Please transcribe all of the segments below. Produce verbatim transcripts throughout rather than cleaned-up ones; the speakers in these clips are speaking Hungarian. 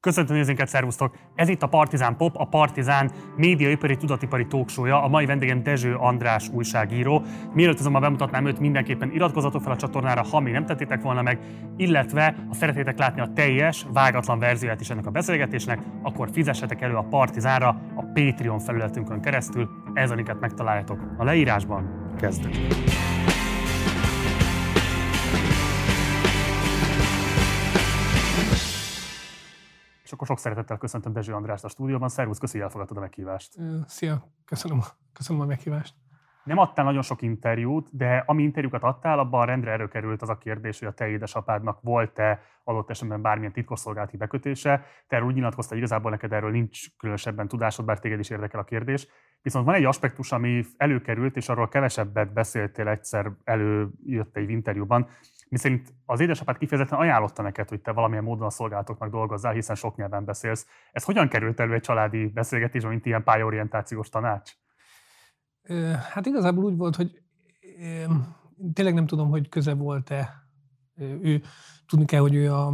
Köszöntöm nézőinket, szervusztok! Ez itt a Partizán Pop, a Partizán médiaipari tudatipari talkshow-ja. A mai vendégem Dezső András újságíró. Mielőtt azonban bemutatnám őt, mindenképpen iratkozzatok fel a csatornára, ha még nem tettétek volna meg, illetve ha szeretnétek látni a teljes, vágatlan verzióját is ennek a beszélgetésnek, akkor fizessetek elő a Partizánra a Patreon felületünkön keresztül. Ez a linket megtaláljátok a leírásban. Kezdünk! És akkor sok szeretettel köszöntöm Dezső Andrást a stúdióban. Szervusz, köszi, elfogadtad a meghívást. Szia, köszönöm, köszönöm a meghívást. Nem adtál nagyon sok interjút, de ami interjúkat adtál, abban rendre előkerült az a kérdés, hogy a te édesapádnak volt-e adott esetben bármilyen titkosszolgálati bekötése. Te erről úgy nyilatkoztál, hogy igazából neked erről nincs különösebben tudásod, bár téged is érdekel a kérdés. Viszont van egy aspektus, ami előkerült, és arról kevesebbet beszéltél, egyszer előjött egy interjúban, miszerint az édesapád kifejezetten ajánlotta neked, hogy te valamilyen módon a szolgálatoknak dolgozzál, hiszen sok nyelven beszélsz. Ez hogyan került elő egy családi beszélgetésben, mint ilyen pályaorientációs tanács? Hát igazából úgy volt, hogy tényleg nem tudom, hogy köze volt-e. Ő, tudni kell, hogy ő a,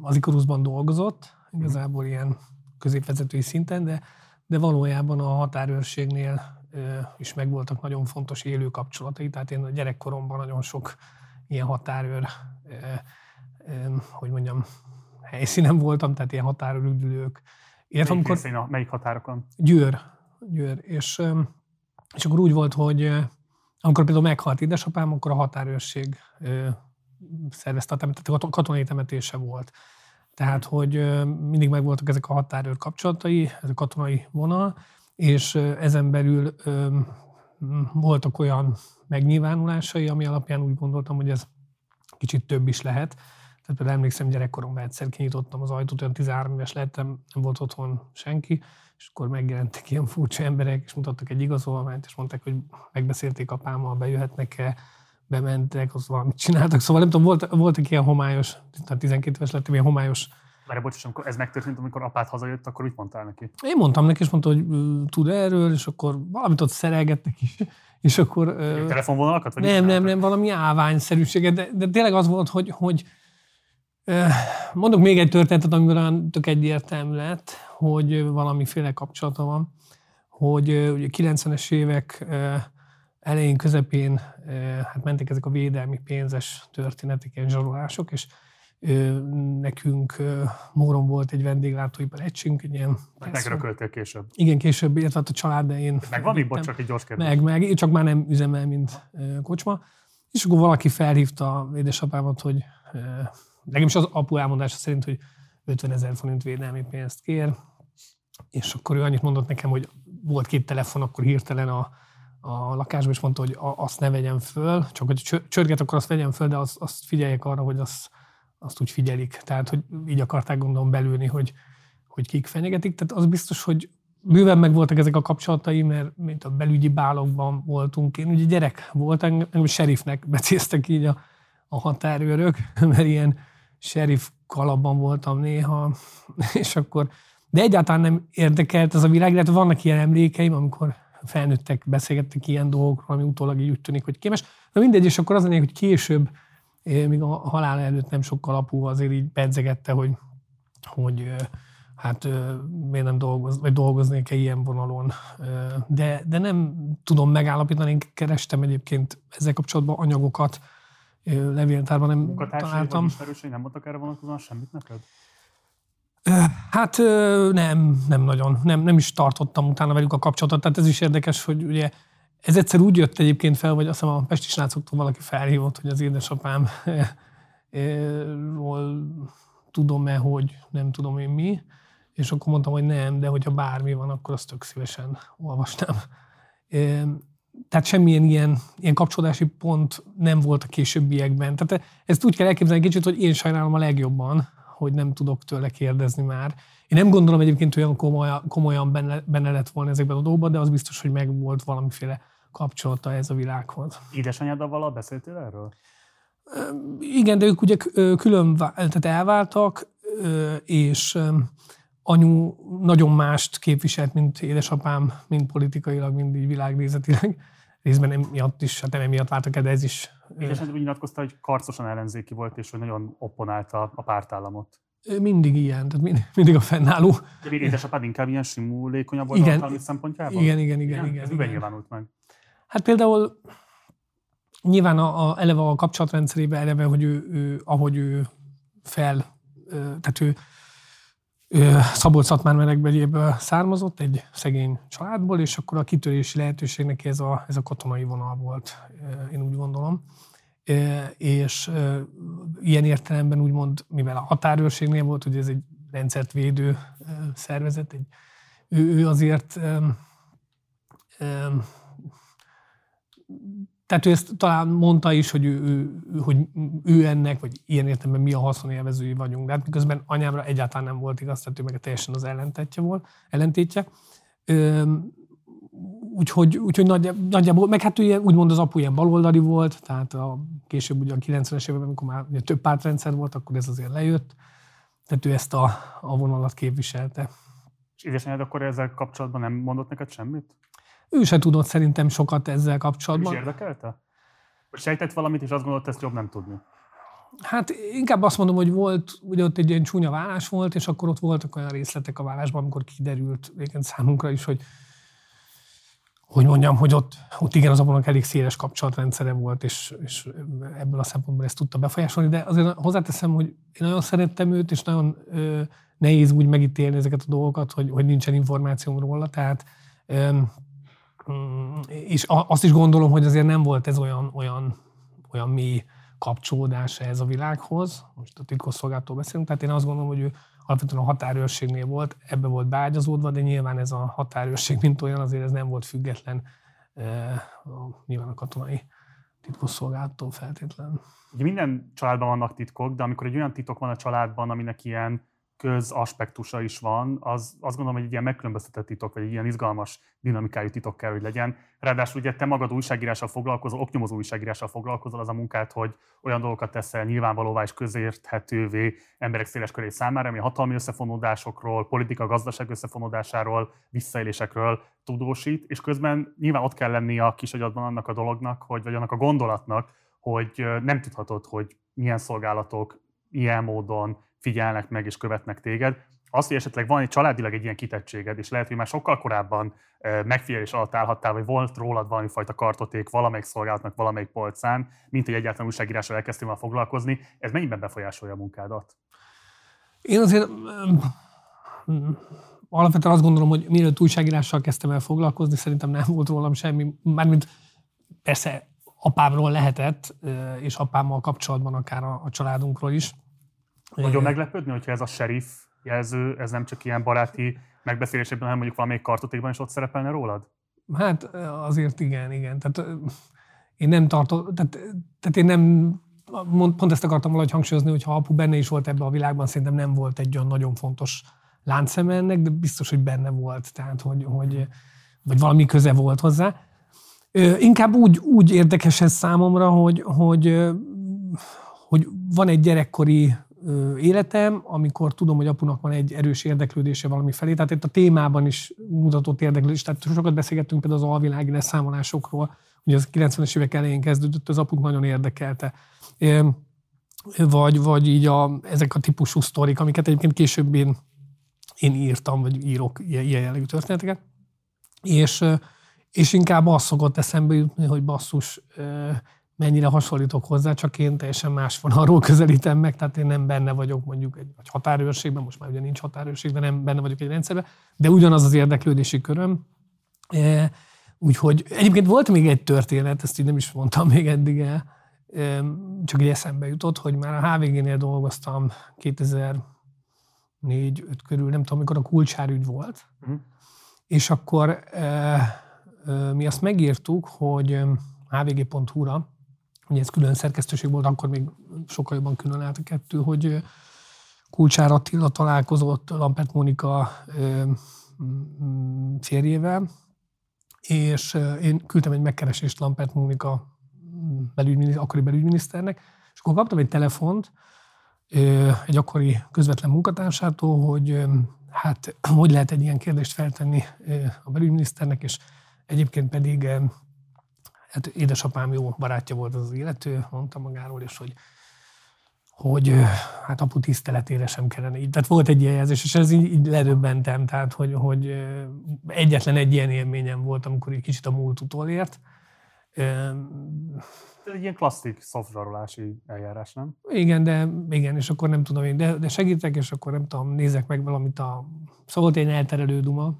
az Ikoruszban dolgozott, igazából ilyen középvezetői szinten, de, de valójában a határőrségnél is megvoltak nagyon fontos élő kapcsolatai. Tehát én a gyerekkoromban nagyon sok ilyen határőr, eh, eh, hogy mondjam, helyszínen voltam, tehát ilyen határőrüdülők. Melyik amikor... részén, melyik határokon? Győr. Győr. És, és akkor úgy volt, hogy amikor például meghalt édesapám, akkor a határőrség eh, szervezte a temetést, tehát katonai temetése volt. Tehát, hogy eh, mindig megvoltak ezek a határőr kapcsolatai, ez a katonai vonal, és eh, ezen belül eh, voltak olyan megnyilvánulásai, ami alapján úgy gondoltam, hogy ez kicsit több is lehet. Tehát például emlékszem, gyerekkoromban egyszer kinyitottam az ajtót, olyan tizenhárom éves lettem, nem volt otthon senki, és akkor megjelentek ilyen furcsa emberek, és mutattak egy igazolványt, és mondták, hogy megbeszélték apámmal, bejöhetnek-e, bementek, az valamit csináltak. Szóval nem tudom, volt, voltak ilyen homályos, tehát tizenkét éves lettem, ilyen homályos. Mert bocs, amikor ez megtörtént, amikor apád hazajött, akkor mit mondtál neki? Én mondtam neki, és mondta, hogy tud erről, és akkor valamit ott szerelgettek is. És akkor... Ö... Telefonvonalakat? Vagy nem, nem, nem, valami áványszerűséget. De, de tényleg az volt, hogy... hogy ö... Mondok még egy történetet, amikor olyan tök egyértelmű lett, hogy valamiféle kapcsolata van, hogy ugye kilencvenes évek elején, közepén hát mentek ezek a védelmi pénzes történetek, ilyen zsarolások, és Ö, nekünk ö, Móron volt egy vendéglátóipar egységünk, egy ilyen... Megrököltél később. Igen, később, illetve hát a család, de én... Meg van még, bocs, csak egy gyors kérdés. Meg, meg, csak már nem üzemel, mint ö, kocsma. És akkor valaki felhívta édesapámat, hogy... Ö, nekem is az apu elmondása szerint, hogy ötvenezer forint védelmi pénzt kér. És akkor ő annyit mondott nekem, hogy volt két telefon, akkor hirtelen a, a lakásban, és mondta, hogy a, azt ne vegyem föl. Csak hogy csörget, akkor azt vegyem föl, de azt, azt figyeljek arra, hogy az... azt úgy figyelik. Tehát, hogy így akarták gondolom belülni, hogy, hogy kik fenyegetik. Tehát az biztos, hogy bőven megvoltak ezek a kapcsolatai, mert mint a belügyi bálokban voltunk. Én ugye gyerek voltam, engem serifnek becéztek így a, a határőrök, mert ilyen serif kalapban voltam néha, és akkor... De egyáltalán nem érdekelt ez a világ, illetve vannak ilyen emlékeim, amikor felnőttek, beszélgettek ilyen dolgokról, ami utólag így úgy tűnik, hogy kémes. Na mindegy, és akkor az lenne, hogy később még a halál előtt nem sokkal apu azért így pedzegette, hogy, hogy hát miért nem dolgoz, vagy dolgoznék-e ilyen vonalon. De, de nem tudom megállapítani, én kerestem egyébként ezzel kapcsolatban anyagokat, levéltárban nem munkatársai találtam. Munkatársai nem mondtak erre vonatkozóan semmit neked? Hát nem, nem nagyon. Nem, nem is tartottam utána velük a kapcsolatot. Tehát ez is érdekes, hogy ugye ez egyszer úgy jött egyébként fel, hogy azt hiszem a Pesti Srácoktól valaki felhívott, hogy az édesapámról tudom-e, hogy nem tudom én mi, és akkor mondtam, hogy nem, de hogyha bármi van, akkor azt tök szívesen olvastam. Tehát semmilyen ilyen, ilyen kapcsolódási pont nem volt a későbbiekben. Tehát ezt úgy kell elképzelni kicsit, hogy én sajnálom a legjobban, hogy nem tudok tőle kérdezni már. Én nem gondolom egyébként, olyan komolyan benne, benne lett volna ezekben a dolgokban, de az biztos, hogy megvolt valamiféle kapcsolata ez a világhoz. Édesanyáddal valaha beszéltél erről? Igen, de ők ugye külön tehát elváltak, és anyu nagyon mást képviselt, mint édesapám, mind politikailag, mind így világnézetileg. Részben emiatt is, hát nem emiatt váltak el, de ez is... Édesanyád úgy nyilatkozta, hogy karcosan ellenzéki volt, és hogy nagyon opponálta a pártállamot. Ő mindig ilyen, tehát mind, mindig a fennálló. De még édesapád inkább ilyen simulékonyabb volt tartalmi szempontjában? Igen, igen, igen. igen, igen ez igen. nyilvánult meg? Hát például nyilván a, a, eleve a kapcsolatrendszerében, eleve, hogy ő, ő ahogy ő fel, tehát ő, ő Szabolcs-Szatmár-Meregbegyéből származott, egy szegény családból, és akkor a kitörési lehetőség neki ez a, ez a katonai vonal volt, én úgy gondolom. És ilyen értelemben úgymond, mivel a határőrségnél volt, hogy ez egy rendszert védő szervezet, egy, ő, ő azért tehát ő ezt talán mondta is, hogy ő, ő, hogy ő ennek, vagy ilyen értelemben mi a haszonélvezői vagyunk. De hát miközben anyámra egyáltalán nem volt igaz, tehát ő meg teljesen az ellentétje volt, ellentétje. Úgyhogy, úgyhogy nagy, nagyjából, meg hát ő úgymond az apu ilyen baloldali volt, tehát a, később ugye a kilencvenes években, amikor már ugye több pártrendszer volt, akkor ez azért lejött, tehát ő ezt a, a vonalat képviselte. És édesanyád akkor ezzel kapcsolatban nem mondott neked semmit? Ő se tudott szerintem sokat ezzel kapcsolatban. És érdekelte? Vagy sejtett valamit, és azt gondolt, ezt jobb nem tudni? Hát inkább azt mondom, hogy volt, ugye ott egy ilyen csúnya vállás volt, és akkor ott voltak olyan részletek a vállásban, amikor kiderült végén számunkra is, hogy hogy mondjam, hogy ott, ott igen, az apunak elég széles kapcsolatrendszere volt, és, és ebből a szempontból ezt tudta befolyásolni, de azért hozzáteszem, hogy én nagyon szerettem őt, és nagyon ö, nehéz úgy megítélni ezeket a dolgokat, hogy, hogy nincsen információm róla, tehát ö, és azt is gondolom, hogy azért nem volt ez olyan, olyan, olyan mély kapcsolódása ez a világhoz, most a titkosszolgálattól beszélünk, tehát én azt gondolom, hogy ő alapvetően a határőrségnél volt, ebbe volt beágyazódva, de nyilván ez a határőrség, mint olyan, azért ez nem volt független e, nyilván a katonai titkosszolgálattól feltétlen. Ugye minden családban vannak titkok, de amikor egy olyan titok van a családban, aminek ilyen közaspektusa is van, az azt gondolom, hogy egy ilyen megkülönböztetett titok, vagy egy ilyen izgalmas dinamikájú titok kell, hogy legyen. Ráadásul ugye te magad újságírással foglalkozol, oknyomozó újságírással foglalkozol, az a munkát, hogy olyan dolgokat teszel nyilvánvalóvá és közérthetővé emberek széles köré számára, ami a hatalmi összefonódásokról, politika-gazdaság összefonódásáról, visszaélésekről tudósít, és közben nyilván ott kell lennie a kis agyadban annak a dolognak, hogy, vagy annak a gondolatnak, hogy nem tudhatod, hogy milyen szolgálatok ilyen módon figyelnek meg és követnek téged. Az, hogy esetleg van egy családilag egy ilyen kitettséged, és lehet, hogy már sokkal korábban megfigyelés alatt állhattál, vagy volt rólad valami fajta kartoték valamelyik szolgálatnak valamelyik polcán, mint hogy egyáltalán újságírással elkezdtél már foglalkozni, ez mennyiben befolyásolja a munkádat? Én azért alapvetően azt gondolom, hogy mielőtt újságírással kezdtem el foglalkozni, szerintem nem volt rólam semmi, mármint persze apámról lehetett, és apámmal kapcsolatban akár a, a családunkról is. Nagyon meglepődni, hogyha ez a sheriff jelző, ez nem csak ilyen baráti megbeszélésében, hanem mondjuk valamelyik kartotékban is ott szerepelne rólad? Hát azért igen, igen. Tehát én nem tartom, tehát, tehát én nem, pont ezt akartam valahogy hangsúlyozni, hogy ha apu benne is volt ebben a világban, szerintem nem volt egy olyan nagyon fontos láncszeme ennek, de biztos, hogy benne volt, tehát hogy, hogy vagy valami köze volt hozzá. Inkább úgy, úgy érdekes ez számomra, hogy, hogy, hogy van egy gyerekkori életem, amikor tudom, hogy apunak van egy erős érdeklődése valami felé. Tehát itt a témában is mutatott érdeklődés. Tehát sokat beszélgettünk például az alvilági leszámolásokról. Ugye az kilencvenes évek elején kezdődött, az apuk nagyon érdekelte. Vagy, vagy így a, ezek a típusú sztorik, amiket egyébként később én, én írtam, vagy írok ilyen, ilyen jellegű történeteket. És, és inkább az szokott eszembe jutni, hogy basszus, mennyire hasonlítok hozzá, csak én teljesen más vonalról közelítem meg, tehát én nem benne vagyok mondjuk egy határőrségben, most már ugye nincs határőrség, de nem benne vagyok egy rendszerben, de ugyanaz az érdeklődési köröm. Úgyhogy egyébként volt még egy történet, ezt így nem is mondtam még eddig el, csak így eszembe jutott, hogy már a há vé génél dolgoztam kétezer-négy öt körül, nem tudom, mikor a Kulcsár ügy volt, mm. és akkor mi azt megírtuk, hogy há vé gé pont hú-ra, ugye ez külön szerkesztőség volt, akkor még sokkal jobban külön állt a kettő, hogy Kulcsár Attila találkozott Lampert Mónika férjével, és én küldtem egy megkeresést Lampert Mónika belügyminiszter, akkori belügyminiszternek, és akkor kaptam egy telefont egy akkori közvetlen munkatársától, hogy hát hogy lehet egy ilyen kérdést feltenni a belügyminiszternek, és egyébként pedig hát édesapám jó barátja volt az illető, mondta magáról, és hogy, hogy hát apu tiszteletére sem kellene így. Tehát volt egy ilyen jelzés, és ez így, így ledöbbentem, tehát hogy, hogy egyetlen egy ilyen élményem volt, amikor egy kicsit a múlt utolért. Ez egy ilyen klasszik szavzsarolási eljárás, nem? Igen, de igen, és akkor nem tudom én, de, de segítek, és akkor nem tudom, nézek meg valamit a... Szóval egy elterelő duma,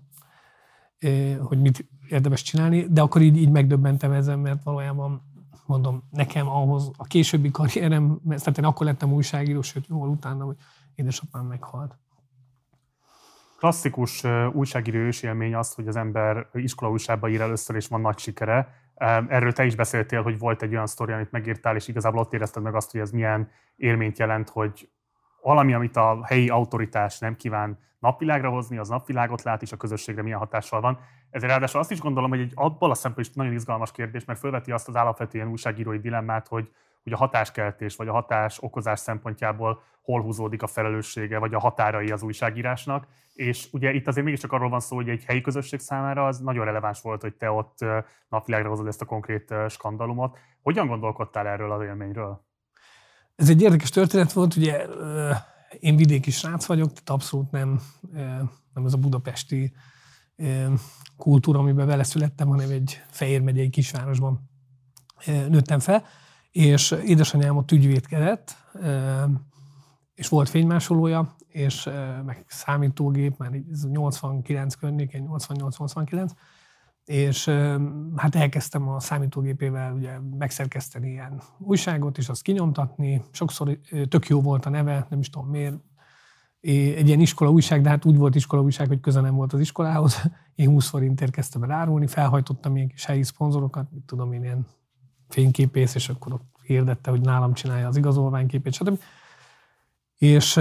hogy mit érdemes csinálni, de akkor így, így megdöbbentem ezen, mert valójában mondom, nekem ahhoz a későbbi karrierem, tehát én akkor lettem újságíró, sőt, jól utána, hogy édesapám meghalt. Klasszikus újságíró ősélmény az, hogy az ember iskola újságba ír először, és van nagy sikere. Erről te is beszéltél, hogy volt egy olyan sztori, amit megírtál, és igazából ott érezted meg azt, hogy ez milyen élményt jelent, hogy valami, amit a helyi autoritás nem kíván napvilágra hozni, az napvilágot lát, és a közösségre milyen hatással van. Ezért ráadásul azt is gondolom, hogy egy abból a szempontból is nagyon izgalmas kérdés, mert felveti azt az alapvetően újságírói dilemmát, hogy, hogy a hatáskeltés vagy a hatás okozás szempontjából hol húzódik a felelőssége, vagy a határai az újságírásnak. És ugye itt azért mégiscsak arról van szó, hogy egy helyi közösség számára az nagyon releváns volt, hogy te ott napvilágra hozod ezt a konkrét skandalumot. Hogyan gondolkodtál erről az élményről? Ez egy érdekes történet volt, ugye én vidéki srác vagyok, tehát abszolút nem, nem az a budapesti kultúra, amiben beleszülettem, hanem egy Fejér megyei kisvárosban nőttem fel, és édesanyám ott ügyvédkedett, és volt fénymásolója, és meg számítógép, már nyolcvankilenc környékén, nyolcvannyolc nyolcvankilenc, és hát elkezdtem a számítógépével ugye megszerkeszteni ilyen újságot, és azt kinyomtatni. Sokszor tök jó volt a neve, nem is tudom miért. Egy ilyen iskola újság, de hát úgy volt iskola újság, hogy közel nem volt az iskolához. Én húsz forintért kezdtem el árulni, felhajtottam ilyen kis helyi szponzorokat, mit tudom én, ilyen fényképész, és akkor ott hirdette, hogy nálam csinálja az igazolványképét, stb. És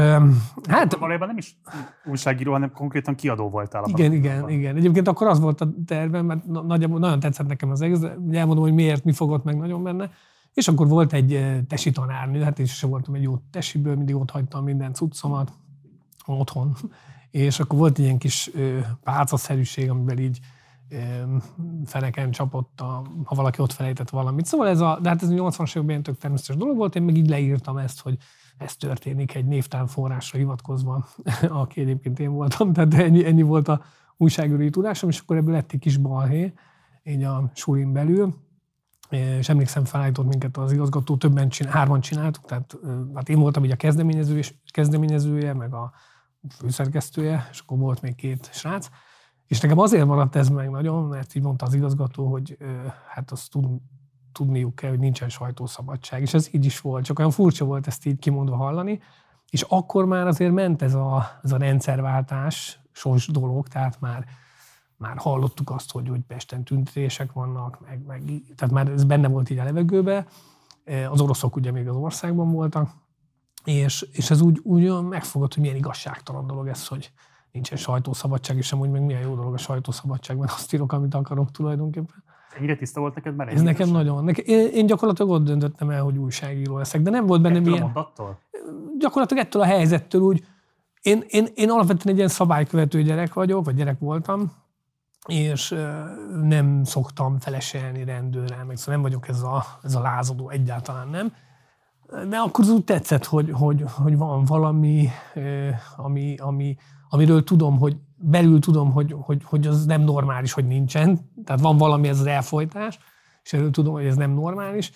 hát... Valójában nem is újságíró, hanem konkrétan kiadó voltál. Igen, igen, igen. Egyébként akkor az volt a tervem, mert nagyjából nagyon tetszett nekem az egész, elmondom, hogy miért, mi fogott meg nagyon benne. És akkor volt egy tesi tanárnő, hát és voltam egy jó tesiből, mindig ott hagytam minden cuccomat otthon. És akkor volt egy ilyen kis pálcaszerűség, amiben így feneken csapott, a, ha valaki ott felejtett valamit. Szóval ez a, de hát ez a nyolcvanas években tök természetes dolog volt, én meg így leírtam ezt, hogy ez történik egy névtelen forrásra hivatkozva, aki egyébként én voltam, tehát ennyi, ennyi volt a újságírói tudásom, és akkor ebből lett egy kis balhé, így a sulin belül, és emlékszem, felállított minket az igazgató, többen csinál, hárman csináltuk, tehát hát én voltam így a kezdeményező, kezdeményezője, meg a főszerkesztője, és akkor volt még két srác, és nekem azért maradt ez meg nagyon, mert így mondta az igazgató, hogy hát azt tud, tudniuk kell, hogy nincsen sajtószabadság, és ez így is volt, csak olyan furcsa volt ezt így kimondva hallani, és akkor már azért ment ez a, ez a rendszerváltás sos dolog, tehát már, már hallottuk azt, hogy, hogy Pesten tüntetések vannak, meg, meg, tehát már ez benne volt így a levegőben, az oroszok ugye még az országban voltak, és, és ez úgy, úgy megfogott, hogy milyen igazságtalan dolog ez, hogy nincsen sajtószabadság, és amúgy meg milyen jó dolog a sajtószabadság, mert azt írok, amit akarok tulajdonképpen. Ennyire tiszta volt neked már? Ez nekem nagyon. Nekem, én gyakorlatilag ott döntöttem el, hogy újságíró leszek, de nem volt bennem ilyen... Ettől a mondattól? Gyakorlatilag ettől a helyzettől úgy... Én, én, én alapvetően egy ilyen szabálykövető gyerek vagyok, vagy gyerek voltam, és nem szoktam feleselni rendőrrel, meg szóval nem vagyok ez a, ez a lázadó, egyáltalán nem. De akkor az úgy tetszett, hogy, hogy, hogy van valami, ami, ami, amiről tudom, hogy belül tudom, hogy, hogy, hogy az nem normális, hogy nincsen. Tehát van valami, ez az elfojtás, és erről tudom, hogy ez nem normális.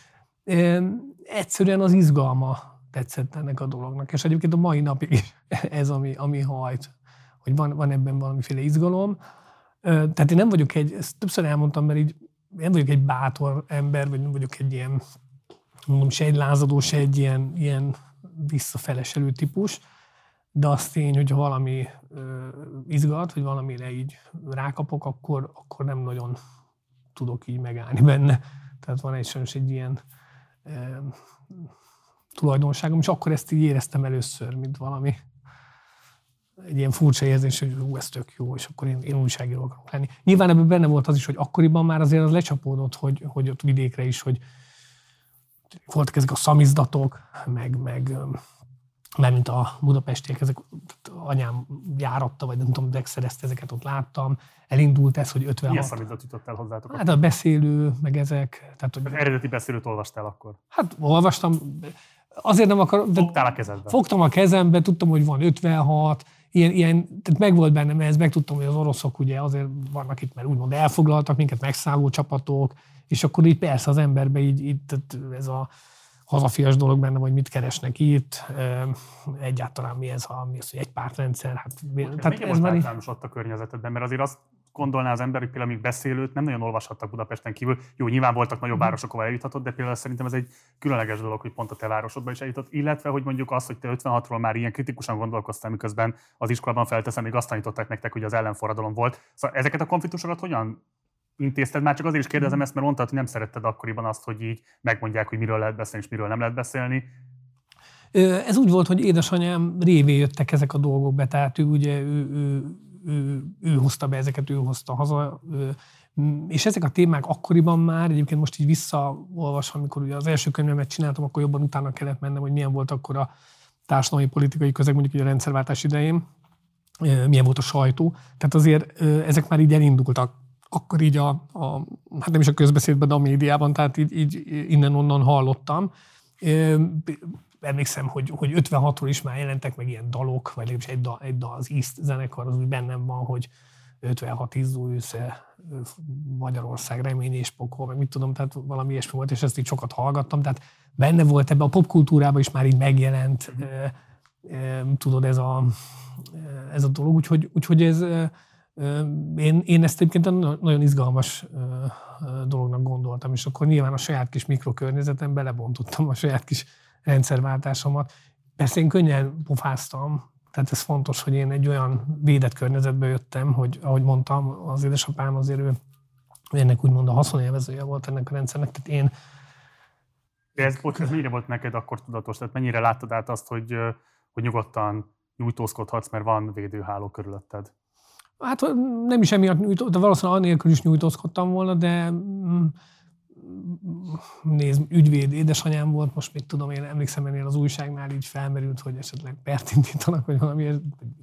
Egyszerűen az izgalma tetszett ennek a dolognak. És egyébként a mai napig ez, ami, ami hajt, hogy van, van ebben valamiféle izgalom. Tehát én nem vagyok egy, ezt többször elmondtam, mert így nem vagyok egy bátor ember, vagy nem vagyok egy ilyen, mondom, se egy lázadó, se egy ilyen, ilyen visszafeleselő típus, de az tény, hogyha valami ö, izgat, vagy valamire így rákapok, akkor, akkor nem nagyon tudok így megállni benne. Tehát van egy sajnos egy ilyen ö, tulajdonságom, és akkor ezt így éreztem először, mint valami egy ilyen furcsa érzés, hogy hú, ez tök jó, és akkor én, én újságíró akarok lenni. Nyilván ebben benne volt az is, hogy akkoriban már azért az lecsapódott, hogy, hogy ott vidékre is, hogy voltak ezek a szamizdatok, meg, meg mármint a budapestiek, ezek anyám járatta, vagy nem tudom, megszerezte ezeket, ott láttam. Elindult ez, hogy ötvenhat... Milyen szamizdat jutott el hozzátok? Hát a beszélő, meg ezek. Tehát, hogy... Az eredeti beszélőt olvastál akkor? Hát olvastam, Azért nem akarok... Fogtál a kezedbe. Fogtam a kezembe, tudtam, hogy van ötvenhat, ilyen, ilyen, tehát meg volt bennem ez, meg tudtam, hogy az oroszok ugye azért vannak itt, mert úgymond elfoglaltak minket, megszálló csapatok, és akkor így persze az emberbe így, így ez a hazafias dolog benne, hogy mit keresnek itt, egyáltalán mi ez, a, mi az, hogy egy pártrendszer. Hát, tehát ez már általános ott a környezetedben, mert azért azt gondolná az ember, hogy például amíg beszélőt nem nagyon olvashattak Budapesten kívül. Jó, nyilván voltak nagyobb városok, ahol eljuthatott, de például szerintem ez egy különleges dolog, hogy pont a te városodban is eljutott, illetve hogy mondjuk azt, hogy te ötvenhatról már ilyen kritikusan gondolkoztál, miközben az iskolában felteszem, még azt tanították nektek, hogy az ellenforradalom volt. Szóval ezeket a konfliktusokat hogyan intézted? Már csak azért is kérdezem ezt, mert mondtad, hogy nem szeretted akkoriban azt, hogy így megmondják, hogy miről lehet beszélni, és miről nem lehet beszélni. Ez úgy volt, hogy édesanyám révén jöttek ezek a dolgok be, tehát ő ugye ő, ő... Ő, ő hozta be ezeket, ő hozta haza, ő, és ezek a témák akkoriban már, egyébként most így visszaolvasom, amikor ugye az első könyvemet csináltam, akkor jobban utána kellett mennem, hogy milyen volt akkor a társadalmi politikai közeg, mondjuk ugye a rendszerváltás idején, milyen volt a sajtó, tehát azért ezek már így elindultak, akkor így a, a hát nem is a közbeszédben, de a médiában, tehát így, így innen-onnan hallottam. Emlékszem, hogy, hogy ötvenhatról is már jelentek meg ilyen dalok, vagy legalábbis egy dal, egy dal az I S T-zenekar, az úgy bennem van, hogy ötvenhat izzó össze Magyarország, remény és pokol, meg mit tudom, tehát valami ilyesmi volt, és ezt így sokat hallgattam, tehát benne volt ebben a popkultúrában is már így megjelent, mm. e, e, tudod, ez a, ez a dolog, úgyhogy, úgyhogy ez, e, én, én ezt egyébként nagyon izgalmas e, dolognak gondoltam, és akkor nyilván a saját kis mikrokörnyezetem belebontottam a saját kis rendszerváltásomat. Persze én könnyen pofáztam, tehát ez fontos, hogy én egy olyan védett környezetbe jöttem, hogy ahogy mondtam, az édesapám azért ő, ennek úgymond a haszonélvezője volt ennek a rendszernek, tehát én... De ez, bocs, ez mennyire volt neked akkor tudatos? Tehát mennyire láttad át azt, hogy, hogy nyugodtan nyújtózkodhatsz, mert van védőháló körülötted? Hát nem is emiatt nyújtózkodtam, valószínűleg anélkül is nyújtózkodtam volna, de... Nézd, ügyvéd édesanyám volt, most mit tudom, én emlékszem, ennél az újságnál így felmerült, hogy esetleg pert indítanak, vagy valami,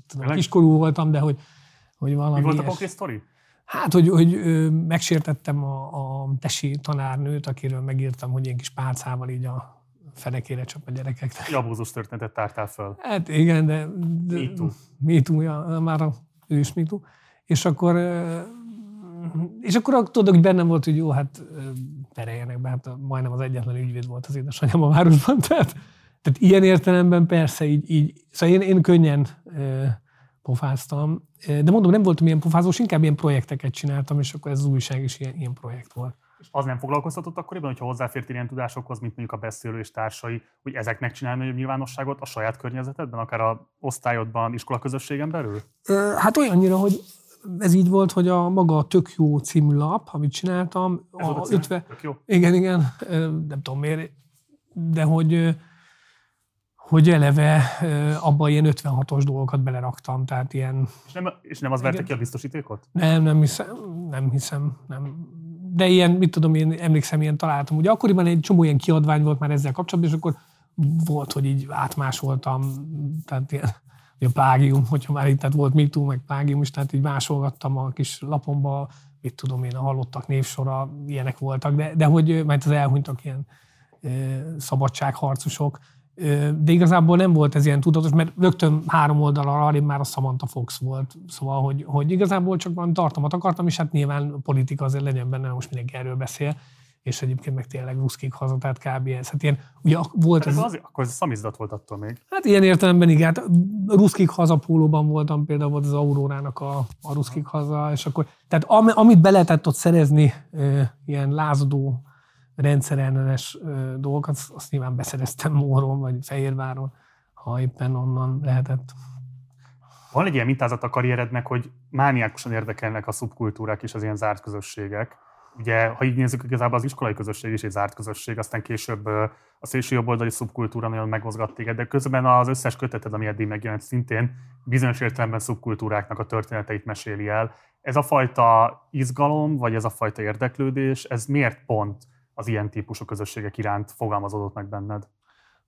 tudom, kiskorú voltam, de hogy, hogy valami... Mi volt a konkrét sztori? Hát, hogy, hogy megsértettem a, a tesi tanárnőt, akiről megírtam, hogy én kis pálcával így a fenekére csap a gyerekeknek. Egy abúzus történetet tártál fel. Hát igen, de... de me too. Me too, ja, már a, ő is me too. És akkor... És akkor tudod, hogy bennem volt, hogy jó, hát pereljenek be, hát majdnem az egyetlen ügyvéd volt az édesanyám a városban, tehát, tehát ilyen értelemben persze így, így szóval én, én könnyen e, pofáztam, de mondom, nem voltam ilyen pofázós, inkább ilyen projekteket csináltam, és akkor ez az újság is ilyen, ilyen projekt volt. És az nem foglalkoztatott akkoriban, hogyha hozzáfért ilyen tudásokhoz, mint mondjuk a beszélő és társai, hogy ezeknek csinálni nagyobb nyilvánosságot a saját környezetedben, akár a osztályodban, iskola-közösségen belül? Hát olyannyira, hogy ez így volt, hogy a maga a Tök Jó című lap, amit csináltam, ez a ötven... Igen, igen, nem tudom miért, de hogy, hogy eleve abban ilyen ötvenhatos dolgokat beleraktam, tehát ilyen... És nem, és nem az verte ki a biztosítékot? Nem, nem hiszem, nem hiszem, nem. De ilyen, mit tudom, én emlékszem, ilyen találtam. Ugye akkoriban egy csomó ilyen kiadvány volt már ezzel kapcsolatban, és akkor volt, hogy így átmásoltam, tehát ilyen... a plágium, hogyha már itt volt Me Too, meg plágium is, tehát így másolgattam a kis lapomba, mit tudom én, a Hallottak névsora, ilyenek voltak, de, de hogy mert az elhunytak ilyen e, szabadságharcosok, e, de igazából nem volt ez ilyen tudatos, mert rögtön három oldalra arra már a Samantha Fox volt, szóval, hogy, hogy igazából csak valami tartalmat akartam, és hát nyilván a politika azért legyen benne, most mindenki erről beszél, és egyébként meg tényleg ruszkik haza, tehát kb. Ez. Hát ilyen, ugye volt ez... Az, akkor ez szamizdat volt attól még. Hát ilyen értelemben igen. Hát ruszkik haza pólóban voltam, például volt az Aurórának a, a ruszkik haza, és akkor... Tehát am, amit be lehetett ott szerezni, e, ilyen lázadó, rendszerellenes e, dolgokat, azt, azt nyilván beszereztem Móron, vagy Fejérváron, ha éppen onnan lehetett. Van egy ilyen mintázat a karrierednek, hogy mániákusan érdekelnek a szubkultúrák és az ilyen zárt közösségek. Ugye, ha így nézzük, igazából az iskolai közösség is egy zárt közösség, aztán később a szélső jobboldali szubkultúra nagyon megmozgat téged, de közben az összes köteted, ami eddig megjelent, szintén bizonyos értelemben szubkultúráknak a történeteit meséli el. Ez a fajta izgalom, vagy ez a fajta érdeklődés, ez miért pont az ilyen típusú közösségek iránt fogalmazódott meg benned?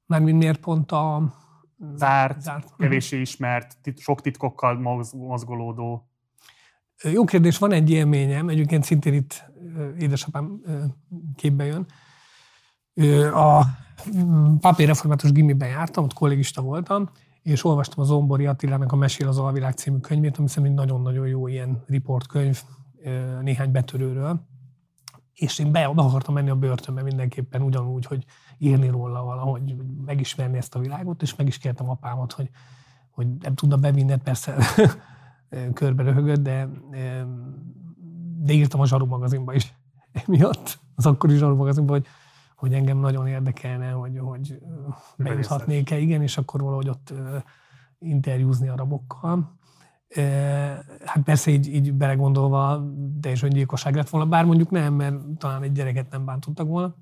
Mármint miért pont a... Zárt, zárt. Kevéssé ismert, tit- sok titkokkal mozgolódó... Jó kérdés, van egy élményem, egyébként szintén itt édesapám képbe jön. A papírreformátus gimiben jártam, ott kollégista voltam, és olvastam az Ombori Attilának a Mesél az Alvilág című könyvét, ami szerintem nagyon-nagyon jó ilyen riportkönyv néhány betörőről. És én be, be akartam menni a börtönbe mindenképpen ugyanúgy, hogy írni róla valahogy, megismerni ezt a világot, és meg is kértem apámat, hogy, hogy nem tudna bevinni, persze körbe röhögött, de, de írtam a Zsaru magazinba is emiatt, az akkori Zsaru magazinba, hogy, hogy engem nagyon érdekelne, hogy, hogy bejuthatnék-e, igen, és akkor valahogy ott interjúzni a rabokkal. Hát persze így, így belegondolva teljesen öngyilkosság lett volna, bár mondjuk nem, mert talán egy gyereket nem bántottak volna.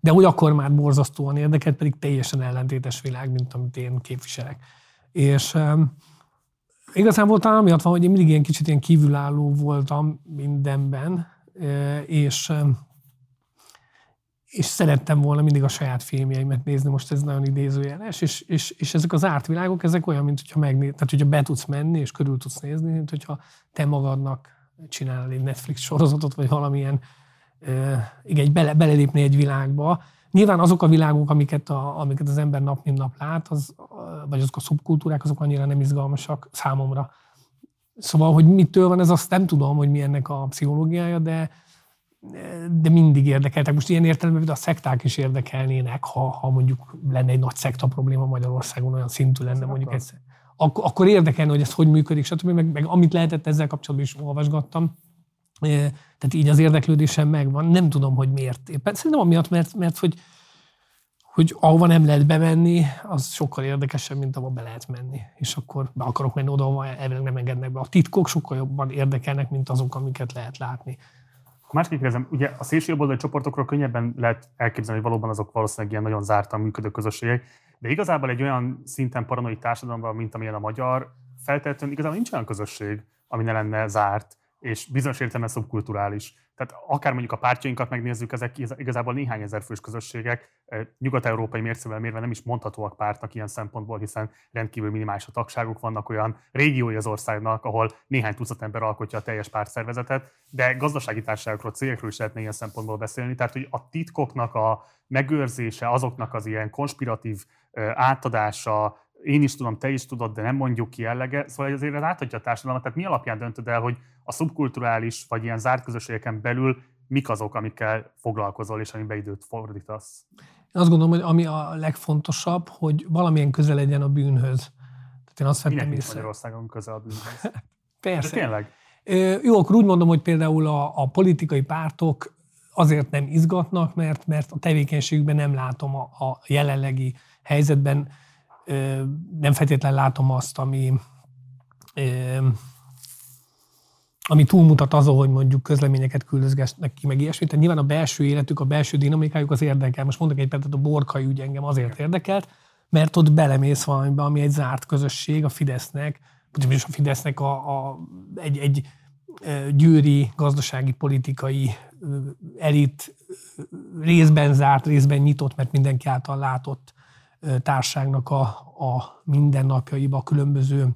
De úgy akkor már borzasztóan érdekelt, pedig teljesen ellentétes világ, mint amit én képviselek. És um, igazából talán amiatt van, hogy én mindig ilyen kicsit ilyen kívülálló voltam mindenben, és, és szerettem volna mindig a saját filmjeimet nézni, most ez nagyon idézőjeles, és, és, és ezek az ártvilágok, ezek olyan, mint hogyha, megnéz, tehát, hogyha be tudsz menni, és körül tudsz nézni, mint hogyha te magadnak csinálnál egy Netflix sorozatot, vagy valamilyen igen, bele, belelépni egy világba. Nyilván azok a világok, amiket, a, amiket az ember nap mint nap lát, az, vagy azok a szubkultúrák, azok annyira nem izgalmasak számomra. Szóval, hogy mitől van ez, azt nem tudom, hogy mi ennek a pszichológiája, de, de mindig érdekeltek. Most ilyen értelemben a szekták is érdekelnének, ha, ha mondjuk lenne egy nagy szekta probléma Magyarországon, olyan szintű lenne mondjuk egyszer. Ak- akkor érdekelne, hogy ez hogy működik, stb. Meg, meg amit lehetett ezzel kapcsolatban is olvasgattam. Tehát így az érdeklődésem megvan. Nem tudom, hogy miért éppen. Szerintem amiatt, mert, mert hogy, hogy ahova nem lehet bemenni, az sokkal érdekesebb, mint ahova be lehet menni. És akkor be akarok menni oda, ahova elvileg nem engednek be. A titkok sokkal jobban érdekelnek, mint azok, amiket lehet látni. A második kérdezem, ugye a szélsőjobboldali csoportokról könnyebben lehet elképzelni, hogy valóban azok valószínűleg ilyen nagyon zártan működő közösségek, de igazából egy olyan szinten paranoid társadalomban, mint amilyen a magyar, feltétlenül igazából nincs olyan közösség, ami ne lenne zárt és bizonyos értelemben szubkulturális. Tehát akár mondjuk a pártjainkat megnézzük, ezek igazából néhány ezer fős közösségek, nyugat-európai mércével mérve nem is mondhatóak pártnak ilyen szempontból, hiszen rendkívül minimális a tagságok, vannak olyan régiói az országnak, ahol néhány tucat ember alkotja a teljes pártszervezetet, de gazdasági társaságokról, cégekről is lehetne ilyen szempontból beszélni. Tehát, hogy a titkoknak a megőrzése, azoknak az ilyen konspiratív átadása, én is tudom, te is tudod, de nem mondjuk ki jellege. Szóval azért ez átadja a társadalmat. Tehát mi alapján döntöd el, hogy a szubkulturális vagy ilyen zárt közösségeken belül mik azok, amikkel foglalkozol és amiben időt fordítasz? Én azt gondolom, hogy ami a legfontosabb, hogy valamilyen közel legyen a bűnhöz. Tehát én azt vettem észre. Magyarországon közel a bűnhöz. Persze. De tényleg? Jó, akkor úgy mondom, hogy például a, a politikai pártok azért nem izgatnak, mert, mert a tevékenységükben nem látom a, a jelenlegi helyzetben, nem feltétlen látom azt, ami, ami túlmutat azon, hogy mondjuk közleményeket küldözgesnek ki, meg ilyesmi. Tehát nyilván a belső életük, a belső dinamikájuk az érdekel. Most mondok egy példát, a Borkai ügy engem azért érdekelt, mert ott belemész valamibe, ami egy zárt közösség a Fidesznek, vagyis a Fidesznek a, a, egy, egy győri gazdasági, politikai elit részben zárt, részben nyitott, mert mindenki által látott társágnak a, a mindennapjaiba, a különböző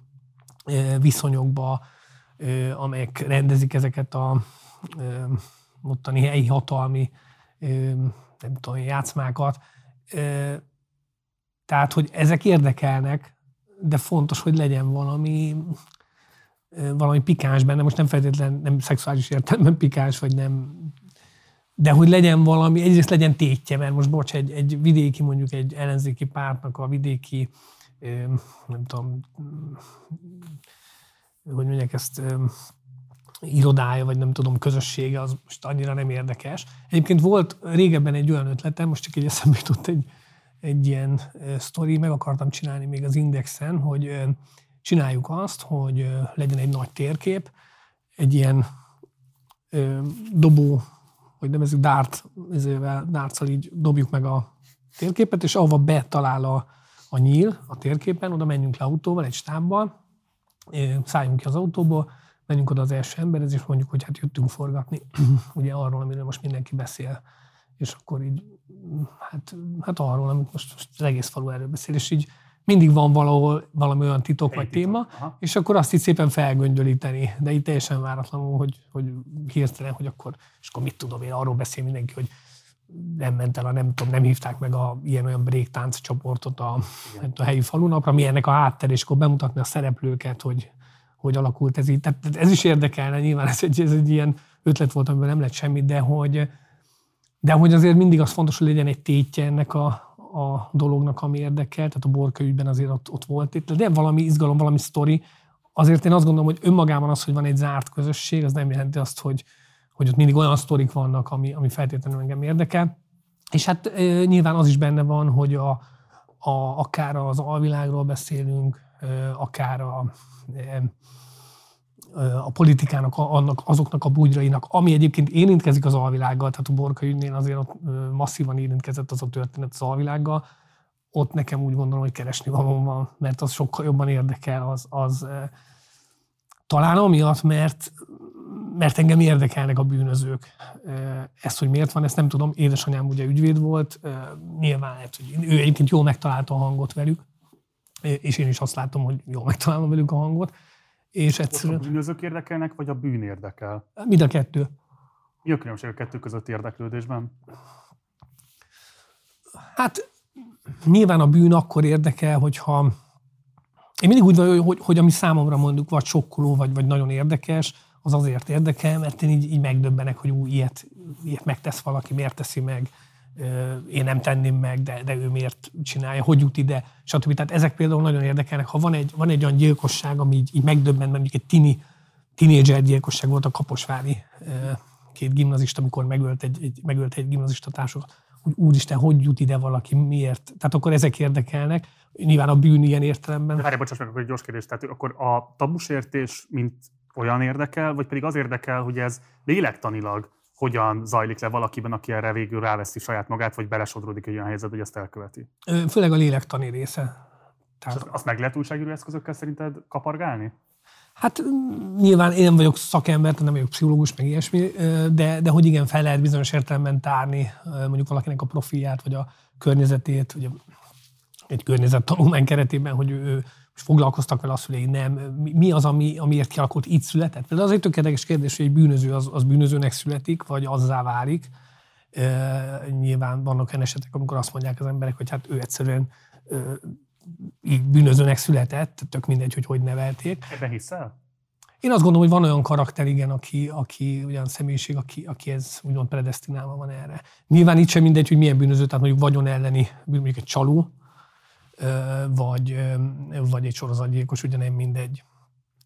viszonyokba, amelyek rendezik ezeket a ottani helyi hatalmi nem tudom, játszmákat. Tehát, hogy ezek érdekelnek, de fontos, hogy legyen valami, valami pikáns benne. Most nem feltétlen, nem szexuális értelemben pikáns, vagy nem... De hogy legyen valami, egyrészt legyen tétje, mert most bocs, egy, egy vidéki, mondjuk egy ellenzéki pártnak a vidéki, nem tudom, hogy mondják ezt, irodája, vagy nem tudom, közössége, az most annyira nem érdekes. Egyébként volt régebben egy olyan ötletem, most csak egy eszembe jutott egy, egy ilyen sztori, meg akartam csinálni még az Indexen, hogy csináljuk azt, hogy legyen egy nagy térkép, egy ilyen dobó, hogy nevezzük dárt, dártszal így dobjuk meg a térképet, és ahova betalál a, a nyíl a térképen, oda menjünk le autóval, egy stábbal, szálljunk ki az autóból, menjünk oda az első emberhez, és mondjuk, hogy hát jöttünk forgatni, ugye arról, amiről most mindenki beszél, és akkor így, hát, hát arról, amit most, most az egész falu erről beszél, és így mindig van valahol valami olyan titok vagy téma, és akkor azt így szépen felgöngyölíteni. De itt teljesen váratlanul, hogy, hogy hirtelen, hogy akkor, és akkor mit tudom én, arról beszél mindenki, hogy nem ment el, a, nem tudom, nem hívták meg a ilyen-olyan breaktánc csoportot a, a helyi falunapra, mi ennek a háttér, és akkor bemutatni a szereplőket, hogy hogy alakult ez így. Tehát ez is érdekelne, nyilván ez egy, ez egy ilyen ötlet volt, amiben nem lett semmi, de hogy, de hogy azért mindig az fontos, hogy legyen egy tétje ennek a, a dolognak, ami érdekel, tehát a Borkai ügyben azért ott, ott volt itt, de valami izgalom, valami sztori. Azért én azt gondolom, hogy önmagában az, hogy van egy zárt közösség, az nem jelenti azt, hogy, hogy ott mindig olyan sztorik vannak, ami, ami feltétlenül engem érdekel. És hát nyilván az is benne van, hogy a, a, akár az alvilágról beszélünk, akár a, a politikának, annak, azoknak a bugyrainak, ami egyébként érintkezik az alvilággal, tehát a Borkai ügynél azért ott masszívan érintkezett az a történet az alvilággal, ott nekem úgy gondolom, hogy keresni valóban van, mert az sokkal jobban érdekel, az, az talán amiatt, mert, mert engem érdekelnek a bűnözők. Ezt, hogy miért van, ezt nem tudom, édesanyám ugye ügyvéd volt, nyilván lehet, hogy ő egyébként jól megtalálta a hangot velük, és én is azt látom, hogy jól megtalálom velük a hangot. És egyszerűen... A bűnözők érdekelnek, vagy a bűn érdekel? Mind a kettő. Mi a különbség a kettő között érdeklődésben? Hát nyilván a bűn akkor érdekel, hogyha... Én mindig úgy vagyok, hogy, hogy ami számomra mondjuk vagy sokkoló, vagy, vagy nagyon érdekes, az azért érdekel, mert én így, így megdöbbenek, hogy ú, ilyet, ilyet megtesz valaki, miért teszi meg. Én nem tenném meg, de, de ő miért csinálja, hogy jut ide, stb. Tehát ezek például nagyon érdekelnek. Ha van egy, van egy olyan gyilkosság, ami így, így megdöbbent, mondjuk egy tini, tínédzser gyilkosság volt a kaposvári két gimnazista, amikor megölt egy, egy, megölt egy gimnazista társukat, hogy úristen, hogy jut ide valaki, miért? Tehát akkor ezek érdekelnek, nyilván a bűn ilyen értelemben. Várj, bocsáss meg, akkor egy gyors kérdés. Tehát akkor a tabusértés mint olyan érdekel, vagy pedig az érdekel, hogy ez lélektanilag hogyan zajlik le valakiben, aki erre végül ráveszi saját magát, vagy belesodródik egy olyan helyzetbe, hogy ezt elköveti? Főleg a lélektani része. Tehát... Azt, azt meg lehet újságíró eszközökkel szerinted kapargálni? Hát nyilván én nem vagyok szakember, nem vagyok pszichológus, meg ilyesmi, de, de hogy igen, fel lehet bizonyos értelemben tárni mondjuk valakinek a profilját, vagy a környezetét, ugye egy környezettanulmány keretében, hogy ő most foglalkoztak vele a szülei, nem. Mi az, ami, amiért kialakult, így született? Például az egy tök érdekes kérdés, hogy egy bűnöző az, az bűnözőnek születik, vagy azzá válik. E, nyilván vannak olyan esetek, amikor azt mondják az emberek, hogy hát ő egyszerűen e, így bűnözőnek született, tök mindegy, hogy hogy nevelték. Ebben hiszel? Én azt gondolom, hogy van olyan karakter, igen, aki, aki olyan személyiség, aki, aki ez úgymond predesztinálva van erre. Nyilván itt sem mindegy, hogy milyen bűnöző, tehát mondjuk vagyon elleni, mondjuk egy csaló, Vagy, vagy egy sorozatgyilkos, ugye nem mindegy.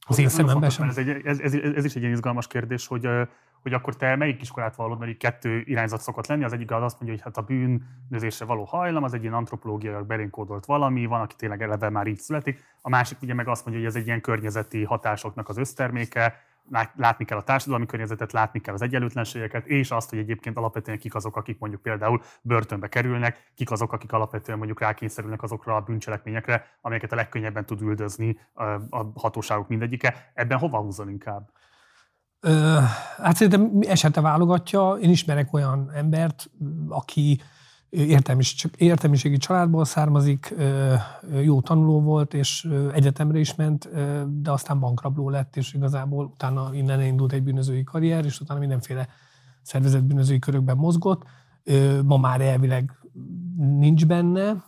Az én szememben sem. Ez, ez, ez, ez is egy ilyen izgalmas kérdés, hogy, hogy akkor te melyik iskolát vallod, mert így kettő irányzat szokott lenni. Az egyik az azt mondja, hogy hát a bűnözésre való hajlam, az egy ilyen antropológiailag belénkódolt valami, van, aki tényleg eleve már így születik. A másik ugye meg azt mondja, hogy ez egy ilyen környezeti hatásoknak az összterméke, látni kell a társadalmi környezetet, látni kell az egyenlőtlenségeket, és azt, hogy egyébként alapvetően kik azok, akik mondjuk például börtönbe kerülnek, kik azok, akik alapvetően mondjuk rákényszerülnek azokra a bűncselekményekre, amelyeket a legkönnyebben tud üldözni a hatóságok mindegyike. Ebben hova húzol inkább? Ö, hát szerintem esete válogatja. Én ismerek olyan embert, aki értelmiségi családból származik, jó tanuló volt, és egyetemre is ment, de aztán bankrabló lett, és igazából utána innen indult egy bűnözői karrier, és utána mindenféle szervezett bűnözői körökben mozgott. Ma már elvileg nincs benne,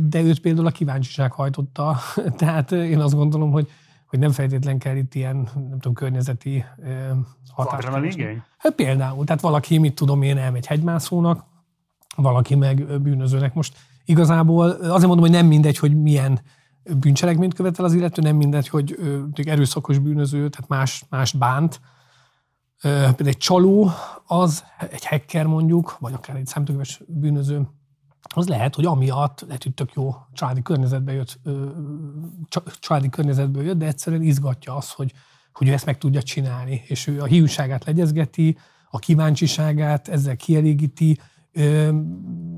de őt például a kíváncsiság hajtotta. Tehát én azt gondolom, hogy, hogy nem feltétlen kell itt ilyen, nem tudom, környezeti hatást. Hát például, tehát valaki, mit tudom én, elmegy hegymászónak, valaki meg bűnözőnek. Most igazából azért mondom, hogy nem mindegy, hogy milyen bűncselekményt követel az illető, nem mindegy, hogy erőszakos bűnöző, tehát más, más bánt. Például egy csaló, az egy hacker mondjuk, vagy akár egy szemtököves bűnöző, az lehet, hogy amiatt, lehet, hogy tök jó családi környezetbe jött, családi környezetből jött, de egyszerűen izgatja az, hogy, hogy ő ezt meg tudja csinálni. És ő a hiúságát legyezgeti, a kíváncsiságát ezzel kielégíti,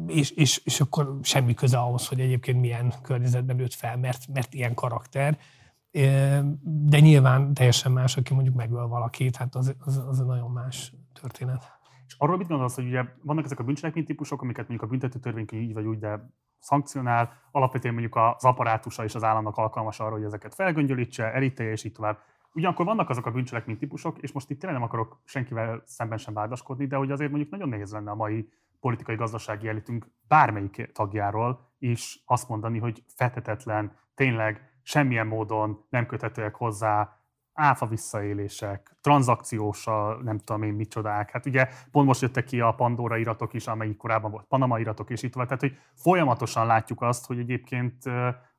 És, és, és akkor semmi köze ahhoz, hogy egyébként milyen környezetben nőtt fel, mert, mert ilyen karakter. De nyilván teljesen más, aki mondjuk megöl valakit, hát az, az, az egy nagyon más történet. És arról mit gondolsz, hogy ugye vannak ezek a bűncselekménytípusok, amiket mondjuk a büntetőtörvénykönyv így vagy úgy, de szankcionál, alapvetően mondjuk az apparátusa és az államnak alkalmas arra, hogy ezeket felgöngyölítse, elítélje és így tovább. Ugyanakkor vannak azok a bűncselekménytípusok, és most itt tényleg nem akarok senkivel szemben sem vádaskodni, de hogy azért mondjuk nagyon nehéz lenne a mai politikai gazdasági elitünk bármelyik tagjáról is azt mondani, hogy fethetetlen, tényleg semmilyen módon nem köthetőek hozzá áfa visszaélések, tranzakciós, nem tudom én micsodák. Hát ugye pont most jöttek ki a Pandora iratok is, amelyik korábban volt Panama iratok, és itt volt. Tehát, hogy folyamatosan látjuk azt, hogy egyébként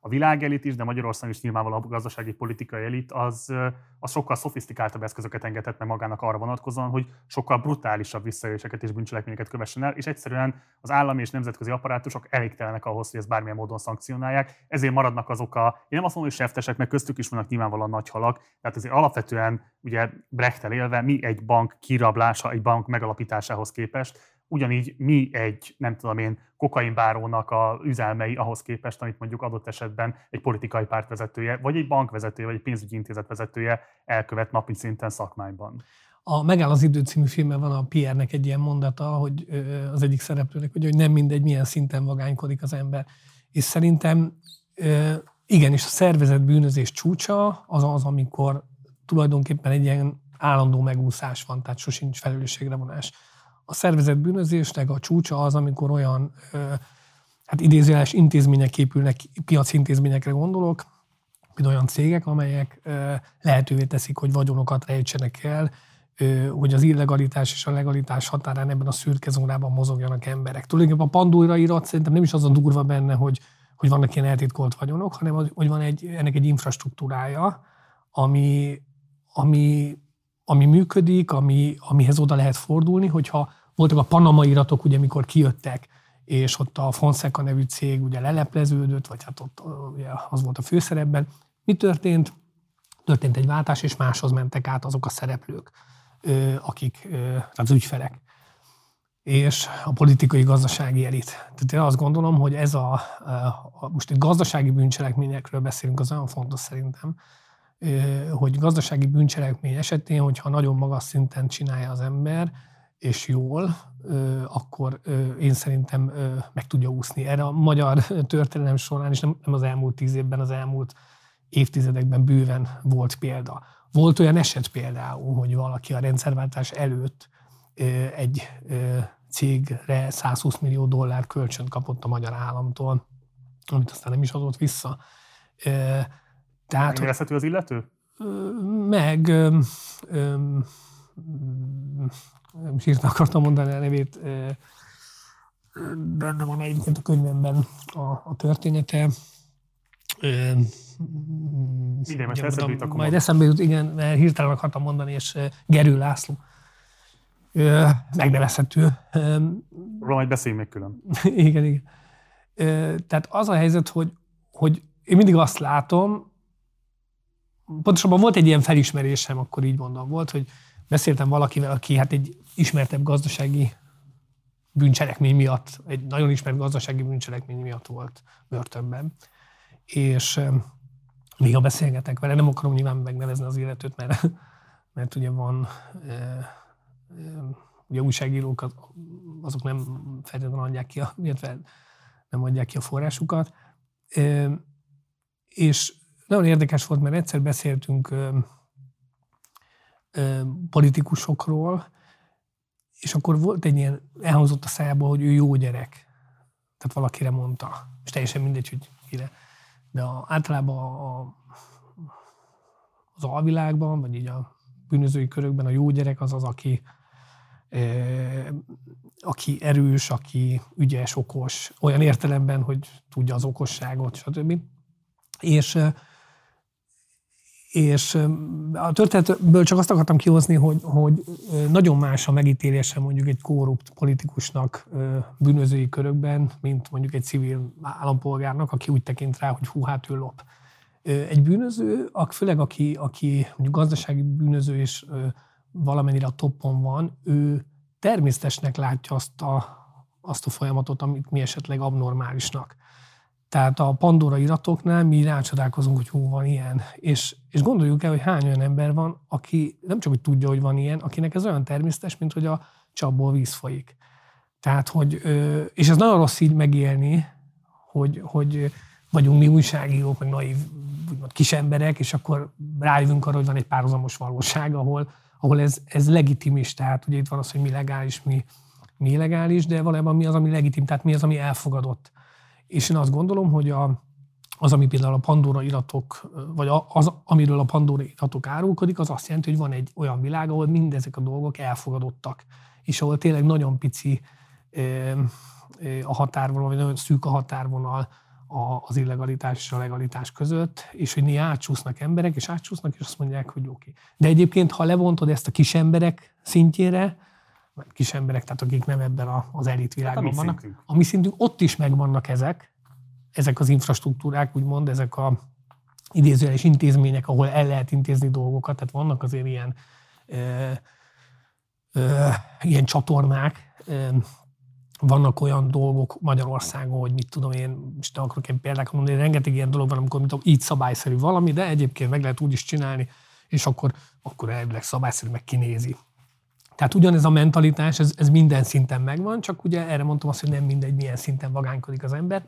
a világelit is, de Magyarországon is nyilvánvalóan a gazdasági politikai elit, az, az sokkal szofisztikáltabb eszközöket engedhet meg magának arra vonatkozóan, hogy sokkal brutálisabb visszaéléseket és bűncselekményeket kövessen el, és egyszerűen az állami és nemzetközi apparátusok elégtelenek ahhoz, hogy ezt bármilyen módon szankcionálják. Ezért maradnak azok a, én nem azt mondom, hogy seftesek, mert köztük is vannak nyilvánvalóan nagy halak, tehát azért alapvetően ugye Brechtel élve mi egy bank kirablása, egy bank megalapításához képest, ugyanígy mi egy, nem tudom én, kokainbárónak a üzelmei ahhoz képest, amit mondjuk adott esetben egy politikai párt vezetője, vagy egy bank vezetője, vagy egy pénzügyi intézet vezetője elkövet napi szinten szakmájban. A Megáll az idő című filmben van a Pierre-nek egy ilyen mondata, hogy az egyik szereplőnek, hogy nem mindegy, milyen szinten vagánykodik az ember. És szerintem igenis a szervezett bűnözés csúcsa az az, amikor tulajdonképpen egy ilyen állandó megúszás van, tehát sosincs felelősségre vonás. A szervezett bűnözésnek a csúcsa az, amikor olyan hát idézőjeles intézmények épülnek, piacintézményekre gondolok, mint olyan cégek, amelyek lehetővé teszik, hogy vagyonokat rejtsenek el, hogy az illegalitás és a legalitás határán ebben a szürke zónában mozogjanak emberek. Tulajdonképpen a Pandora irat szerintem nem is az a durva benne, hogy, hogy vannak ilyen eltitkolt vagyonok, hanem az, hogy van egy, ennek egy infrastruktúrája, ami, ami, ami működik, ami, amihez oda lehet fordulni, hogyha voltak a Panama iratok, ugye, amikor kijöttek, és ott a Fonseca nevű cég ugye lelepleződött, vagy hát ott ugye, az volt a főszerepben. Mi történt? Történt egy váltás, és máshoz mentek át azok a szereplők, akik, tehát az ügyfelek. És a politikai gazdasági elit. Tehát én azt gondolom, hogy ez a, a most egy gazdasági bűncselekményekről beszélünk, az olyan fontos szerintem, hogy gazdasági bűncselekmény esetén, hogyha nagyon magas szinten csinálja az ember, és jól, akkor én szerintem meg tudja úszni. Erre a magyar történelem során, és nem az elmúlt tíz évben, az elmúlt évtizedekben bőven volt példa. Volt olyan eset például, hogy valaki a rendszerváltás előtt egy cégre száz húsz millió dollár kölcsönt kapott a magyar államtól, amit aztán nem is adott vissza. Megérezhető az illető? Meg, öm, öm, nem is írta akartam mondani a nevét, öm, benne van egyébként a könyvemben a, a története. Öm, Minden, most eszembe jut, majd eszembe jut, igen, mert hirtelen akartam mondani, és Gerő László. Öm, megnevezhető. Róla majd beszéljünk még külön. Igen, igen. Öm, tehát az a helyzet, hogy, hogy én mindig azt látom, pontosabban volt egy ilyen felismerésem, akkor így mondom, volt, hogy beszéltem valakivel, aki hát egy ismertebb gazdasági bűncselekmény miatt, egy nagyon ismert gazdasági bűncselekmény miatt volt börtönben. És néha beszélgetek vele, nem akarom nyilván megnevezni az illetőt, mert, mert ugye van, ugye újságírók, azok nem feltétlenül adják ki, a, illetve nem adják ki a forrásukat. És nagyon érdekes volt, mert egyszer beszéltünk ö, ö, politikusokról, és akkor volt egy ilyen, elhangzott a szájából, hogy ő jó gyerek. Tehát valakire mondta. És teljesen mindegy, hogy kire. De a, általában a, a, az alvilágban, vagy így a bűnözői körökben a jó gyerek az az, aki, ö, aki erős, aki ügyes, okos. Olyan értelemben, hogy tudja az okosságot, stb. És... És a történetből csak azt akartam kihozni, hogy, hogy nagyon más a megítélése mondjuk egy korrupt politikusnak bűnözői körökben, mint mondjuk egy civil állampolgárnak, aki úgy tekint rá, hogy hú, hát ő lop. Egy bűnöző, főleg aki, aki mondjuk gazdasági bűnöző és valamennyire a toppon van, ő természetesnek látja azt a, azt a folyamatot, amit mi esetleg abnormálisnak. Tehát a Pandora iratoknál mi rácsodálkozunk, hogy hú, van ilyen. És, és gondoljuk el, hogy hány olyan ember van, aki nem csak, hogy tudja, hogy van ilyen, akinek ez olyan természetes, mint hogy a csapból víz folyik. Tehát, hogy, és ez nagyon rossz így megélni, hogy, hogy vagyunk mi újságírók, meg naiv, úgymond kis emberek, és akkor rájövünk arra, hogy van egy párhuzamos valóság, ahol, ahol ez, ez legitimis. Tehát ugye itt van az, hogy mi legális, mi, mi illegális, de valójában mi az, ami legitim, tehát mi az, ami elfogadott. És én azt gondolom, hogy a, az, ami például a Pandora iratok, vagy az, amiről a Pandora iratok árulkodik, az azt jelenti, hogy van egy olyan világ, ahol mindezek a dolgok elfogadottak, és ahol tényleg nagyon pici a határvonal, vagy nagyon szűk a határvonal az illegalitás és a legalitás között, és hogy néha átcsúsznak emberek, és átcsúsznak, és azt mondják, hogy oké. De egyébként, ha levontod ezt a kis emberek szintjére, kis emberek, tehát akik nem ebben az elitvilágban hát vannak, szintünk. A mi szintünk, ott is megvannak ezek, ezek az infrastruktúrák, úgymond, ezek az idézőjeles intézmények, ahol el lehet intézni dolgokat, tehát vannak azért ilyen, ö, ö, ilyen csatornák, ö, vannak olyan dolgok Magyarországon, hogy mit tudom én, most nem akarok én példákat mondani, rengeteg ilyen dolog van, amikor mit tudom, így szabályszerű valami, de egyébként meg lehet úgy is csinálni, és akkor, akkor elvileg szabályszerű, meg kinézi. Tehát ugyanez a mentalitás, ez, ez minden szinten megvan, csak ugye erre mondtam azt, hogy nem mindegy, milyen szinten vagánkodik az ember.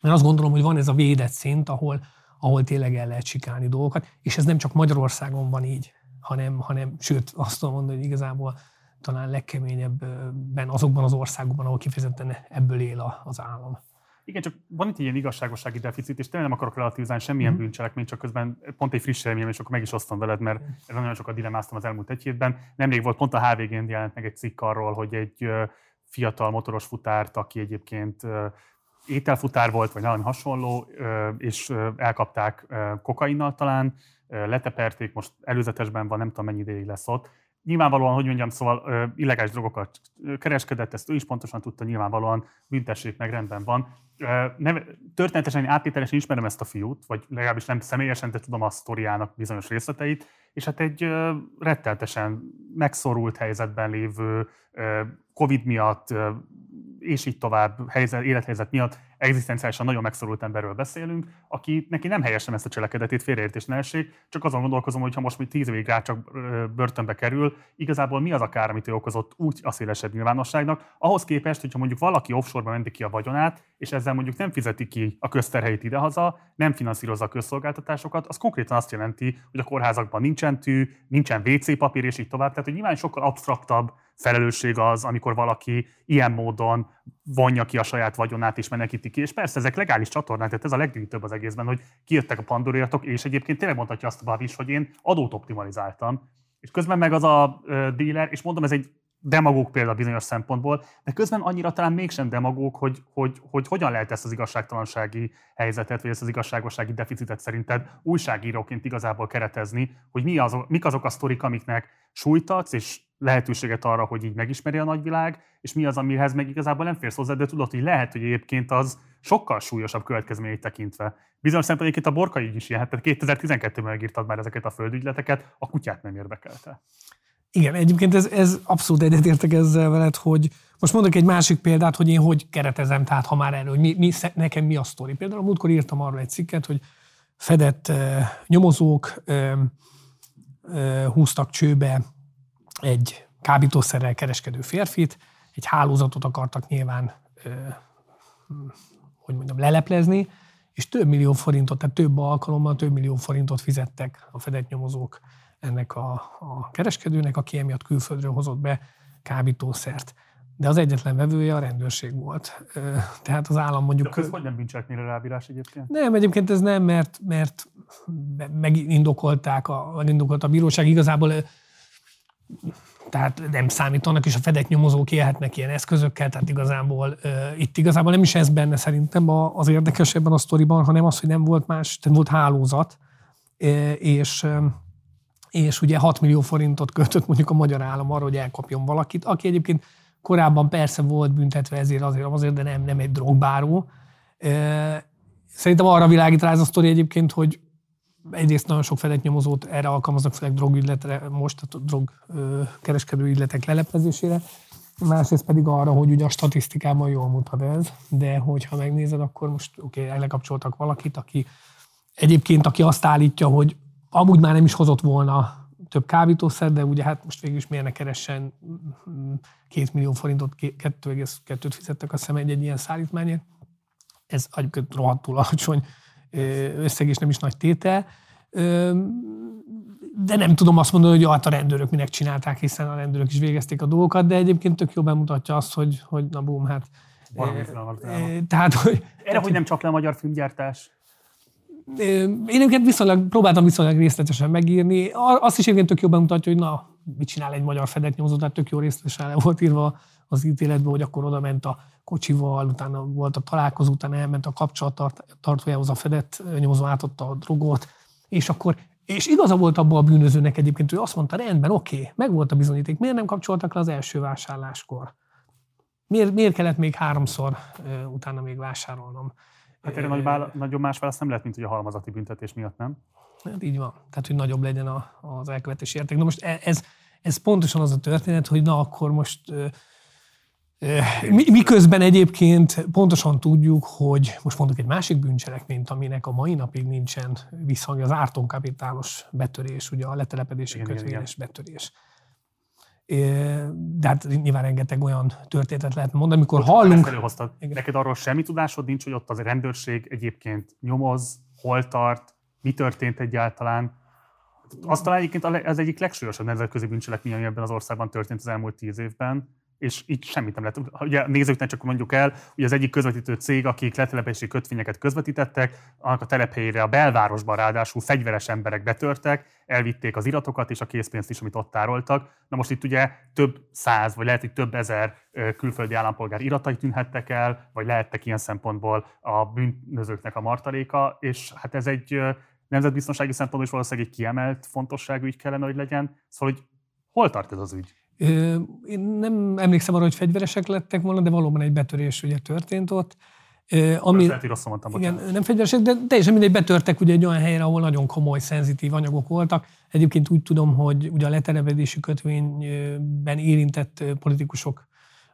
Mert azt gondolom, hogy van ez a védett szint, ahol, ahol tényleg el lehet sikálni dolgokat, és ez nem csak Magyarországon van így, hanem, hanem sőt, azt tudom mondani, hogy igazából talán legkeményebben azokban az országokban, ahol kifejezetten ebből él az állam. Igen, csak van itt ilyen igazságossági deficit, és tényleg nem akarok relativizálni semmilyen mm. bűncselekményt, csak közben pont egy friss élményem, és akkor meg is osztom veled, mert mm. nagyon sokat dilemáztam az elmúlt egy hétben. Nemrég volt, pont a há vé gén jelent meg egy cikk arról, hogy egy fiatal motoros futárt, aki egyébként ételfutár volt, vagy valami hasonló, és elkapták kokainnal talán, leteperték, most előzetesben van, nem tudom mennyi ideig lesz ott. Nyilvánvalóan, hogy mondjam, szóval illegális drogokat kereskedett, ezt ő is pontosan tudta, nyilvánvalóan büntessék meg, rendben van. Nem, történetesen, áttételesen ismerem ezt a fiút, vagy legalábbis nem személyesen, de tudom a sztoriának bizonyos részleteit, és hát egy retteltesen megszorult helyzetben lévő, Covid miatt, és így tovább, helyzet, élethelyzet miatt egzisztenciálisan nagyon megszorult emberről beszélünk, aki neki nem helyesen ezt a cselekedetét, félreértés ne essék, csak azon gondolkozom, hogy ha most mi tíz évig rá csak börtönbe kerül, igazából mi az a kár, amit ő okozott úgy a szélesebb nyilvánosságnak, ahhoz képest, hogyha mondjuk valaki offshore-ba menti ki a vagyonát, és ezzel mondjuk nem fizeti ki a közterheit idehaza, nem finanszírozza a közszolgáltatásokat, az konkrétan azt jelenti, hogy a kórházakban nincsen tű, nincsen vé cé papír, és így tovább. Tehát, hogy nyilván sokkal absztraktabb felelősség az, amikor valaki ilyen módon vonja ki a saját vagyonát és menekíti ki. És persze ezek legális csatornák, tehát ez a legdűltőbb az egészben, hogy kijöttek a Pandora iratok, és egyébként tényleg mondhatja azt a báb is, hogy én adót optimalizáltam. És közben meg az a ö, dealer, és mondom, ez egy demagóg példa bizonyos szempontból, de közben annyira talán mégsem demagóg, hogy, hogy, hogy hogyan lehet ezt az igazságtalansági helyzetet, vagy ezt az igazságossági deficitet szerinted újságíróként igazából keretezni, hogy mi azok, mik azok a sztorik, amiknek súlyt adsz, és lehetőséget arra, hogy így megismerje a nagyvilág, és mi az, amihez meg igazából nem férsz hozzá, de tudod, hogy lehet, hogy egyébként az sokkal súlyosabb következményeit tekintve. Bizonyos szempontból egyébként a Borkai ügy is ilyen, tehát kétezer-tizenkettőben megírtad már ezeket a földügyleteket, a kutyát nem érdekelte. Igen, egyébként ez, ez abszolút egyetértek ezzel veled, hogy most mondok egy másik példát, hogy én hogy keretezem, tehát ha már erről, hogy mi, mi, nekem mi a sztori. Például a múltkor írtam arról egy cikket, hogy fedett eh, nyomozók eh, eh, húztak csőbe egy kábítószerrel kereskedő férfit, egy hálózatot akartak nyilván eh, hogy mondjam, leleplezni, és több millió forintot, tehát több alkalommal több millió forintot fizettek a fedett nyomozók ennek a, a kereskedőnek, aki emiatt külföldről hozott be kábítószert. De az egyetlen vevője a rendőrség volt. Tehát az állam mondjuk... De köz, hogy nem bűncselekményre rábírás egyébként? Nem, egyébként ez nem, mert, mert megindokolták, a, indokolt a bíróság igazából, tehát nem számít annak, és a fedett nyomozók élhetnek ilyen eszközökkel, tehát igazából itt igazából nem is ez benne szerintem az érdekesebben a sztoriban, hanem az, hogy nem volt más, nem volt hálózat, és... és ugye hat millió forintot költött mondjuk a magyar állam arra, hogy elkapjon valakit, aki egyébként korábban persze volt büntetve ezért, azért, azért, de nem, nem egy drogbáró. Szerintem arra világít rá ez a sztori egyébként, hogy egyrészt nagyon sok fedett nyomozót erre alkalmaznak, főleg drogügyletre most, a drogkereskedő ügyletek leleplezésére, másrészt pedig arra, hogy ugye a statisztikában jól mutat ez, de hogyha megnézed, akkor most oké, okay, lekapcsoltak valakit, aki egyébként, aki azt állítja, hogy amúgy már nem is hozott volna több kábítószer, de ugye hát most végül is miért ne keressen két millió forintot, kettő egész kettőt fizettek a szem egy-egy ilyen szállítmányért. Ez egyébként rohadtul alacsony összeg és nem is nagy tétel. de nem tudom azt mondani, hogy hát a rendőrök minek csinálták, hiszen a rendőrök is végezték a dolgokat, de egyébként tök jól bemutatja azt, hogy, hogy na bum, hát... Eh, tehát, hogy, erre, hogy nem csak le a magyar filmgyártás? Én egyébként viszonylag, próbáltam viszonylag részletesen megírni. Azt is egyébként tök jól bemutatja, hogy na, mit csinál egy magyar fedeknyomozó, tehát tök jó részletesen le volt írva az ítéletben, hogy akkor oda ment a kocsival, utána volt a találkozó, utána elment a kapcsolattartójához a fedett nyomozó, átadta a drogot, és akkor... És igaza volt abban a bűnözőnek egyébként, hogy azt mondta, rendben, oké, okay, meg volt a bizonyíték, miért nem kapcsoltak le az első vásárláskor? Miért, miért kellett még háromszor uh, utána még vásárolnom? Hát erre nagy, nagyon más válasz nem lehet, mint hogy a halmazati büntetés miatt, nem? Hát így van. Tehát, hogy nagyobb legyen a, az elkövetési érték. Na most ez, ez pontosan az a történet, hogy na akkor most... Uh, Miközben egyébként pontosan tudjuk, hogy most mondok egy másik bűncselekményt, aminek a mai napig nincsen visszhangja, az ártonkapitálos betörés, ugye a letelepedési kötvényes betörés. De hát nyilván rengeteg olyan történetet lehet mondani, amikor Bocsán, hallunk... Előhoztad. Neked arról semmi tudásod nincs, hogy ott az rendőrség egyébként nyomoz, hol tart, mi történt egyáltalán? Azt talán egyébként az egyik legsúlyosabb nemzetközi bűncselekmény, ami ebben az országban történt az elmúlt tíz évben. És így semmit nem lehet. Ugye nézőknek csak mondjuk el, hogy az egyik közvetítő cég, akik letelepedési kötvényeket közvetítettek, annak a telephelyére a belvárosban ráadásul fegyveres emberek betörtek, elvitték az iratokat és a készpénzt is, amit ott tároltak. Na most itt ugye több száz, vagy lehet, hogy több ezer külföldi állampolgár iratai tűnhettek el, vagy lehettek ilyen szempontból a bűnözőknek a martaléka, és hát ez egy nemzetbiztonsági szempontból is valószínűleg egy kiemelt fontosságú ügy kellene, hogy legyen. Szóval, hogy hol tart ez az ügy? Én nem emlékszem arra, hogy fegyveresek lettek volna, de valóban egy betörés ugye történt ott. Ami, mondtam, igen, nem fegyveresek, de teljesen mindegy, betörtek ugye egy olyan helyre, ahol nagyon komoly, szenzitív anyagok voltak. Egyébként úgy tudom, hogy ugye a letelepedési kötvényben érintett politikusok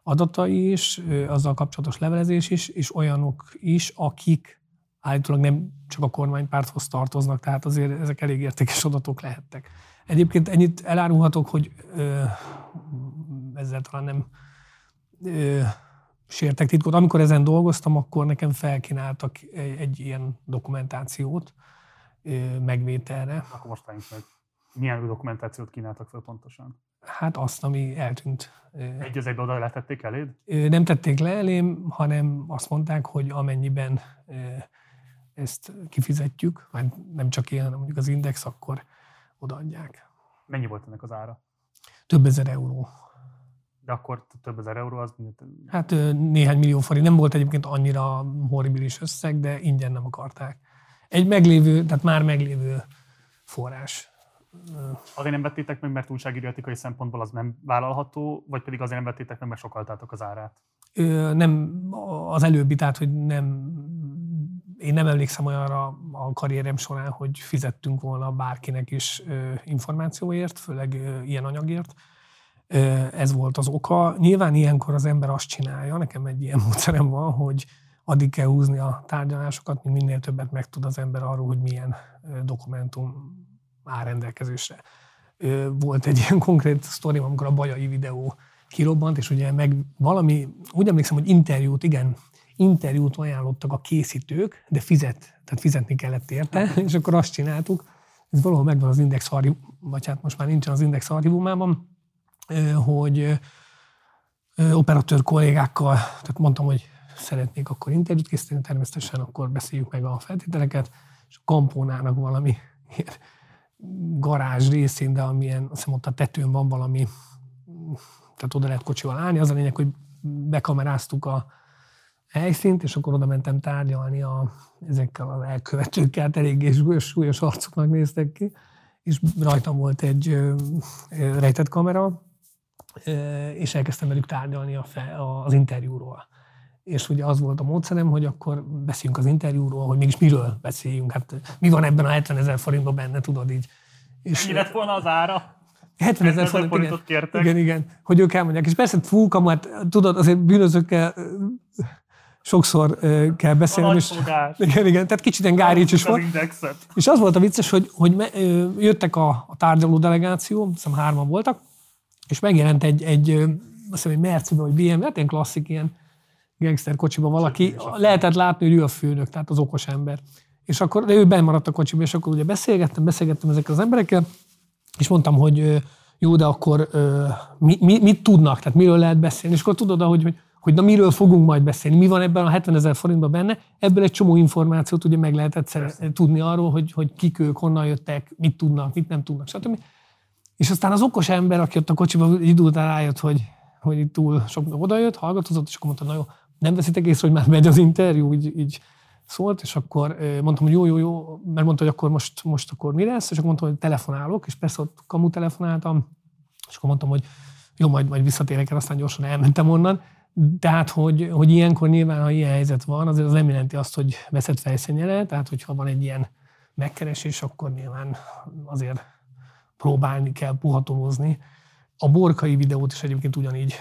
adatai is, azzal kapcsolatos levelezés is, és olyanok is, akik állítólag nem csak a kormánypárthoz tartoznak, tehát azért ezek elég értékes adatok lehettek. Egyébként ennyit elárulhatok, hogy ö, ezzel talán nem ö, sértek titkot. Amikor ezen dolgoztam, akkor nekem felkínáltak egy, egy ilyen dokumentációt ö, megvételre. Akkor most váljunk meg. Milyen dokumentációt kínáltak fel pontosan? Hát azt, ami eltűnt. Egy az egybe oda letették eléd? Ö, nem tették le elém, hanem azt mondták, hogy amennyiben ö, ezt kifizetjük, nem csak én, hanem mondjuk az Index, akkor odaadják. Mennyi volt ennek az ára? Több ezer euró. De akkor több ezer euró az... Hát néhány millió forint. Nem volt egyébként annyira horribilis összeg, de ingyen nem akarták. Egy meglévő, tehát már meglévő forrás. Azért nem vettétek meg, mert újságíróetikai szempontból az nem vállalható, vagy pedig azért nem vettétek meg, mert sokaltátok az árát? Ö, nem, az előbbi, tehát hogy nem... Én nem emlékszem olyanra a karrierem során, hogy fizettünk volna bárkinek is információért, főleg ilyen anyagért. Ez volt az oka. Nyilván ilyenkor az ember azt csinálja, nekem egy ilyen módszerem van, hogy addig kell húzni a tárgyalásokat, mint minél többet megtud az ember arról, hogy milyen dokumentum áll rendelkezésre. Volt egy ilyen konkrét sztorim, amikor a bajai videó kirobbant, és ugye meg valami, úgy emlékszem, hogy interjút, igen, interjút ajánlottak a készítők, de fizet, tehát fizetni kellett érte, és akkor azt csináltuk, ez valahol megvan az Index archívumában, vagy hát most már nincsen az Index archívumában, hogy operatőr kollégákkal, tehát mondtam, hogy szeretnék akkor interjút készíteni, természetesen akkor beszéljük meg a feltételeket, és a kampónának valami ilyen garázs részén, de amilyen, azt hiszem ott a tetőn van valami, tehát oda lehet kocsival állni, az a lényeg, hogy bekameráztuk a helyszínt, és akkor oda mentem tárgyalni a, ezekkel az elkövetőkkel, eléggé súlyos arcoknak néztek ki, és rajtam volt egy ö, ö, rejtett kamera, ö, és elkezdtem velük tárgyalni a fe, a, az interjúról. És ugye az volt a módszerem, hogy akkor beszéljünk az interjúról, hogy mégis miről beszéljünk, hát mi van ebben a hetven ezer forintban benne, tudod így. És mi lett volna az ára? hetven ezer forintot kértek. Igen, igen, hogy ők elmondják. És persze fú, kamát, tudod, azért bűnözőkkel... Sokszor uh, kell beszélnem. És, igen, igen, tehát kicsit ilyen gárícs is volt. Indexet. És az volt a vicces, hogy, hogy me, jöttek a, a tárgyaló delegáció, azt hiszem hárman voltak, és megjelent egy, egy azt hiszem, egy Mercibe, vagy bé em, hát ilyen klasszik, ilyen gangster kocsiban valaki. Lehetett látni, hogy ő a főnök, tehát az okos ember. És akkor de ő benn maradt a kocsiba, és akkor ugye beszélgettem, beszélgettem ezekkel az emberekkel, És mondtam, hogy jó, de akkor mi, mi, mit tudnak, tehát miről lehet beszélni. És akkor tudod, ahogy, hogy, hogy na miről fogunk majd beszélni, mi van ebben a hetvenezer forintban benne, ebből egy csomó információt ugye meg lehet egyszer tudni arról, hogy, hogy kik ők, honnan jöttek, mit tudnak, mit nem tudnak, stb. És aztán az okos ember, aki ott a kocsiba idult, rájött, hogy, hogy túl sok odajött, hallgatózott, és akkor mondta, na jó, nem veszitek észre, hogy már megy az interjú, így, így szólt, és akkor mondtam, hogy jó, jó, jó, mert mondta, hogy akkor most, most akkor mi lesz, és akkor mondtam, hogy telefonálok, és persze ott kamu telefonáltam, és akkor mondtam, hogy jó, majd, majd visszatérek el, aztán gyorsan elmentem onnan. Tehát, hogy, hogy ilyenkor nyilván, ha ilyen helyzet van, azért az nem jelenti azt, hogy veszed fejszényele, tehát hogyha van egy ilyen megkeresés, akkor nyilván azért próbálni kell puhatolózni. A borkai videót is egyébként ugyanígy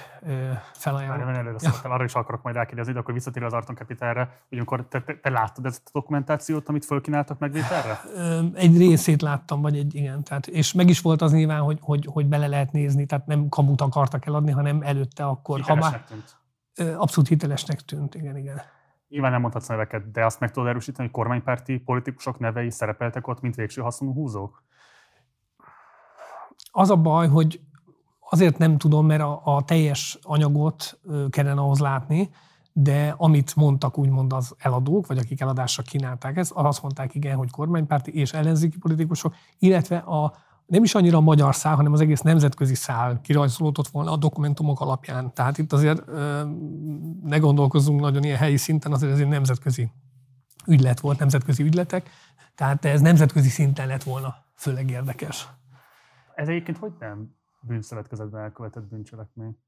felajánlom. Én előre szóltam, arra is akarok majd elkérdezni, de akkor visszatérve az Arton Capitalre, hogy amikor te, te, te láttad ezt a dokumentációt, amit fölkínáltak megvételre? Egy részét láttam, vagy egy igen. Tehát, és meg is volt az nyilván, hogy, hogy, hogy bele lehet nézni, tehát nem kamut akartak eladni, hanem előtte akkor. Hitelesnek tűnt. Abszolút hitelesnek tűnt, igen, igen. Nyilván nem mondhatsz neveket, de azt meg tudod erősíteni, hogy kormánypárti politikusok nevei szerepeltek ott, mint végső haszonú húzók? Az a baj, hogy azért nem tudom, mert a, a teljes anyagot kellene ahhoz látni, de amit mondtak úgymond az eladók, vagy akik eladásra kínálták ezt, azt mondták igen, hogy kormánypárti és ellenzéki politikusok, illetve a, nem is annyira a magyar szál, hanem az egész nemzetközi szál kirajzolódott volna a dokumentumok alapján. Tehát itt azért ne gondolkozzunk nagyon ilyen helyi szinten, azért ez egy nemzetközi ügylet volt, nemzetközi ügyletek, tehát ez nemzetközi szinten lett volna főleg érdekes. Ez egyébként hogy nem bűnszövetkezetben elkövetett bűncselekmény?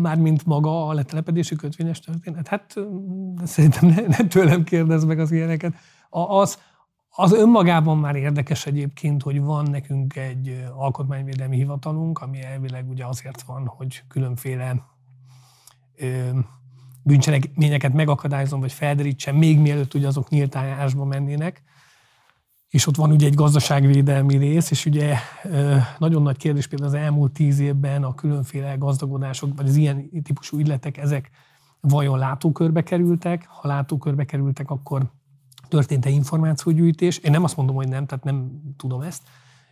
Mármint maga a letelepedési kötvényes történet? Hát szerintem ne, ne tőlem kérdezz meg az ilyeneket. A, az, az önmagában már érdekes egyébként, hogy van nekünk egy alkotmányvédelmi hivatalunk, ami elvileg ugye azért van, hogy különféle ö, bűncselekményeket megakadályozom, vagy felderítsen, még mielőtt ugye azok nyíltállásba mennének. És ott van ugye egy gazdaságvédelmi rész, és ugye nagyon nagy kérdés például az elmúlt tíz évben a különféle gazdagodások, vagy az ilyen típusú ügyletek, ezek vajon látókörbe kerültek? Ha látókörbe kerültek, akkor történt-e információgyűjtés? Én nem azt mondom, hogy nem, tehát nem tudom ezt.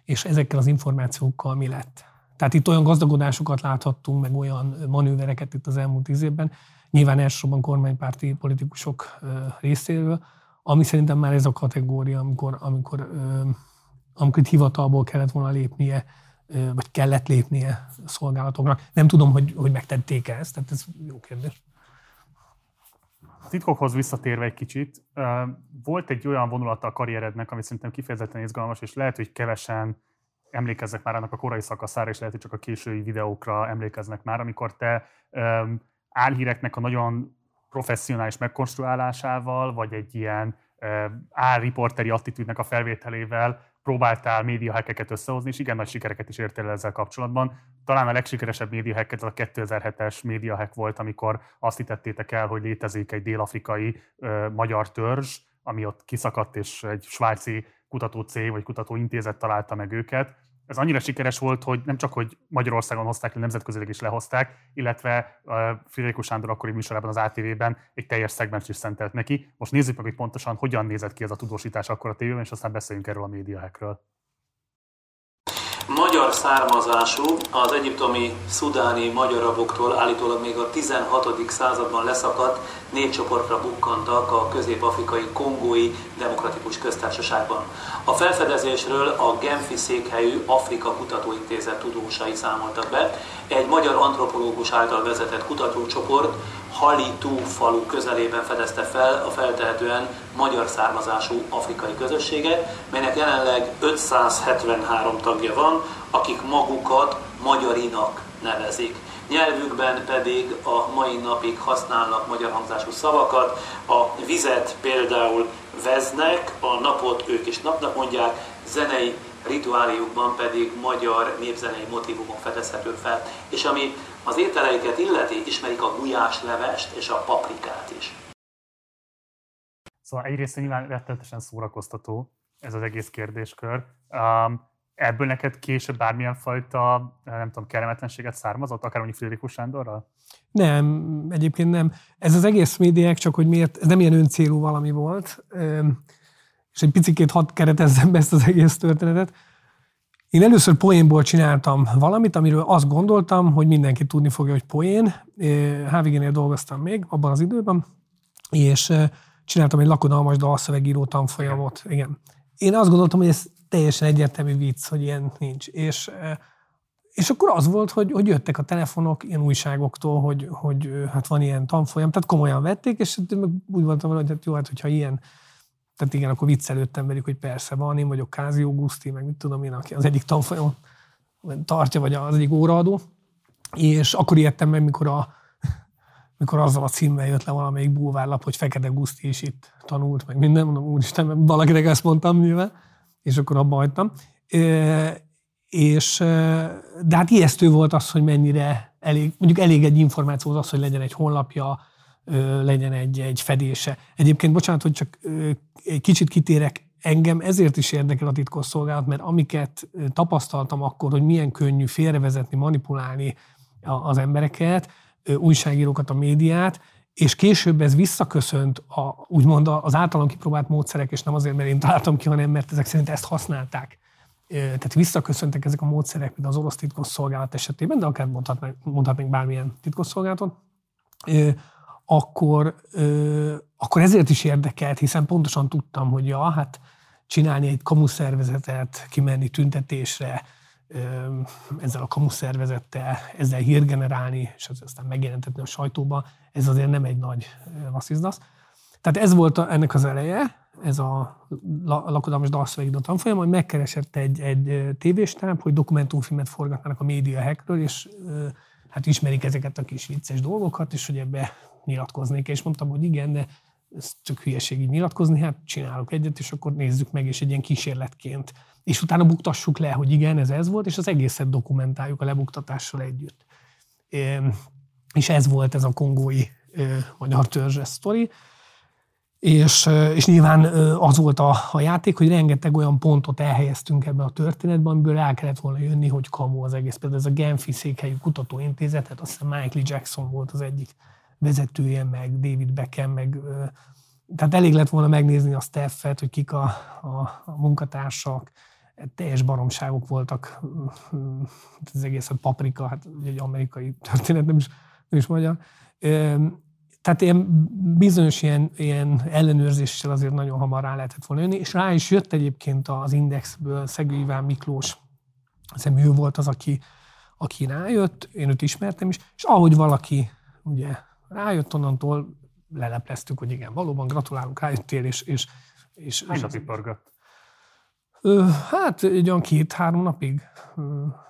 És ezekkel az információkkal mi lett? Tehát itt olyan gazdagodásokat láthattunk, meg olyan manővereket itt az elmúlt tíz évben, nyilván elsősorban kormánypárti politikusok részéről, ami szerintem már ez a kategória, amikor, amikor, ö, amikor itt hivatalból kellett volna lépnie, ö, vagy kellett lépnie szolgálatoknak. Nem tudom, hogy, hogy megtették ezt, tehát ez jó kérdés. A titkokhoz visszatérve egy kicsit, volt egy olyan vonulata a karrierednek, ami szerintem kifejezetten izgalmas, és lehet, hogy kevesen emlékeznek már annak a korai szakaszára, és lehet, hogy csak a késői videókra emlékeznek már, amikor te ö, álhíreknek a nagyon professzionális megkonstruálásával, vagy egy ilyen e, álriporteri attitűdnek a felvételével próbáltál médiahackeket összehozni, és igen nagy sikereket is értél ezzel kapcsolatban. Talán a legsikeresebb médiahack ez a kétezer-hetes médiahack volt, amikor azt hitettétek el, hogy létezik egy dél-afrikai e, magyar törzs, ami ott kiszakadt, és egy svájci kutatócég vagy kutatóintézet találta meg őket. Ez annyira sikeres volt, hogy nem csak, hogy Magyarországon hozták, de nemzetközileg is lehozták, illetve Friderikus Sándor akkori műsorában, az á té vében egy teljes szegmens is szentelt neki. Most nézzük meg, hogy pontosan hogyan nézett ki ez a tudósítás akkor a tévében, és aztán beszéljünk erről a médiahackről. Magyar származású, az egyiptomi szudáni magyar raboktól állítólag még a tizenhatodik században leszakadt népcsoportra bukkantak a közép-afrikai kongói demokratikus köztársaságban. A felfedezésről a Genfi székhelyű Afrika Kutatóintézet tudósai számoltak be. Egy magyar antropológus által vezetett kutatócsoport Halitú falu közelében fedezte fel a feltehetően magyar származású afrikai közösséget, melynek jelenleg ötszázhetvenhárom tagja van, akik magukat magyarinak nevezik. Nyelvükben pedig a mai napig használnak magyar hangzású szavakat, a vizet például veznek, a napot ők is napnak mondják, zenei rituáliukban pedig magyar népzenei motívumok fedezhető fel, és ami az ételeiket illeti, ismerik a gulyáslevest és a paprikát is. Szóval egyrészt nyilván rettenetesen szórakoztató ez az egész kérdéskör. Um, Ebből neked később bármilyen fajta, nem tudom, kellemetlenséget származott, akár mondjuk Friderikus Sándorral? Nem, egyébként nem. Ez az egész médiák, csak hogy miért, ez nem ilyen öncélú valami volt, és egy picikét hadd keretezzem be ezt az egész történetet. Én először poénból csináltam valamit, amiről azt gondoltam, hogy mindenki tudni fogja, hogy poén. há vé génél dolgoztam még abban az időben, és csináltam egy lakodalmas dalszövegíró tanfolyamot. Igen. Én azt gondoltam, hogy ez teljesen egyértelmű vicc, hogy ilyen nincs. És, és akkor az volt, hogy, hogy jöttek a telefonok ilyen újságoktól, hogy, hogy hát van ilyen tanfolyam, tehát komolyan vették, és úgy voltam, hogy hát jó, hát hogyha ilyen, tehát igen, akkor viccelődtem velük, hogy persze van, én vagyok Kázió Guszti, meg mit tudom én, aki az egyik tanfolyamon tartja, vagy az egyik óraadó. És akkor ijedtem meg, mikor, a, mikor azzal a címmel jött le valamelyik bulvárlap, hogy Fekete Guszti is itt tanult, meg minden, mondom, úristen, valakinek ezt mondtam nyilván, és akkor abba hagytam. E, és, de hát ijesztő volt az, hogy mennyire elég, mondjuk elég egy információhoz az, hogy legyen egy honlapja, legyen egy, egy fedése. Egyébként, bocsánat, hogy csak egy kicsit kitérek, engem ezért is érdekel a titkosszolgálat, mert amiket tapasztaltam akkor, hogy milyen könnyű félrevezetni, manipulálni az embereket, újságírókat, a médiát, és később ez visszaköszönt a, úgymond az általam kipróbált módszerek, és nem azért, mert én találtam ki, hanem mert ezek szerint ezt használták. Tehát visszaköszöntek ezek a módszerek, mint az orosz titkosszolgálat esetében, de akár mondhatnánk, mondhatnánk bármilyen titkosszolgálatot, akkor, akkor ezért is érdekelt, hiszen pontosan tudtam, hogy ja, hát csinálni egy kamuszervezetet, kimenni tüntetésre, ezzel a kamuszervezettel, ezzel hírgenerálni, és aztán megjelentetni a sajtóban, ez azért nem egy nagy vasszizdasz. Tehát ez volt a, ennek az eleje, ez a lakodalmas dalszövegíró tanfolyam, hogy megkeresett egy, egy tévéstáb, hogy dokumentumfilmet forgatnának a média hackről, és hát ismerik ezeket a kis vicces dolgokat, és hogy ebbe nyilatkoznék, és mondtam, hogy igen, de ez csak hülyeség így nyilatkozni, hát csinálok egyet, és akkor nézzük meg, és egy ilyen kísérletként. És utána buktassuk le, hogy igen, ez ez volt, és az egészet dokumentáljuk a lebuktatással együtt. És ez volt ez a kongói magyar törzses sztori. És, és nyilván az volt a, a játék, hogy rengeteg olyan pontot elhelyeztünk ebbe a történetben, amiből el kellett volna jönni, hogy kamu az egész. Például ez a Genfi székhelyű kutatóintézet, hát azt hiszem Michael Jackson volt az egyik vezetője, meg David Beckham, meg, tehát elég lett volna megnézni a staffet, hogy kik a, a, a munkatársak, teljes baromságok voltak, ez egész a paprika, hát egy amerikai történet, nem is, nem is magyar. Tehát ilyen bizonyos ilyen, ilyen ellenőrzéssel azért nagyon hamar rá lehetett volna jönni, és rá is jött egyébként az Indexből Szegő Iván Miklós, hiszem ő volt az, aki, aki rájött, én őt ismertem is, és ahogy valaki ugye rájött, onnantól lelepleztük, hogy igen, valóban gratulálunk, rájöttél, és... és, és Hány napig pargatt? Hát egy olyan két-három napig,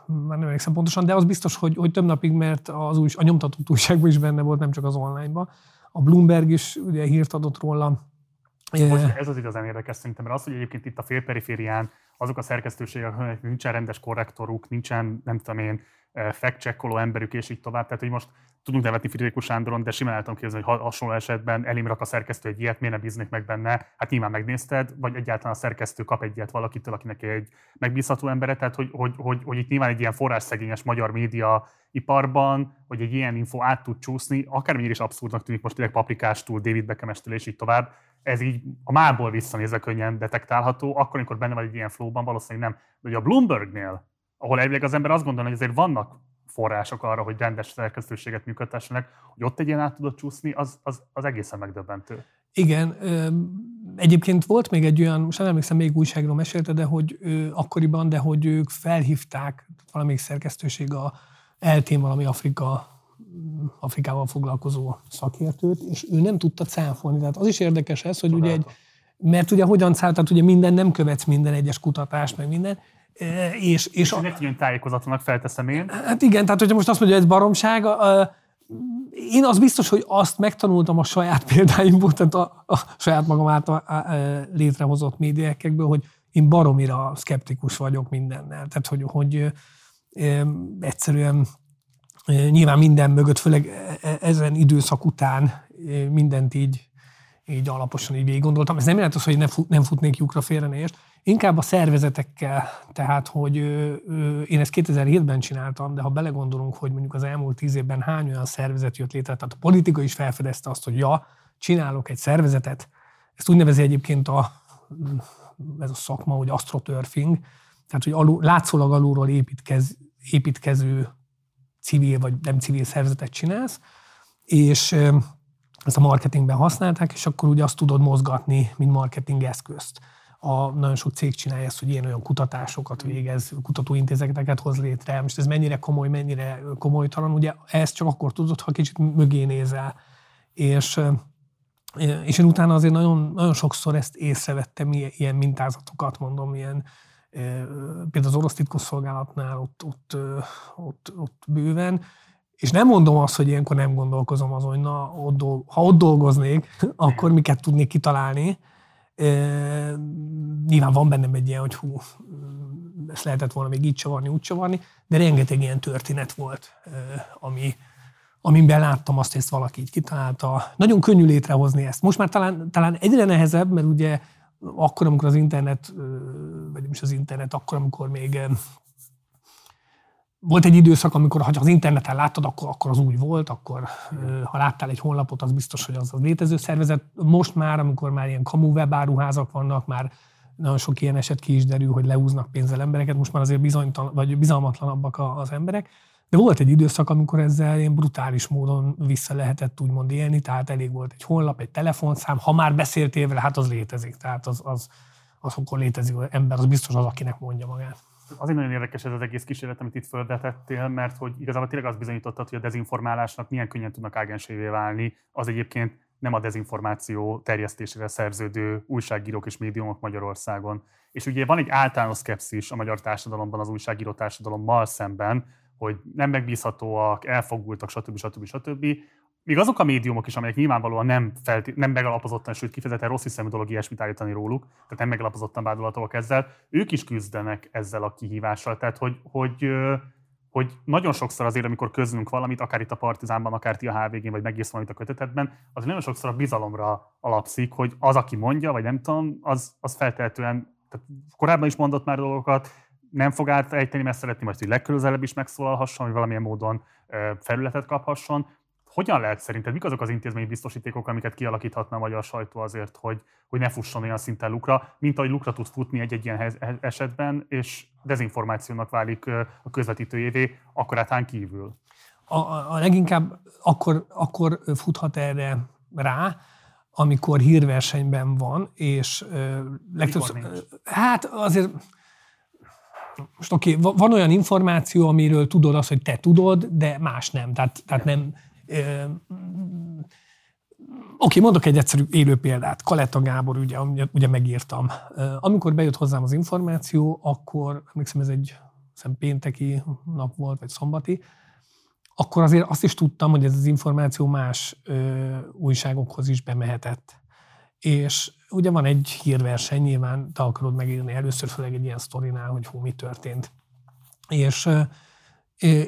már nem emlékszem pontosan, de az biztos, hogy, hogy több napig, mert az új, a nyomtatott újságban is benne volt, nem csak az onlineban. A Bloomberg is ugye hírt adott róla. Most ez az igazán érdekes szerintem, mert az, hogy egyébként itt a félperiférián azok a szerkesztőségek, hogy nincsen rendes korrektoruk, nincsen, nem tudom én, fact-checkoló emberük, és így tovább. Tehát, hogy most tudunk nevetni Fridrikus Sándoron, de simán el tudom képzelni, hogy hasonló esetben elém rak a szerkesztő egy ilyet, miért ne bíznék meg benne, hát nyilván megnézted, vagy egyáltalán a szerkesztő kap egy ilyet valakitől, akinek egy megbízható embere, tehát hogy, hogy, hogy, hogy itt nyilván egy ilyen forrásszegényes magyar média iparban, hogy egy ilyen info át tud csúszni, akármennyire is abszurdnak tűnik most tényleg Paprikástól, David Beckhamestől és így tovább, ez így a mából visszanézve könnyen detektálható, akkor, amikor benne vagy egy ilyen flowban, valószínűleg nem. De ugye a Bloombergnél, ahol elvileg az ember azt gondolja, hogy azért vannak források arra, hogy rendes szerkesztőséget működtessenek, hogy ott egy ilyen át tudod csúszni, az, az, az egészen megdöbbentő. Igen. Egyébként volt még egy olyan, most nem emlékszem, még újságról mesélte, de hogy akkoriban, de hogy ők felhívták valamelyik szerkesztőség a eltén valami Afrika, Afrikával foglalkozó szakértőt, és ő nem tudta cáfolni. Tehát az is érdekes ez, hogy Tudálta. ugye egy, mert ugye hogyan cáfolt, ugye minden, nem követsz minden egyes kutatást, meg minden, És, és, és a... egy ilyen tájékozatlanak felteszem én. Hát igen, tehát hogyha most azt mondja, hogy ez baromság, én az biztos, hogy azt megtanultam a saját példáimból, tehát a, a saját magam által létrehozott médiákból, hogy én baromira szkeptikus vagyok mindennel. Tehát, hogy, hogy egyszerűen nyilván minden mögött, főleg ezen időszak után mindent így, így alaposan így végig gondoltam. Ez nem jelent az, hogy ne fut, nem futnék lyukra, félre ne értsd. Inkább a szervezetekkel, tehát, hogy ö, ö, én ezt kétezer-hétben csináltam, de ha belegondolunk, hogy mondjuk az elmúlt tíz évben hány olyan szervezet jött létre, tehát a politika is felfedezte azt, hogy ja, csinálok egy szervezetet, ezt úgy nevezi egyébként a, ez a szakma, hogy astroturfing, Tehát, hogy alul, látszólag alulról építkez, építkező civil vagy nem civil szervezetet csinálsz, és ezt a marketingben használták, és akkor ugye azt tudod mozgatni, mint marketing eszközt. A, nagyon sok cég csinálja ezt, hogy ilyen-olyan kutatásokat végez, kutatóintézeteket hoz létre. Most ez mennyire komoly, mennyire komolytalan, ugye ezt csak akkor tudod, ha kicsit mögé nézel. És, és én utána azért nagyon, nagyon sokszor ezt észrevettem, ilyen mintázatokat mondom, ilyen, például az orosz titkosszolgálatnál ott, ott, ott, ott bőven, és nem mondom azt, hogy ilyenkor nem gondolkozom azon, hogy na, ott dol- ha ott dolgoznék, akkor miket tudnék kitalálni. E, nyilván van bennem egy ilyen, hogy hú, ezt lehetett volna még így csavarni, úgy csavarni, de rengeteg ilyen történet volt, ami, amiben láttam azt, hogy ezt valaki így kitalálta. Nagyon könnyű létrehozni ezt. Most már talán, talán egyre nehezebb, mert ugye akkor, amikor az internet, vagy nem is az internet, akkor, amikor még volt egy időszak, amikor ha csak az interneten láttad, akkor, akkor az úgy volt, akkor ha láttál egy honlapot, az biztos, hogy az a létező szervezet. Most már, amikor már ilyen kamu webáruházak vannak, már nagyon sok ilyen eset ki is derül, hogy leúznak pénzzel embereket, most már azért bizonytalan, vagy bizalmatlanabbak az emberek. De volt egy időszak, amikor ezzel ilyen brutális módon vissza lehetett úgymond élni, tehát elég volt egy honlap, egy telefonszám, ha már beszéltél vele, hát az létezik, tehát az, az, az akkor létezik az ember, az biztos az, akinek mondja magát. Azért nagyon érdekes ez az egész kísérlet, amit itt fölvetettél, mert hogy igazából tényleg azt bizonyítottad, hogy a dezinformálásnak milyen könnyen tudnak ágensévé válni, az egyébként nem a dezinformáció terjesztésére szerződő újságírók és médiumok Magyarországon. És ugye van egy általános szkepszis a magyar társadalomban az újságíró társadalommal szemben, hogy nem megbízhatóak, elfogultak, stb. stb. stb. Míg azok a médiumok is, amelyek nyilvánvalóan nem, felté- nem megalapozottan, sőt kifejezetten rossz hiszemű dolog ilyesmit állítani róluk, tehát nem megalapozottan vádolhatóak ezzel, ők is küzdenek ezzel a kihívással. Tehát, hogy, hogy, hogy nagyon sokszor azért, amikor közlünk valamit, akár itt a Partizánban, akár ti a há vé gén, vagy megírsz valamit a kötetetben, az nagyon sokszor a bizalomra alapszik, hogy az, aki mondja, vagy nem tudom, az, az feltehetően, tehát korábban is mondott már dolgokat, nem fog átejteni, mert szeretném majd, hogy legközelebb is megszólalhasson, hogy valamilyen módon felületet kaphasson. Hogyan lehet szerinted, mik azok az intézményi biztosítékok, amiket kialakíthatna a magyar sajtó azért, hogy, hogy ne fusson olyan szinten lukra, mint ahogy lukra tud futni egy-egy ilyen esetben, és dezinformációnak válik a közvetítőjévé, akkorátán kívül? A, a leginkább akkor, akkor futhat erre rá, amikor hírversenyben van, és ö, legtöbbször... Mikor nincs? Hát azért... Most oké, okay, van olyan információ, amiről tudod azt, hogy te tudod, de más nem. Tehát, tehát nem... Ö, oké, mondok egy egyszerű élő példát. Kaletta Gábor, ugye, ugye megírtam. Amikor bejött hozzám az információ, akkor, emlékszem, ez egy hiszem, pénteki nap volt, vagy szombati, akkor azért azt is tudtam, hogy ez az információ más ö, újságokhoz is bemehetett. És ugye van egy hírverseny, nyilván te akarod megírni először, főleg egy ilyen sztorinál, hogy hú, mi történt. És,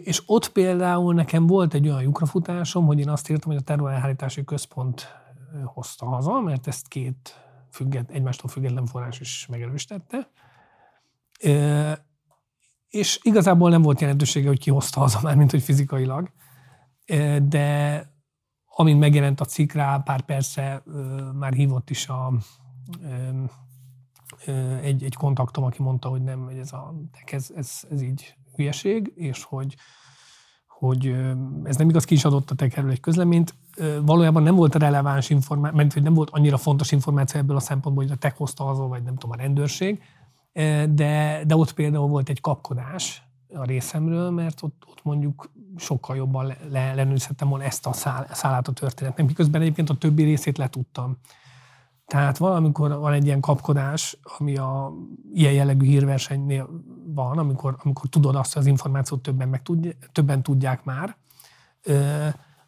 és ott például nekem volt egy olyan lyukrafutásom, hogy én azt írtam, hogy a terrorelhárítási központ hozta haza, mert ezt két függet, egymástól független forrás is megerősítette. És igazából nem volt jelentősége, hogy ki hozta haza már, mint hogy fizikailag. De... amint megjelent a cikk, rá pár percre már hívott is a, ö, ö, egy, egy kontaktom, aki mondta, hogy nem, hogy ez, a, ez, ez, ez így hülyeség, és hogy, hogy ez nem igaz, ki is adott a tekerről egy közleményt. Valójában nem volt releváns információ, mert nem volt annyira fontos információ ebből a szempontból, hogy a tek hozta azon, vagy nem tudom, a rendőrség, de, de ott például volt egy kapkodás a részemről, mert ott, ott mondjuk sokkal jobban leellenőrizhettem volna ezt a szálát a történetnek, miközben egyébként a többi részét letudtam. Tehát valamikor van egy ilyen kapkodás, ami a ilyen jellegű hírversenynél van, amikor, amikor tudod azt, hogy az információt többen, meg tudj, többen tudják már,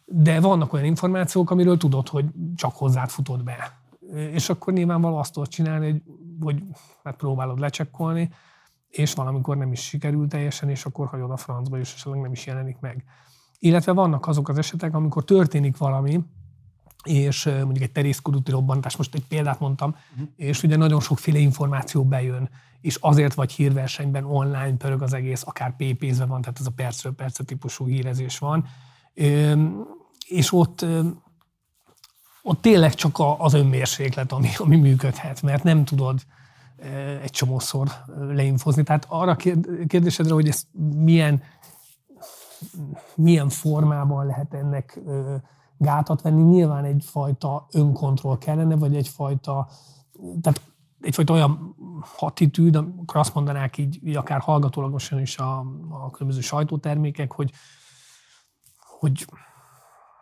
de vannak olyan információk, amiről tudod, hogy csak hozzád futott be. És akkor nyilvánvaló azt tudod csinálni, hogy megpróbálod lecsekkolni, és valamikor nem is sikerül teljesen, és akkor hagyod a francba, és esetleg nem is jelenik meg. Illetve vannak azok az esetek, amikor történik valami, és mondjuk egy terészkodúti robbantás, most egy példát mondtam, uh-huh. és ugye nagyon sokféle információ bejön, és azért vagy hírversenyben, online pörög az egész, akár pépézve van, tehát ez a percről percre típusú hírezés van, és ott, ott tényleg csak az önmérséklet, ami, ami működhet, mert nem tudod egy csomószor leinfozni. Tehát arra kérdésedre, hogy ezt milyen, milyen formában lehet ennek gátat venni, nyilván egyfajta önkontroll kellene, vagy egyfajta, tehát egyfajta olyan attitűd, amikor azt mondanák így, így akár hallgatólagosan is a, a különböző sajtótermékek, hogy, hogy,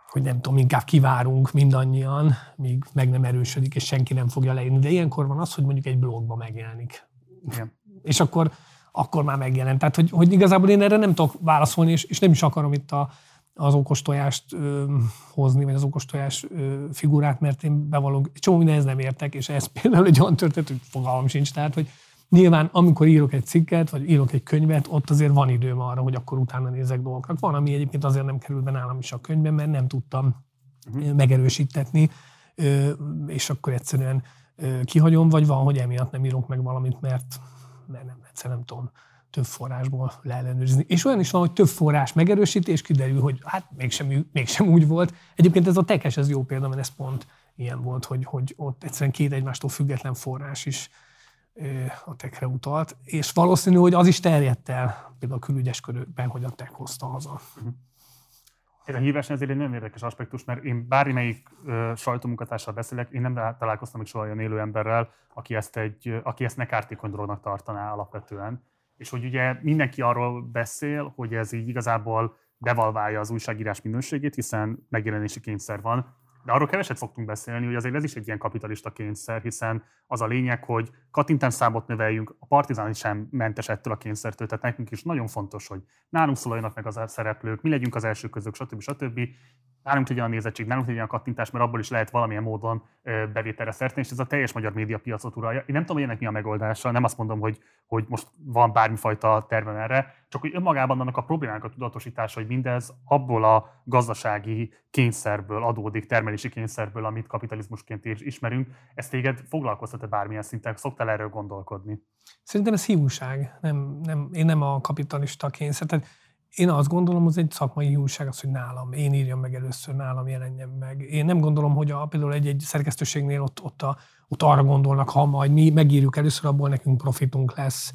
hogy nem tudom, inkább kivárunk mindannyian, míg meg nem erősödik, és senki nem fogja leírni. De ilyenkor van az, hogy mondjuk egy blogba megjelenik. Igen. És akkor, akkor már megjelent. Tehát, hogy, hogy igazából én erre nem tudok válaszolni, és, és nem is akarom itt a, az okostojást ö, hozni, vagy az okostojás ö, figurát, mert én bevallom, csomó mindenhez nem értek, és ez például egy olyan történet, hogy fogalmam sincs. Tehát, hogy nyilván, amikor írok egy cikket, vagy írok egy könyvet, ott azért van időm arra, hogy akkor utána nézek dolgokat. Van, ami egyébként azért nem került be nálam is a könyvben, mert nem tudtam uh-huh. megerősítetni, ö, és akkor egyszerűen ö, kihagyom, vagy van, hogy emiatt nem írok meg valamit, mert, mert nem, egyszerűen nem tudom több forrásból leellenőrizni. És olyan is van, hogy több forrás megerősíti, és kiderül, hogy hát mégsem, mégsem úgy volt. Egyébként ez a tekes, ez jó példa, mert ez pont ilyen volt, hogy, hogy ott egyszerűen két egymástól független forrás is ö, a tekre utalt, és valószínű, hogy az is terjedt el például a külügyes körökben, hogy a tek hozta haza. Ez a hívás ezért egy nagyon érdekes aspektus, mert én bármelyik uh, sajtómunkatársal beszélek, én nem találkoztam még soha olyan élő emberrel, aki ezt, egy, aki ezt ne kártékony dolognak tartaná alapvetően. És hogy ugye mindenki arról beszél, hogy ez így igazából devalválja az újságírás minőségét, hiszen megjelenési kényszer van. De arról keveset fogtunk beszélni, hogy azért ez is egy ilyen kapitalista kényszer, hiszen az a lényeg, hogy kattintásszámot növeljünk, a Partizán sem mentes ettől a kényszertől, tehát nekünk is nagyon fontos, hogy nálunk szólaljanak meg az szereplők, mi legyünk az első közök, stb. stb. Nálunk legyen a nézettség, nálunk legyen a kattintás, mert abból is lehet valamilyen módon bevételre szerteni, és ez a teljes magyar médiapiacot uralja. Én nem tudom, hogy ennek mi a megoldása, nem azt mondom, hogy, hogy most van bármifajta tervem erre, csak hogy önmagában annak a problémának a tudatosítása, hogy mindez abból a gazdasági kényszerből adódik, termelési kényszerből, amit kapitalizmusként ismerünk. Ezt téged foglalkoztat-e bármilyen szinten? Szoktál erről gondolkodni? Szerintem ez hívúság. Nem, nem, én nem a kapitalista kényszer. Tehát én azt gondolom, hogy ez egy szakmai hívúság az, hogy nálam, én írjam meg először, nálam jelenjen meg. Én nem gondolom, hogy a, például egy, egy szerkesztőségnél ott, ott, a, ott arra gondolnak, ha majd mi megírjuk először, abból nekünk profitunk lesz.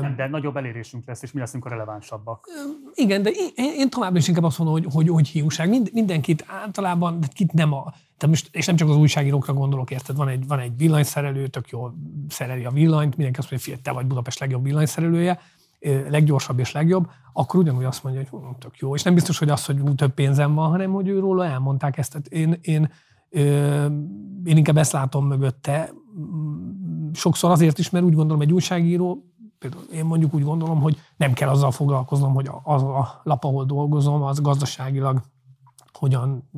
Nem, de nagyobb elérésünk lesz, és mi leszünk a relevánsabbak. Igen, de én, én továbbra is inkább azt mondom, hogy, hogy, hogy hiúság. Mind, mindenkit általában, kit nem a... Most, és nem csak az újságírókra gondolok, érted? Van egy, van egy villanyszerelő, tök jól szereli a villanyt, mindenki azt mondja, hogy te vagy Budapest legjobb villanyszerelője, leggyorsabb és legjobb, akkor ugyanúgy azt mondja, hogy hú, tök jó. És nem biztos, hogy az, hogy hú, több pénzem van, hanem hogy őróla elmondták ezt. Tehát én, én, én inkább ezt látom mögötte. Sokszor azért is, mert úgy gondolom, egy újságíró, például én mondjuk úgy gondolom, hogy nem kell azzal foglalkoznom, hogy az a lap, ahol dolgozom, az gazdaságilag hogyan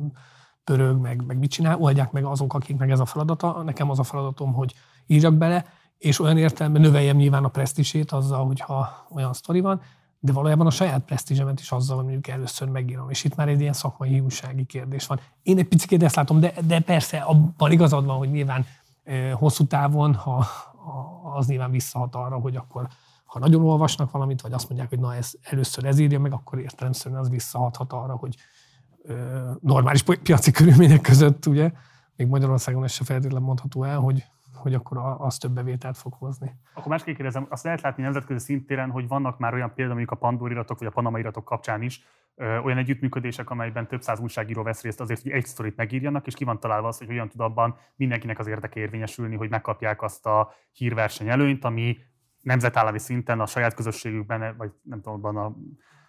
pörög, meg, meg mit csinál, oldják meg azok, akiknek ez a feladata. Nekem az a feladatom, hogy írjak bele, és olyan értelemben növeljem nyilván a presztízsét azzal, hogyha olyan sztori van, de valójában a saját presztízsemet is azzal, hogy mondjuk először megírom. És itt már egy ilyen szakmai hívúsági kérdés van. Én egy picit ezt látom, de, de persze abban igazad van, hogy nyilván hosszú távon, ha az nyilván visszahat arra, hogy akkor, ha nagyon olvasnak valamit, vagy azt mondják, hogy na, ez, először ez írja meg, akkor értelemszerűen az visszahathat arra, hogy ö, normális piaci körülmények között, ugye, még Magyarországon ez se feltétlenül mondható el, hogy, hogy akkor az több bevételt fog hozni. Akkor másképp kérdezem, azt lehet látni nemzetközi szintéren, hogy vannak már olyan példa, mondjuk a Pandora iratok, vagy a Panama iratok kapcsán is, olyan együttműködések, amelyben több száz újságíró vesz részt azért, hogy egy sztorit megírjanak, és ki van találva az, hogy hogyan tud abban mindenkinek az érdeke érvényesülni, hogy megkapják azt a hírverseny előnyt, ami nemzetállami szinten a saját közösségükben, vagy nem tudom, abban a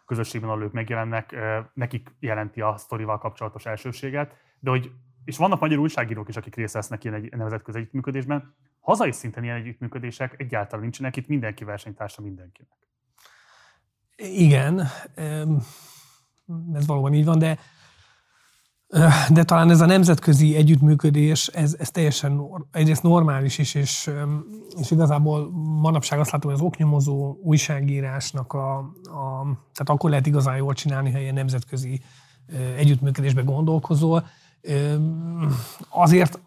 közösségben, ahol ők megjelennek, nekik jelenti a sztorival kapcsolatos elsőséget. De hogy, és vannak magyar újságírók is, akik részt vesznek ilyen egy nemzetközi együttműködésben. Hazai szinten ilyen együttműködések egyáltalán nincsenek, itt mindenki versenytársa mindenkinek. Igen. Um... Ez valóban így van, de, de talán ez a nemzetközi együttműködés, ez, ez teljesen egyrészt normális is, és, és igazából manapság azt látom, hogy az oknyomozó újságírásnak a, a... Tehát akkor lehet igazán jól csinálni, ha ilyen nemzetközi együttműködésbe gondolkozol. Azért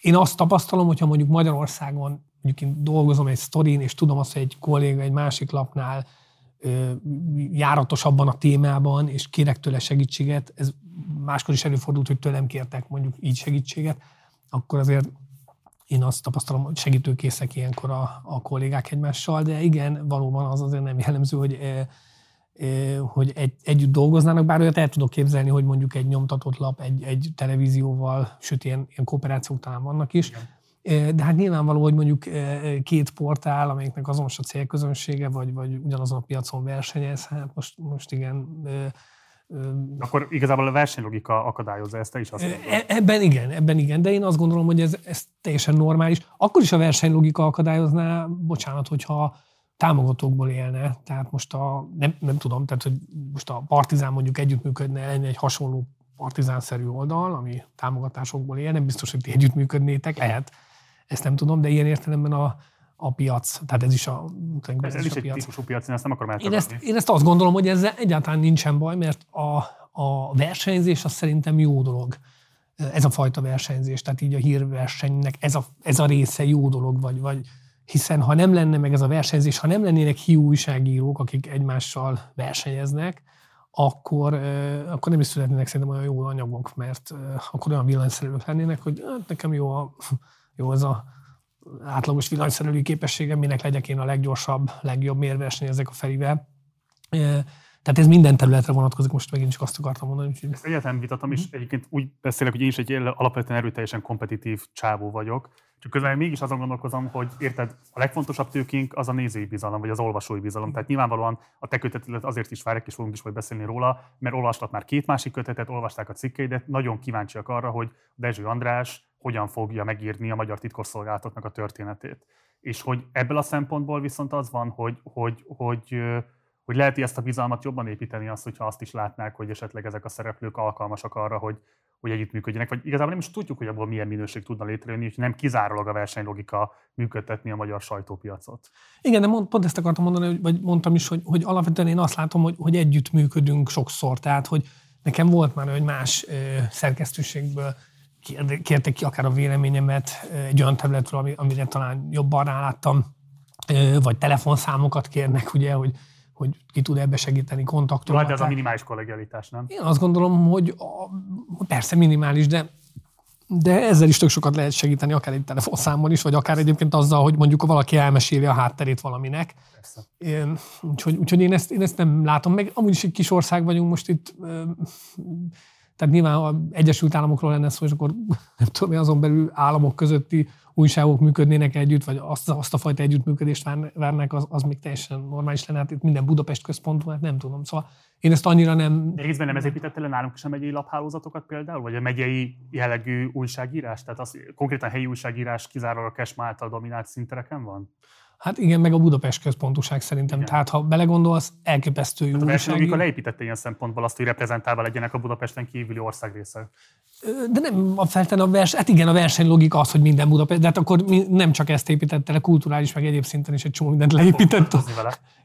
én azt tapasztalom, hogyha mondjuk Magyarországon, mondjuk én dolgozom egy sztorin, és tudom azt, hogy egy kolléga egy másik lapnál járatosabban a témában, és kérek tőle segítséget, ez máskor is előfordult, hogy tőlem kértek mondjuk így segítséget, akkor azért én azt tapasztalom, hogy segítőkészek ilyenkor a, a kollégák egymással, de igen, valóban az azért nem jellemző, hogy, e, e, hogy egy, együtt dolgoznának, bár olyat el tudok képzelni, hogy mondjuk egy nyomtatott lap, egy, egy televízióval, sőt, ilyen, ilyen kooperációk talán vannak is. Igen. De hát nyilvánvaló, hogy mondjuk két portál, amelyiknek azonos a célközönsége, vagy, vagy ugyanazon a piacon versenyez, hát most, most igen... Akkor igazából a versenylogika akadályozza ezt, te is azt mondod. Ebben igen, ebben igen, de én azt gondolom, hogy ez, ez teljesen normális. Akkor is a versenylogika akadályozná, bocsánat, hogyha támogatókból élne. Tehát most a, nem, nem tudom, tehát hogy most a Partizán mondjuk együttműködne, lenne egy hasonló partizánszerű oldal, ami támogatásokból él, nem biztos, hogy ti együttműködnétek, lehet, ezt nem tudom, de ilyen értelemben a a piac, tehát ez is a, ez ez is is a piac. Egy típusú piac, én ezt nem akarom eltörni. Én, én ezt azt gondolom, hogy ezzel egyáltalán nincsen baj, mert a, a versenyzés az szerintem jó dolog. Ez a fajta versenyzés, tehát így a hírversenynek ez a, ez a része jó dolog, vagy, vagy hiszen ha nem lenne meg ez a versenyzés, ha nem lennének hiú újságírók, akik egymással versenyeznek, akkor, akkor nem is születnének szerintem olyan jó anyagok, mert akkor olyan villanyszerelők lennének, hogy hát nekem jó, a, jó ez a átlagos villanyszerelői képességem, minek legyek én a leggyorsabb, legjobb, miért versenyezek a Ferivel. Tehát ez minden területre vonatkozik, most megint csak azt akartam mondani. Hogy... Ezt egyáltalán vitatom, és egyébként úgy beszélek, hogy én is egy alapvetően erőteljesen kompetitív csávó vagyok, csak közben mégis azon gondolkozom, hogy érted, a legfontosabb tőkénk az a nézői bizalom, vagy az olvasói bizalom. Tehát nyilvánvalóan a te kötetet azért is várják, és fogunk is majd beszélni róla, mert olvastat már két másik kötetet, olvasták a cikkeidet, nagyon kíváncsiak arra, hogy Dezső András hogyan fogja megírni a magyar titkosszolgálatoknak a történetét. És hogy ebből a szempontból viszont az van, hogy, hogy, hogy, hogy lehet ezt a bizalmat jobban építeni azt, hogyha azt is látnák, hogy esetleg ezek a szereplők alkalmasak arra, hogy, hogy együttműködjenek. Vagy igazából nem is tudjuk, hogy abból milyen minőség tudna létrejönni, hogy nem kizárólag a versenylogika működtetni a magyar sajtópiacot. Igen, de mond, pont ezt akartam mondani, vagy mondtam is, hogy, hogy alapvetően én azt látom, hogy, hogy együttműködünk sokszor. Tehát, hogy nekem volt már, hogy más szerkesztőségből kértek ki akár a véleményemet egy olyan területről, amire talán jobban ráláttam, vagy telefonszámokat kérnek, ugye, hogy, hogy ki tud ebbe segíteni, kontaktokat. De ez a minimális kollegialitás, nem? Én azt gondolom, hogy a, persze minimális, de, de ezzel is tök sokat lehet segíteni, akár egy telefonszámon is, vagy akár egyébként azzal, hogy mondjuk valaki elmeséli a hátterét valaminek. Én, úgyhogy úgyhogy én, ezt, én ezt nem látom meg. Amúgy is egy kis ország vagyunk most itt... Tehát nyilván, ha Egyesült Államokról lenne szó, és akkor nem tudom, azon belül államok közötti újságok működnének együtt, vagy azt, azt a fajta együttműködést várnák, az, az még teljesen normális lenne. Hát itt minden Budapest központú, hát nem tudom. Szóval én ezt annyira nem... De részben nem ez építette le nálunk is a megyei laphálózatokat például? Vagy a megyei jellegű újságírás? Tehát az konkrétan helyi újságírás kizárólag a Kesma által dominált szintereken van? Hát igen, meg a Budapest központúság szerintem. Igen. Tehát ha belegondolsz, elképesztő jó újságírás. A versenylogika leépítette ilyen szempontból azt, hogy reprezentálva legyenek a Budapesten kívüli országrészek. De nem a feltétlen a vers... Hát igen, a versenylogika az, hogy minden Budapest... De hát akkor nem csak ezt építette le, kulturális, meg egyéb szinten is egy csomó mindent leépített.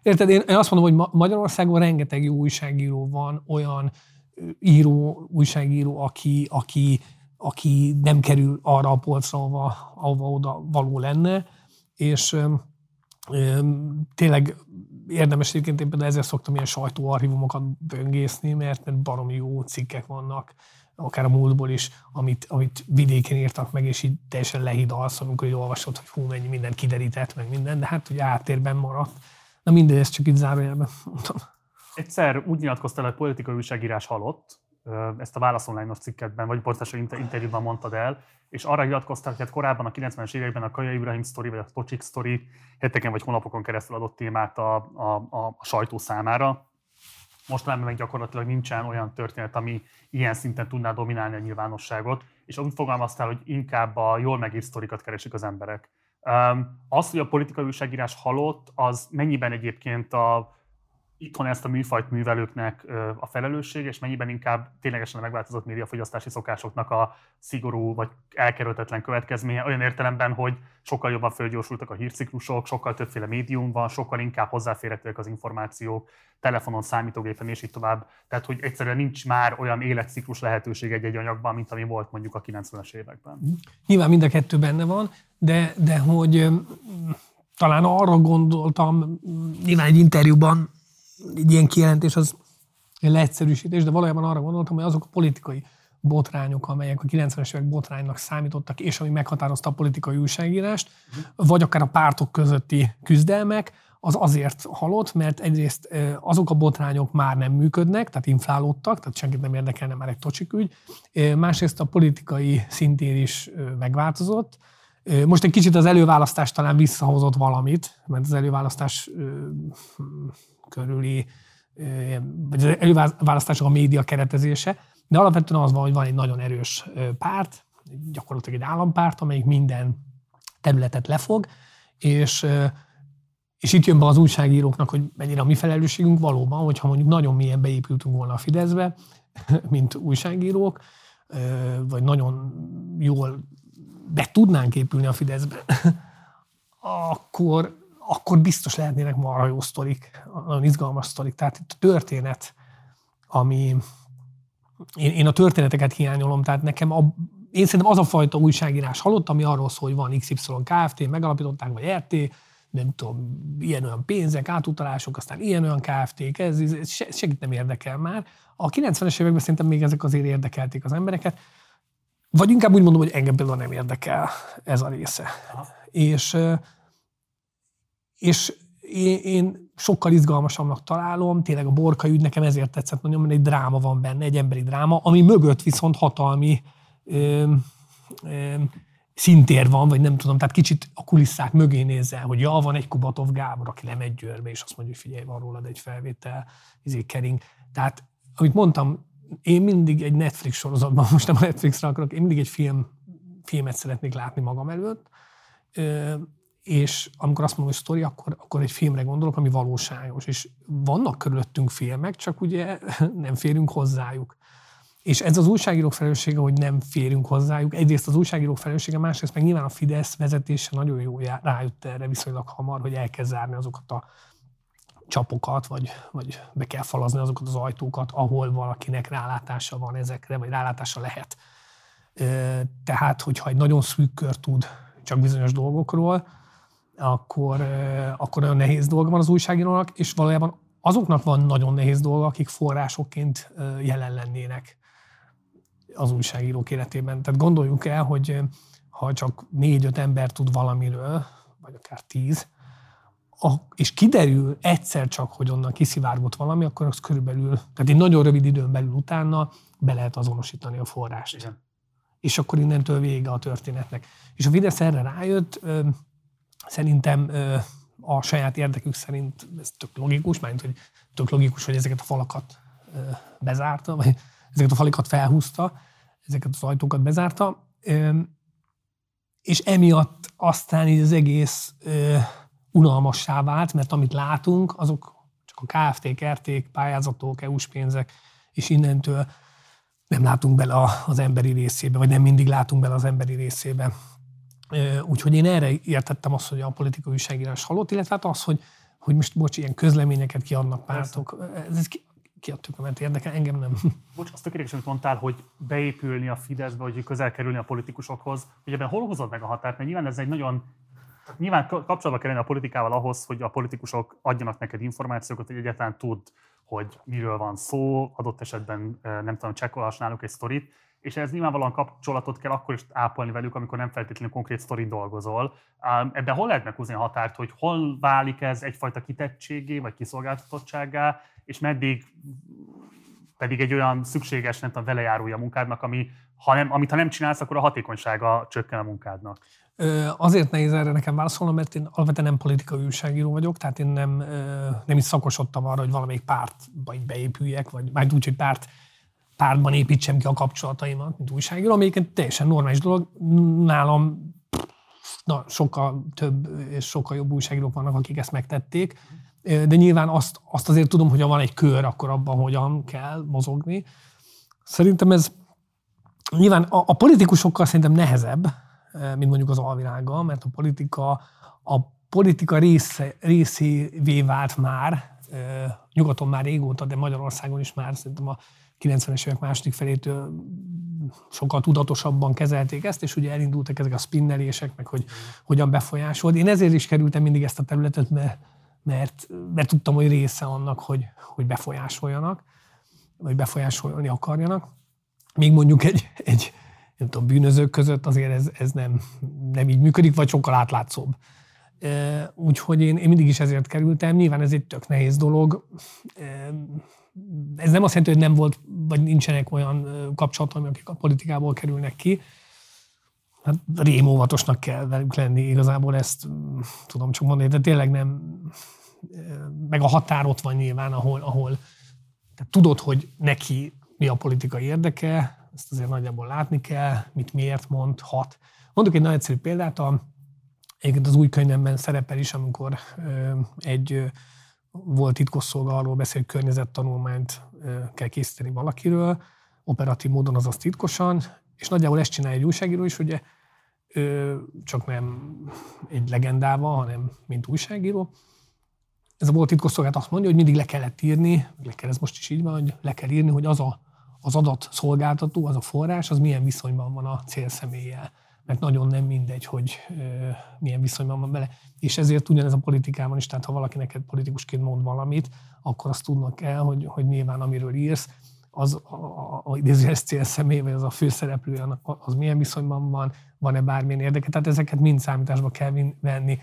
Érted? Én azt mondom, hogy Magyarországon rengeteg jó újságíró van, olyan író, újságíró, aki, aki, aki nem kerül arra a polcra, ahova, ahova oda való lenne, és tényleg érdemes egyébként, én például ezért szoktam ilyen sajtóarchívumokat böngészni, mert baromi jó cikkek vannak, akár a múltból is, amit, amit vidéken írtak meg, és így teljesen lehidalsz, amikor így olvasod, hogy hú, mennyi mindent kiderített, meg minden, de hát ugye áttérben maradt. Na mindegy, ezt csak így zárójelben mondtam. Egyszer úgy nyilatkoztál, hogy politikai újságírás halott, ezt a Válasz Online-os cikketben, vagy portfelső interjúban mondtad el, és arra hivatkoztál, hogy hát korábban a kilencvenes években a Kaja Ibrahim sztori, vagy a Tocsik sztori heteken vagy hónapokon keresztül adott témát a, a, a sajtó számára. Mostanában meg gyakorlatilag nincsen olyan történet, ami ilyen szinten tudná dominálni a nyilvánosságot, és úgy fogalmaztál, hogy inkább a jól megírt sztorikat keresik az emberek. Az, hogy a politikai újságírás halott, az mennyiben egyébként a itthon ezt a műfajt művelőknek a felelősség, és mennyiben inkább ténylegesen a megváltozott médiafogyasztási szokásoknak a szigorú vagy elkerülhetetlen következménye, olyan értelemben, hogy sokkal jobban fölgyorsultak a hírciklusok, sokkal többféle médium van, sokkal inkább hozzáférhetőek az információk, telefonon, számítógépen és így tovább. Tehát, hogy egyszerűen nincs már olyan életciklus lehetőség egy-egy anyagban, mint ami volt mondjuk a kilencvenes években. Nyilván mind a kettő benne van, de, de hogy talán arra gondoltam, nyilván egy interjúban, egy ilyen kijelentés az leegyszerűsítés, de valójában arra gondoltam, hogy azok a politikai botrányok, amelyek a kilencvenes évek botránynak számítottak, és ami meghatározta a politikai újságírást, vagy akár a pártok közötti küzdelmek, az azért halott, mert egyrészt azok a botrányok már nem működnek, tehát inflálódtak, tehát senkit nem érdekelne már egy tocsik ügy. Másrészt a politikai szintér is megváltozott. Most egy kicsit az előválasztás talán visszahozott valamit, mert az előválasztás körüli, vagy az előválasztások a média keretezése, de alapvetően az van, hogy van egy nagyon erős párt, gyakorlatilag egy állampárt, amelyik minden területet lefog, és És itt jön be az újságíróknak, hogy mennyire a mi felelősségünk valóban, hogyha mondjuk nagyon mélyen beépültünk volna a Fideszbe, mint újságírók, vagy nagyon jól be tudnánk épülni a Fideszbe, akkor, akkor biztos lehetnének marha jó sztorik, nagyon izgalmas sztorik. Tehát itt a történet, ami... Én, én a történeteket hiányolom, tehát nekem a... Én szerintem az a fajta újságírás halott, ami arról szól, hogy van iksz ipszilon Kft, megalapították, vagy er té, nem tudom, ilyen-olyan pénzek, átutalások, aztán ilyen-olyan Kft-k, ez, ez segít nem érdekel már. A kilencvenes években szerintem még ezek azért érdekelték az embereket, vagy inkább úgy mondom, hogy engem például nem érdekel ez a része. És, és én, én sokkal izgalmasabbnak találom, tényleg a Borkai ügy nekem ezért tetszett nagyon, mert egy dráma van benne, egy emberi dráma, ami mögött viszont hatalmi... Öm, öm, szintér van, vagy nem tudom, tehát kicsit a kulisszák mögé nézzel, hogy ja, van egy Kubatov Gábor, aki lemegy Győrbe, és azt mondja, hogy figyelj, van rólad egy felvétel, izé kering. Tehát, amit mondtam, én mindig egy Netflix sorozatban, most nem a Netflixra akarok, én mindig egy film, filmet szeretnék látni magam előtt, és amikor azt mondom, hogy sztori, akkor, akkor egy filmre gondolok, ami valóságos, és vannak körülöttünk filmek, csak ugye nem férünk hozzájuk. És ez az újságírók felelőssége, hogy nem férünk hozzájuk. Egyrészt az újságírók felelőssége, másrészt meg nyilván a Fidesz vezetése nagyon jól rájött erre viszonylag hamar, hogy el kell zárni azokat a csapokat, vagy, vagy be kell falazni azokat az ajtókat, ahol valakinek rálátása van ezekre, vagy rálátása lehet. Tehát, hogyha egy nagyon szűk kör tud csak bizonyos dolgokról, akkor, akkor nagyon nehéz dolga van az újságírónak, és valójában azoknak van nagyon nehéz dolga, akik forrásokként jelen lennének az újságírók életében. Tehát gondoljuk el, hogy ha csak négy-öt ember tud valamiről, vagy akár tíz, és kiderül egyszer csak, hogy onnan kiszivárgott valami, akkor az körülbelül, tehát egy nagyon rövid időn belül utána be lehet azonosítani a forrást. Igen. És akkor innentől vége a történetnek. És a Fidesz erre rájött, szerintem a saját érdekük szerint, ez tök logikus, mert hogy tök logikus, hogy ezeket a falakat bezárta, vagy ezeket a falikat felhúzta, ezeket az ajtókat bezárta, és emiatt aztán így az egész unalmassá vált, mert amit látunk, azok csak a Kft-k, er té-k, pályázatok, é u-s pénzek, és innentől nem látunk bele az emberi részébe, vagy nem mindig látunk bele az emberi részébe. Úgyhogy én erre értettem azt, hogy a politikai újságírás halott, illetve hát az, hogy, hogy most, bocs, ilyen közleményeket kiadnak pártok. Ez, ez ki, kiadtuk, mert érdekel, engem nem. Bocs, azt tökéletes, amit mondtál, hogy beépülni a Fideszbe, hogy közel kerülni a politikusokhoz, hogy ebben hol hozod meg a határt? Mert nyilván ez egy nagyon, nyilván kapcsolatba kell lenni a politikával ahhoz, hogy a politikusok adjanak neked információkat, hogy egyáltalán tudd, hogy miről van szó, adott esetben nem tudom, csekkolhass náluk egy sztorit. És ez nyilvánvalóan kapcsolatot kell akkor is ápolni velük, amikor nem feltétlenül konkrét sztorit dolgozol. Ebben hol lehet meghúzni a határt, hogy hol válik ez egyfajta kitettségé, vagy kiszolgáltatottsággá, és meddig pedig egy olyan szükséges, nem tudom, velejárója a munkádnak, ami, ha nem, amit ha nem csinálsz, akkor a hatékonysága csökken a munkádnak. Ö, azért nehéz erre nekem válaszolnom, mert én alapvetően nem politikai újságíró vagyok, tehát én nem, ö, nem is szakosodtam arra, hogy valamelyik pártba így beépüljek, vagy majd úgy, hogy párt, pártban építsem ki a kapcsolataimat, mint újságíró, amelyik teljesen normális dolog. Nálam na, sokkal több és sokkal jobb újságírók vannak, akik ezt megtették, de nyilván azt, azt azért tudom, hogy ha van egy kör, akkor abban hogyan kell mozogni. Szerintem ez nyilván a, a politikusokkal szerintem nehezebb, mint mondjuk az alvilággal, mert a politika, a politika része, részévé vált már, nyugaton már régóta, de Magyarországon is már szerintem a kilencvenes évek második felétől sokkal tudatosabban kezelték ezt, és ugye elindultak ezek a spinnelések, meg hogy hogyan befolyásolt. Én ezért is kerültem mindig ezt a területet, mert, mert, mert tudtam, hogy része annak, hogy, hogy befolyásoljanak, vagy befolyásolni akarjanak. még mondjuk egy, egy nem tudom, bűnözők között azért ez, ez nem, nem így működik, vagy sokkal átlátszóbb. Úgyhogy én, én mindig is ezért kerültem. Nyilván ez egy tök nehéz dolog. Ez nem azt jelenti, hogy nem volt, vagy nincsenek olyan kapcsolataim, akik a politikából kerülnek ki. Hát rém óvatosnak kell velük lenni, igazából ezt tudom csak mondani, de tényleg nem, meg a határ ott van nyilván, ahol, ahol tehát tudod, hogy neki mi a politikai érdeke, ezt azért nagyjából látni kell, mit miért mond, hat. Mondok egy nagyon egyszerű példát, a, egyébként az új könyvemben szerepel is, amikor egy volt titkosszolga arról beszél, hogy környezettanulmányt kell készíteni valakiről, operatív módon, azaz titkosan, és nagyjából ezt csinálja egy újságíró is, ugye, csak nem egy legendával, hanem mint újságíró. Ez a volt titkosszolgálat azt mondja, hogy mindig le kellett írni, le kell, ez most is így van, hogy le kell írni, hogy az a, az adatszolgáltató, az a forrás, az milyen viszonyban van a célszemélyel. Mert nagyon nem mindegy, hogy ö, milyen viszonyban van vele. És ezért ugyanez a politikában is, tehát ha valaki neked politikusként mond valamit, akkor azt tudnak el, hogy, hogy nyilván amiről írsz, az a, a, a idézőjeles célszemély, vagy az a főszereplő, az milyen viszonyban van, van-e bármilyen érdeke. Tehát ezeket mind számításba kell venni.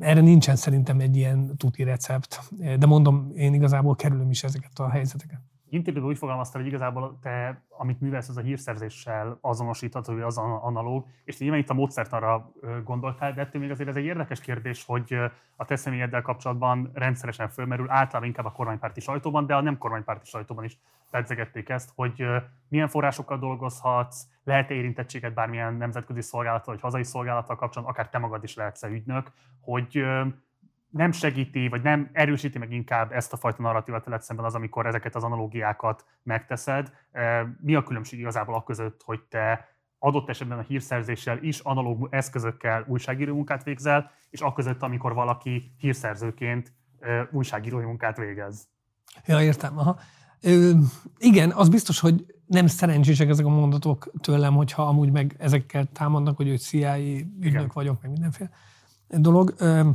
Erre nincsen szerintem egy ilyen tuti recept, de mondom, én igazából kerülöm is ezeket a helyzeteket. Interjúban úgy fogalmaztál, hogy igazából te, amit művelsz, az a hírszerzéssel azonosítható, hogy az analóg, és nyilván itt a módszertanra gondoltál, de ettől még azért ez egy érdekes kérdés, hogy a te személyeddel kapcsolatban rendszeresen fölmerül, általában inkább a kormánypárti sajtóban, de a nem kormánypárti sajtóban is pedzegették ezt, hogy milyen forrásokkal dolgozhatsz, lehet-e érintettséget bármilyen nemzetközi szolgálattal, vagy hazai szolgálattal kapcsolatban, akár te magad is lehetsz-e ügynök, hogy nem segíti, vagy nem erősíti meg inkább ezt a fajta narratívát veled szemben az, amikor ezeket az analógiákat megteszed. Mi a különbség igazából a között, hogy te adott esetben a hírszerzéssel is analóg eszközökkel újságíró munkát végzel, és a között, amikor valaki hírszerzőként újságírói munkát végez? Ja, értem. Aha. Ö, igen, az biztos, hogy nem szerencsések ezek a mondatok tőlem, hogyha amúgy meg ezekkel támadnak, hogy ő C I A ügynök vagyok, meg mindenféle dolog. Ö,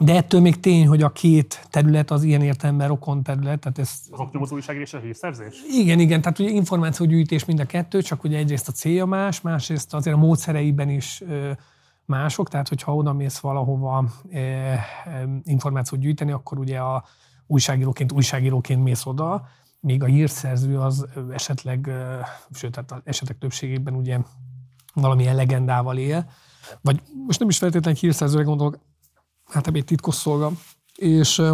De ettől még tény, hogy a két terület az ilyen értelemben rokon terület. Tehát ez, az oknyomozó újságírás és a hírszerzés? Igen, igen. Tehát ugye információgyűjtés mind a kettő, csak ugye egyrészt a célja más, másrészt azért a módszereiben is mások. Tehát hogyha odamész valahova információt gyűjteni, akkor ugye a újságíróként, újságíróként mész oda, még a hírszerző az esetleg, sőt, tehát az esetek többségében ugye valamilyen legendával él. Vagy most nem is feltétlenül hírszerzőre gondolok, hát ebben titkos szolga, és e,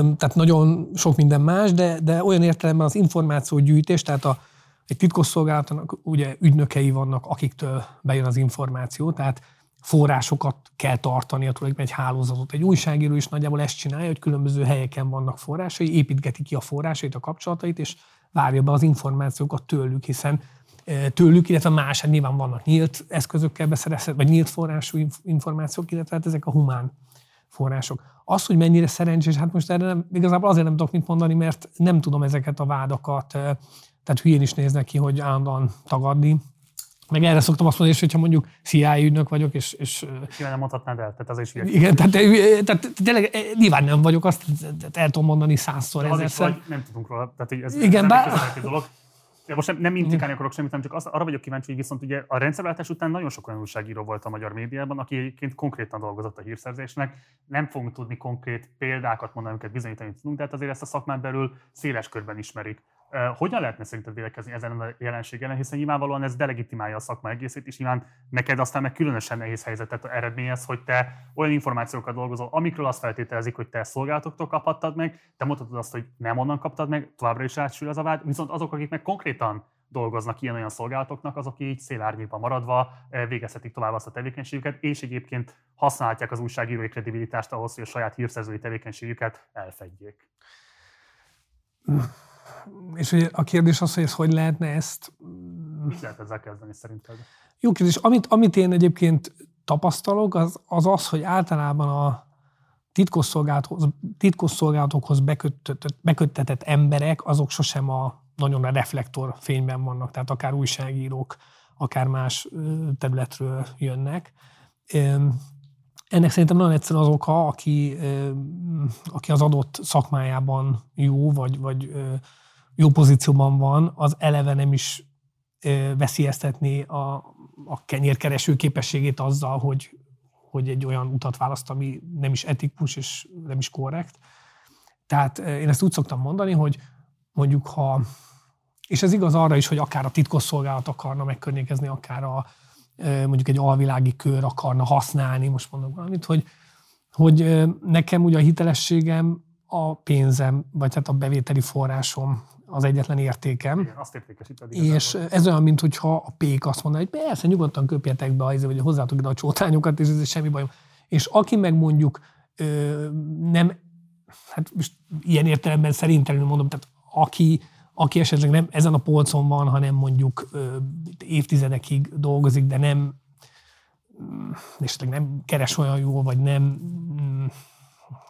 tehát nagyon sok minden más, de, de olyan értelemben az információgyűjtés, tehát a, egy titkos szolgálatnak ugye ügynökei vannak, akiktől bejön az információ, tehát forrásokat kell tartani, tulajdonképpen egy hálózatot. Egy újságíró is nagyjából ezt csinálja, hogy különböző helyeken vannak forrásai, építgeti ki a forrásait, a kapcsolatait, és várja be az információkat tőlük, hiszen tőlük, illetve más, hát nyilván vannak nyílt eszközökkel beszerezhető, vagy nyílt forrású információk, illetve hát ezek a humán források. Az, hogy mennyire szerencsés, hát most erre nem, igazából azért nem tudok mit mondani, mert nem tudom ezeket a vádakat, tehát hülyén is néznek ki, hogy állandóan tagadni. Meg erre szoktam azt mondani, hogyha mondjuk C I A ügynök vagyok, és... és nem mondhatnád el, tehát az is hülyeség. Igen, tehát, tehát tényleg nyilván nem vagyok, azt el tudom mondani százszor, ezerszer. Nem tudunk róla, tehát ez igen, nem bár... egy dolog. Most nem, nem intikálni akarok semmit, hanem csak azt, arra vagyok kíváncsi, hogy viszont ugye a rendszerváltás után nagyon sok olyan újságíró volt a magyar médiában, aki egyébként konkrétan dolgozott a hírszerzésnek. Nem fogunk tudni konkrét példákat mondani, amiket bizonyítani tudunk, de hát azért ezt a szakmán belül széles körben ismerik. Hogyan lehetne szerinted védekezni ezen a jelenség ellen, hiszen nyilvánvalóan ez delegitimálja a szakma egészét, és nyilván neked aztán meg különösen nehéz helyzetet eredményez, hogy te olyan információkat dolgozol, amikről azt feltételezik, hogy te szolgálatoktól kaphattad meg, te mondhatod azt, hogy nem onnan kaptad meg, továbbra is átsül az a vád, viszont azok, akik meg konkrétan dolgoznak ilyen-olyan szolgálatoknak, azok így szélárnyékban maradva végezhetik tovább azt a tevékenységüket, és egyébként használhatják az újságírói kredibilitást ahhoz, hogy a saját hírszerzői tevékenységüket elfedjék. És a kérdés az, hogy ez hogy lehetne ezt... Mit lehet ezzel kezdeni szerinted? Jó kérdés. Amit, amit én egyébként tapasztalok, az, az az, hogy általában a titkosszolgálatokhoz, titkosszolgálatokhoz beköttetett, beköttetett emberek, azok sosem a nagyon a reflektorfényben vannak, tehát akár újságírók, akár más területről jönnek. Ennek szerintem nagyon egyszerű az oka, aki, aki az adott szakmájában jó, vagy, vagy jó pozícióban van, az eleve nem is veszélyeztetné a, a kenyérkereső képességét azzal, hogy, hogy egy olyan utat választ, ami nem is etikus és nem is korrekt. Tehát én ezt úgy szoktam mondani, hogy mondjuk ha, és ez igaz arra is, hogy akár a titkosszolgálat akarna megkörnyékezni, akár a, mondjuk egy alvilági kör akarna használni, most mondok valamit, hogy, hogy nekem ugye a hitelességem, a pénzem, vagy hát a bevételi forrásom az egyetlen értékem. Igen, azt értékesíted. És ez olyan, mintha a pék azt mondaná, hogy persze, nyugodtan köpjetek be, vagy hozzátok ide a csótányokat, és ez semmi bajom. És aki meg mondjuk nem, hát most ilyen értelemben szerintem mondom, tehát aki, aki esetleg nem ezen a polcon van, hanem mondjuk évtizedekig dolgozik, de nem, esetleg nem keres olyan jól, vagy nem,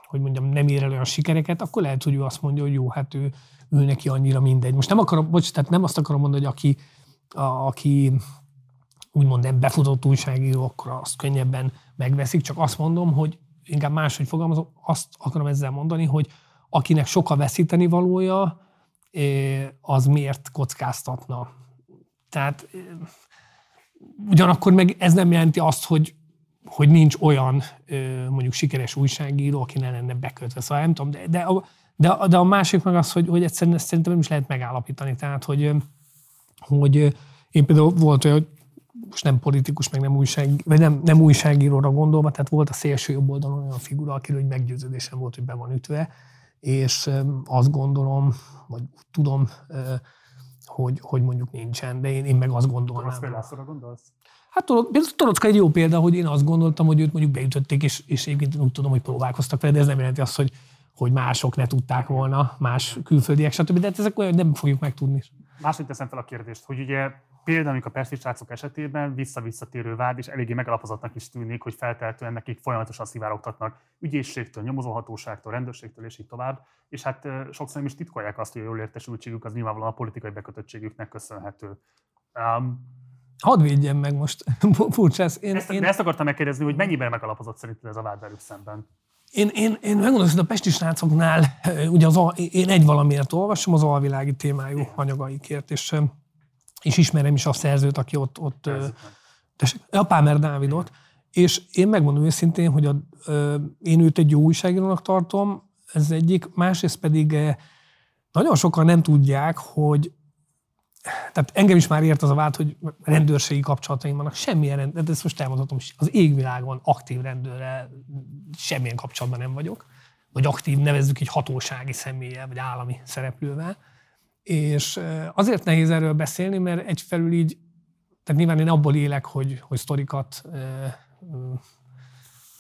hogy mondjam, nem ér el olyan sikereket, akkor lehet, hogy ő azt mondja, hogy jó, hát ő, ő neki annyira mindegy. Most nem akarom, bocs, tehát nem azt akarom mondani, hogy aki, a, aki úgymond nem befutott újságíró, akkor azt könnyebben megveszik, csak azt mondom, hogy inkább máshogy fogalmazom, azt akarom ezzel mondani, hogy akinek sok a veszíteni valója, az miért kockáztatna. Tehát ugyanakkor meg ez nem jelenti azt, hogy hogy nincs olyan mondjuk sikeres újságíró, aki ne lenne bekötve, szóval nem tudom, de, de, a, de, a, de a másik meg az, hogy, hogy egyszerűen ezt szerintem nem is lehet megállapítani, tehát hogy, hogy én például volt olyan, hogy most nem politikus, meg nem, újság, vagy nem, nem újságíróra gondolva, tehát volt a szélső jobb oldalon olyan figura, akiről hogy meggyőződésem volt, hogy be van ütve, és azt gondolom, vagy tudom, hogy, hogy mondjuk nincsen, de én, én meg azt gondolnám. Azt Lászlóra gondolsz? Hát Torocka egy jó példa, hogy én azt gondoltam, hogy őt mondjuk beütötték, és, és egyébként úgy tudom, hogy próbálkoztak vele, de ez nem jelenti azt, hogy, hogy mások ne tudták volna, más külföldiek, stb. De hát ezek olyan, nem fogjuk megtudni. Máshogy teszem fel a kérdést, hogy ugye például a Pesti Srácok esetében visszavisszatérő vád, és eléggé megalapozatnak is tűnik, hogy feltehetően nekik folyamatosan szivárogtatnak ügyészségtől, nyomozóhatóságtól, rendőrségtől, és így tovább. És hát sokszor nem is titkolják azt, hogy a jól értesültségük az nyilvánvalóan a politikai bekötöttségüknek köszönhető. Um, Hadd védjem meg most, furcsász. Én, ezt, én... De ezt akartam megkérdezni, hogy mennyiben megalapozott szerinted ez a vád velük szemben? Én, én, én megmondom, hogy a Pesti Srácoknál ugye az, én egy valamiért olvasom, az alvilági témájú én. anyagaikért, és, és ismerem is a szerzőt, aki ott... ott tess, a Pámer Dávidot. Én. És én megmondom őszintén, hogy a, én őt egy jó újságírónak tartom, ez egyik. Másrészt pedig nagyon sokan nem tudják, hogy tehát engem is már ért az a vád, hogy rendőrségi kapcsolataim vannak, semmilyen rendőr, de ezt most elmondhatom, az égvilágon aktív rendőrrel semmilyen kapcsolatban nem vagyok, vagy aktív, nevezzük egy hatósági személlyel, vagy állami szereplővel, és azért nehéz erről beszélni, mert egyfelül így, tehát nyilván én abból élek, hogy, hogy sztorikat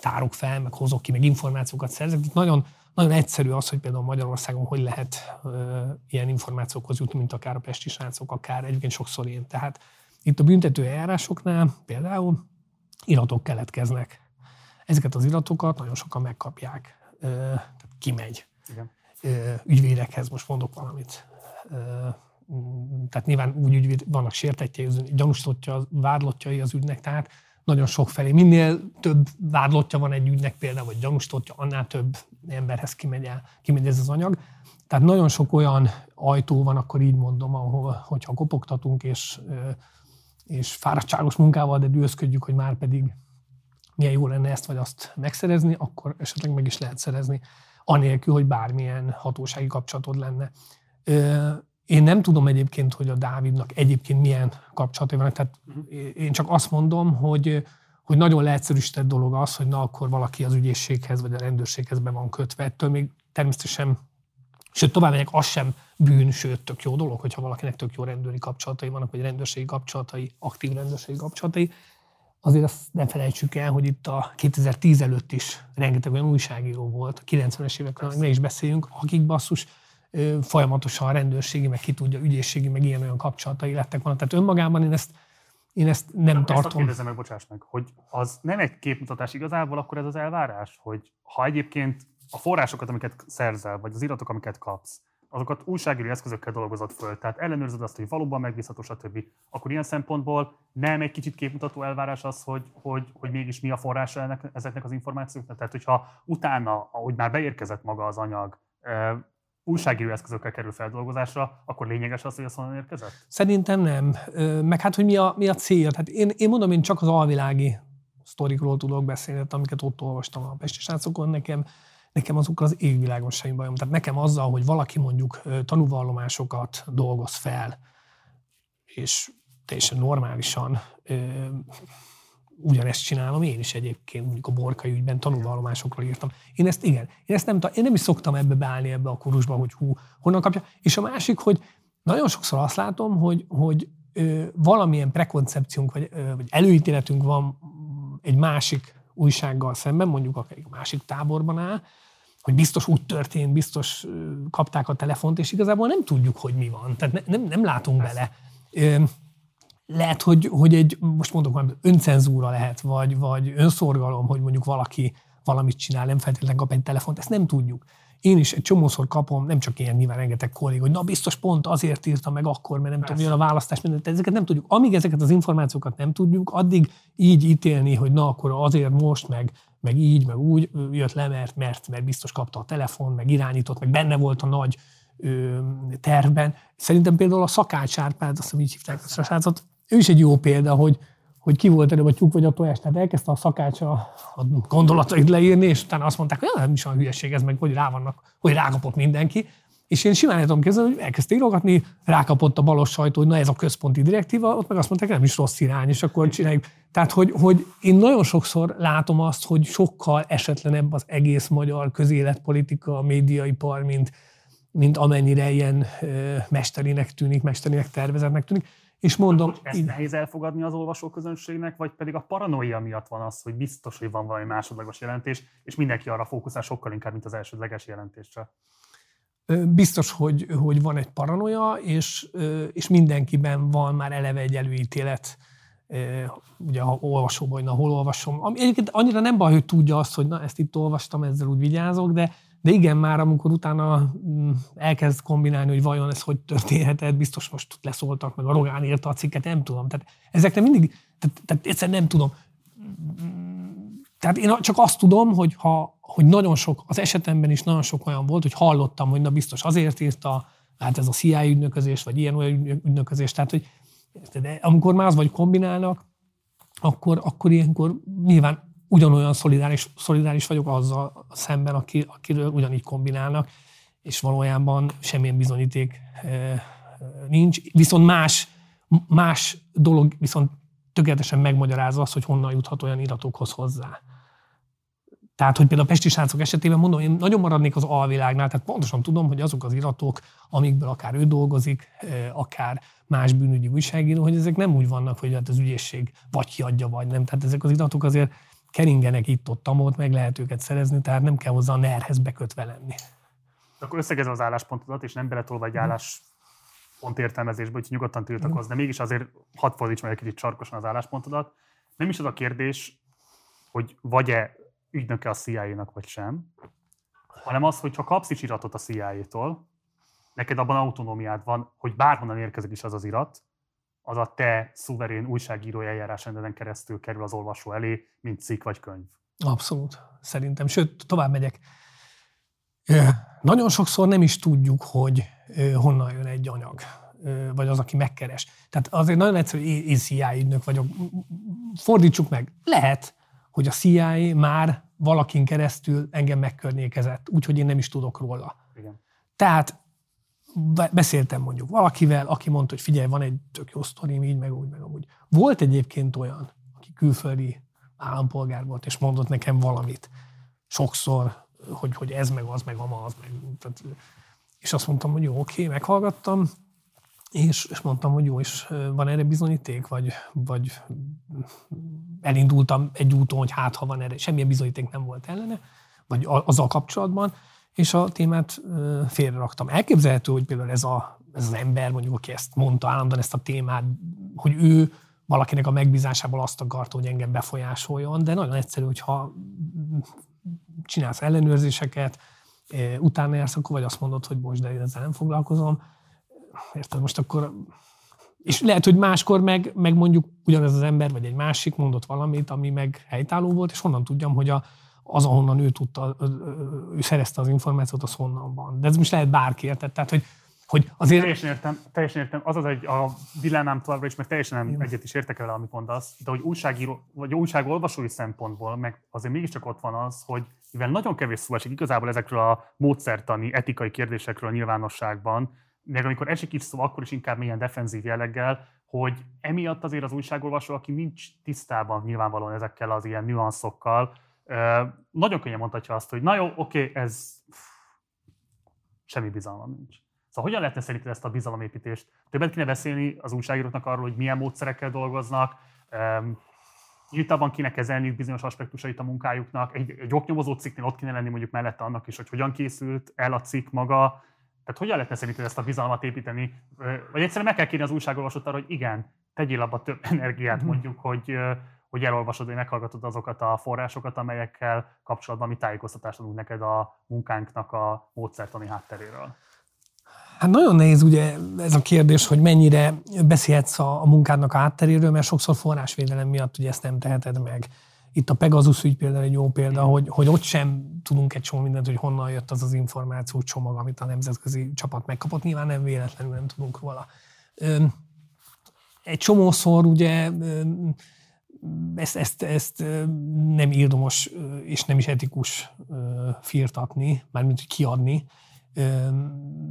tárok fel, meg hozok ki, meg információkat szerzek, tehát nagyon Nagyon egyszerű az, hogy például Magyarországon hogy lehet ö, ilyen információkhoz jutni, mint akár a Pesti Srácok, akár egyébként sokszor én. Tehát itt a büntető eljárásoknál például iratok keletkeznek. Ezeket az iratokat nagyon sokan megkapják. Ö, tehát kimegy. Igen. Ö, ügyvédekhez most mondok valamit. Ö, tehát nyilván úgy ügyvéd, vannak sértettjei, gyanúsítottja, vádlottjai az ügynek, tehát nagyon sok felé. Minél több vádlottja van egy ügynek például, vagy gyanúsítottja, annál több emberhez kimegy, el, kimegy ez az anyag. Tehát nagyon sok olyan ajtó van, akkor így mondom, ahol, hogyha kopogtatunk, és, és fáradtságos munkával, de dühöszködjük, hogy már pedig milyen jó lenne ezt vagy azt megszerezni, akkor esetleg meg is lehet szerezni, anélkül, hogy bármilyen hatósági kapcsolatod lenne. Én nem tudom egyébként, hogy a Dávidnak egyébként milyen kapcsolatai vannak. Tehát én csak azt mondom, hogy, hogy nagyon leegyszerűsített dolog az, hogy na akkor valaki az ügyészséghez vagy a rendőrséghez be van kötve. Ettől még természetesen, sőt tovább megyek, az sem bűn, sőt tök jó dolog, hogyha valakinek tök jó rendőri kapcsolatai vannak, vagy rendőrségi kapcsolatai, aktív rendőrségi kapcsolatai. Azért azt nem felejtsük el, hogy itt a kétezer-tíz előtt is rengeteg olyan újságíró volt, a kilencvenes évekről meg is beszéljünk, akik basszus, folyamatosan a rendőrségi, meg ki tudja, ügyészségi, meg ilyen-olyan kapcsolatai lettek volna. Tehát önmagában én ezt, én ezt nem Na, tartom. Ezt kérdezem meg, bocsáss meg, hogy az nem egy képmutatás igazából, akkor ez az elvárás, hogy ha egyébként a forrásokat, amiket szerzel, vagy az iratok, amiket kapsz, azokat újságíró eszközökkel dolgozod föl, tehát ellenőrzöd azt, hogy valóban megbízható, stb. Akkor ilyen szempontból nem egy kicsit képmutató elvárás az, hogy, hogy, hogy mégis mi a forrása ennek, ezeknek az információknak? Tehát, hogyha utána, ahogy már beérkezett maga az anyag, újságíró eszközökkel kerül feldolgozásra, akkor lényeges az, hogy ez honnan érkezett? Szerintem nem. Meg hát, hogy mi a, mi a cél. Hát én, én mondom, én csak az alvilági sztorikról tudok beszélni, amiket ott olvastam a Pesti Srácokon. Nekem, nekem azokkal az égvilágon semmi bajom. Tehát nekem azzal, hogy valaki mondjuk tanúvallomásokat dolgoz fel, és teljesen normálisan ö, ugyanezt csinálom én is egyébként, mondjuk a Borkai ügyben tanúvallomásokról írtam. Én ezt igen, én ezt nem, én nem is szoktam ebbe beállni ebbe a kurusba, hogy hú, honnan kapja. És a másik, hogy nagyon sokszor azt látom, hogy, hogy ö, valamilyen prekoncepciónk, vagy, ö, vagy előítéletünk van egy másik újsággal szemben, mondjuk a másik táborban áll, hogy biztos úgy történt, biztos ö, kapták a telefont, és igazából nem tudjuk, hogy mi van. Tehát ne, nem, nem látunk bele. Ö, Lehet, hogy, hogy egy, most mondok már, öncenzúra lehet, vagy, vagy önszorgalom, hogy mondjuk valaki valamit csinál, nem feltétlenül kap egy telefont, ezt nem tudjuk. Én is egy csomószor kapom, nem csak ilyen, nyilván rengeteg kolléga, hogy na biztos pont azért írta meg akkor, mert nem Persze. tudom, jön a választás, mindent, ezeket nem tudjuk. Amíg ezeket az információkat nem tudjuk, addig így ítélni, hogy na akkor azért most, meg, meg így, meg úgy jött le, mert, mert, mert biztos kapta a telefon, meg irányított, meg benne volt a nagy ö, tervben. Szerintem például a Szakács Árpád, azt hiszem, így hívták ezt a srácot, ő is egy jó példa, hogy, hogy ki volt előbb a tyúk vagy a tojás, tehát elkezdte a Szakács a, a gondolatait leírni, és utána azt mondták, hogy nem is olyan hülyeség ez, meg hogy rá vannak, hogy rákapott mindenki. És én simán tudom képzelni, hogy elkezdte írogatni, rákapott a balos sajtó, hogy na ez a központi direktíva, ott meg azt mondták, nem is rossz irány, és akkor csináljuk. Tehát, hogy, hogy én nagyon sokszor látom azt, hogy sokkal esetlenebb az egész magyar közéletpolitika, médiaipar, mint, mint amennyire ilyen ö, mesterinek tűnik, mesterinek tervezetnek tűnik. És mondom, hát, ezt így... nehéz elfogadni az olvasóközönségnek, vagy pedig a paranoia miatt van az, hogy biztos, hogy van valami másodlagos jelentés, és mindenki arra fókuszál sokkal inkább, mint az elsődleges jelentésre. Biztos, hogy, hogy van egy paranoia, és, és mindenkiben van már eleve egy előítélet, ugye ha olvasom, vagy na hol olvasom. Egyébként annyira nem baj, hogy tudja azt, hogy na ezt itt olvastam, ezzel úgy vigyázok, de De igen, már amikor utána elkezd kombinálni, hogy vajon ez hogy történhetett, biztos most leszóltak, meg a Rogán írta a cikket, nem tudom. Tehát ezeknek mindig, tehát, tehát egyszerűen nem tudom. Tehát én csak azt tudom, hogy, ha, hogy nagyon sok, az esetemben is nagyon sok olyan volt, hogy hallottam, hogy na biztos azért írta, hát ez a C I A ügynöközés, vagy ilyen olyan ügynöközés. Tehát, hogy de amikor már az vagy kombinálnak, akkor, akkor ilyenkor nyilván ugyanolyan szolidáris, szolidáris vagyok azzal szemben, aki, akiről ugyanígy kombinálnak, és valójában semmilyen bizonyíték e, nincs. Viszont más, más dolog viszont tökéletesen megmagyarázza azt, hogy honnan juthat olyan iratokhoz hozzá. Tehát, hogy például a Pesti Srácok esetében mondom, én nagyon maradnék az alvilágnál, tehát pontosan tudom, hogy azok az iratok, amikből akár ő dolgozik, akár más bűnügyi újságíró, hogy ezek nem úgy vannak, hogy hát az ügyészség vagy kiadja, vagy nem. Tehát ezek az iratok azért keringenek itt-ott, ott meg lehet őket szerezni, tehát nem kell hozzá a nerhez bekötve lenni. Akkor összegezem az álláspontodat, és nem beletolva egy álláspont értelmezésbe, úgyhogy nyugodtan tiltakozz, de mégis azért hadd fordíts meg egy kicsit sarkosan az álláspontodat. Nem is az a kérdés, hogy vagy-e ügynöke a C I A-nak, vagy sem, hanem az, hogy ha kapsz is iratot a C I A-tól, neked abban autonómiád van, hogy bárhonnan érkezik is az az irat, az a te szuverén újságírói eljárásrendeden keresztül kerül az olvasó elé, mint cikk vagy könyv. Abszolút, szerintem. Sőt, tovább megyek. Nagyon sokszor nem is tudjuk, hogy honnan jön egy anyag, vagy az, aki megkeres. Tehát azért nagyon egyszerű, hogy én C I A ügynök vagyok. Fordítsuk meg. Lehet, hogy a C I A már valakin keresztül engem megkörnyékezett, úgyhogy én nem is tudok róla. Igen. Tehát beszéltem mondjuk valakivel, aki mondta, hogy figyelj, van egy tök jó sztorim, így, meg úgy, meg amúgy. Volt egyébként olyan, aki külföldi állampolgár volt, és mondott nekem valamit. Sokszor, hogy, hogy ez, meg az, meg ama, az, meg... Tehát, és azt mondtam, hogy jó, oké, meghallgattam, és, és mondtam, hogy jó, és van erre bizonyíték? Vagy, vagy elindultam egy úton, hogy hát, ha van erre, semmilyen bizonyíték nem volt ellene, vagy azzal kapcsolatban, és a témát félreraktam. Elképzelhető, hogy például ez, a, ez az ember, mondjuk, aki ezt mondta állandóan, ezt a témát, hogy ő valakinek a megbízásából azt akarta, hogy engem befolyásoljon, de nagyon egyszerű, hogyha csinálsz ellenőrzéseket, utána jársz, akkor vagy azt mondod, hogy most, de én ezzel nem foglalkozom. Érted, most akkor... És lehet, hogy máskor meg, meg mondjuk ugyanez az ember, vagy egy másik mondott valamit, ami meg helytálló volt, és honnan tudjam, hogy a az, ahonnan ő tudta, ő szerezte az információt, az honnan van. De ez most lehet bárki, érted? Tehát, hogy, hogy azért... Teljesen értem, teljesen értem. Az az, hogy a dilemmám továbbra is, meg teljesen nem egyet is értek vele, amit mondasz, de hogy újságíró, vagy újságolvasói szempontból, meg azért mégiscsak ott van az, hogy mivel nagyon kevés szó esik igazából ezekről a módszertani, etikai kérdésekről a nyilvánosságban, meg amikor esik is szó, akkor is inkább ilyen defenzív jelleggel, hogy emiatt azért az újságolvasó, aki nincs tisztában nyilvánvalóan ezekkel az ilyen nüanszokkal, nagyon könnyen mondhatja azt, hogy na jó, oké, ez semmi bizalma nincs. Szóval hogyan lehetne szerinted ezt a bizalomépítést? Többet kéne beszélni az újságíróknak arról, hogy milyen módszerekkel dolgoznak, nyíltabban kéne kezelniük bizonyos aspektusait a munkájuknak, egy, egy oknyomozó cikknél ott kéne lenni mondjuk mellette annak is, hogy hogyan készült el a cikk maga. Tehát hogyan lehetne szerinted ezt a bizalmat építeni? Vagy egyszerűen meg kell kérni az újságolvasót arra, hogy igen, tegyél abba több energiát mondjuk, hogy, hogy elolvasod, hogy meghallgatod azokat a forrásokat, amelyekkel kapcsolatban mi tájékoztatást adunk neked a munkánknak a módszertani hátteréről. Hát nagyon nehéz ugye ez a kérdés, hogy mennyire beszélhetsz a, a munkádnak a hátteréről, mert sokszor forrásvédelem miatt ugye ezt nem teheted meg. Itt a Pegasus ügy például egy jó példa, hogy, hogy ott sem tudunk egy csomó mindent, hogy honnan jött az az információ csomag, amit a nemzetközi csapat megkapott. Nyilván nem véletlenül nem tudunk róla. Egy csomószor ugye ezt, ezt, ezt nem érdemes és nem is etikus firtatni, mármint hogy kiadni,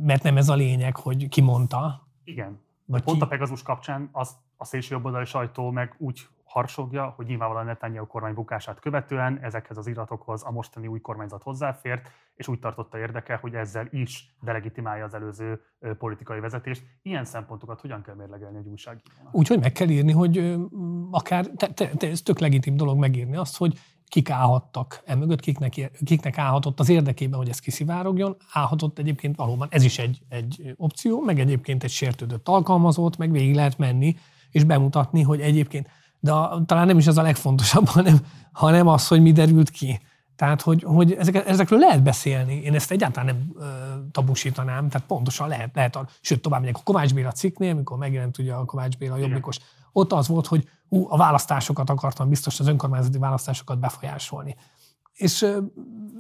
mert nem ez a lényeg, hogy ki mondta. Igen. Vagy pont ki... a Pegasus kapcsán az, a szélsőjobboldali sajtó meg úgy harsogja, hogy nyilvánvalóan Netanyahu kormány bukását követően ezekhez az iratokhoz a mostani új kormányzat hozzáfért, és úgy tartotta érdeke, hogy ezzel is delegitimálja az előző politikai vezetést. Ilyen szempontokat hogyan kell mérlegelni egy újságírónak? Úgyhogy meg kell írni, hogy akár, te, te, te, ez tök legitim dolog megírni azt, hogy kik állhattak emögött, kiknek, kiknek állhatott az érdekében, hogy ez kiszivárogjon, állhatott egyébként valóban, ez is egy, egy opció, meg egyébként egy sértődött alkalmazott, meg végig lehet menni, és bemutatni, hogy egyébként, de a, talán nem is az a legfontosabb, hanem, hanem az, hogy mi derült ki. Tehát, hogy, hogy ezek, ezekről lehet beszélni. Én ezt egyáltalán nem ö, tabusítanám, tehát pontosan lehet, lehet a, sőt, tovább megyek a Kovács Béla cikknél, amikor megjelent ugye a Kovács Béla jobbikos, ott az volt, hogy ú, a választásokat akartam biztos, az önkormányzati választásokat befolyásolni. És ö,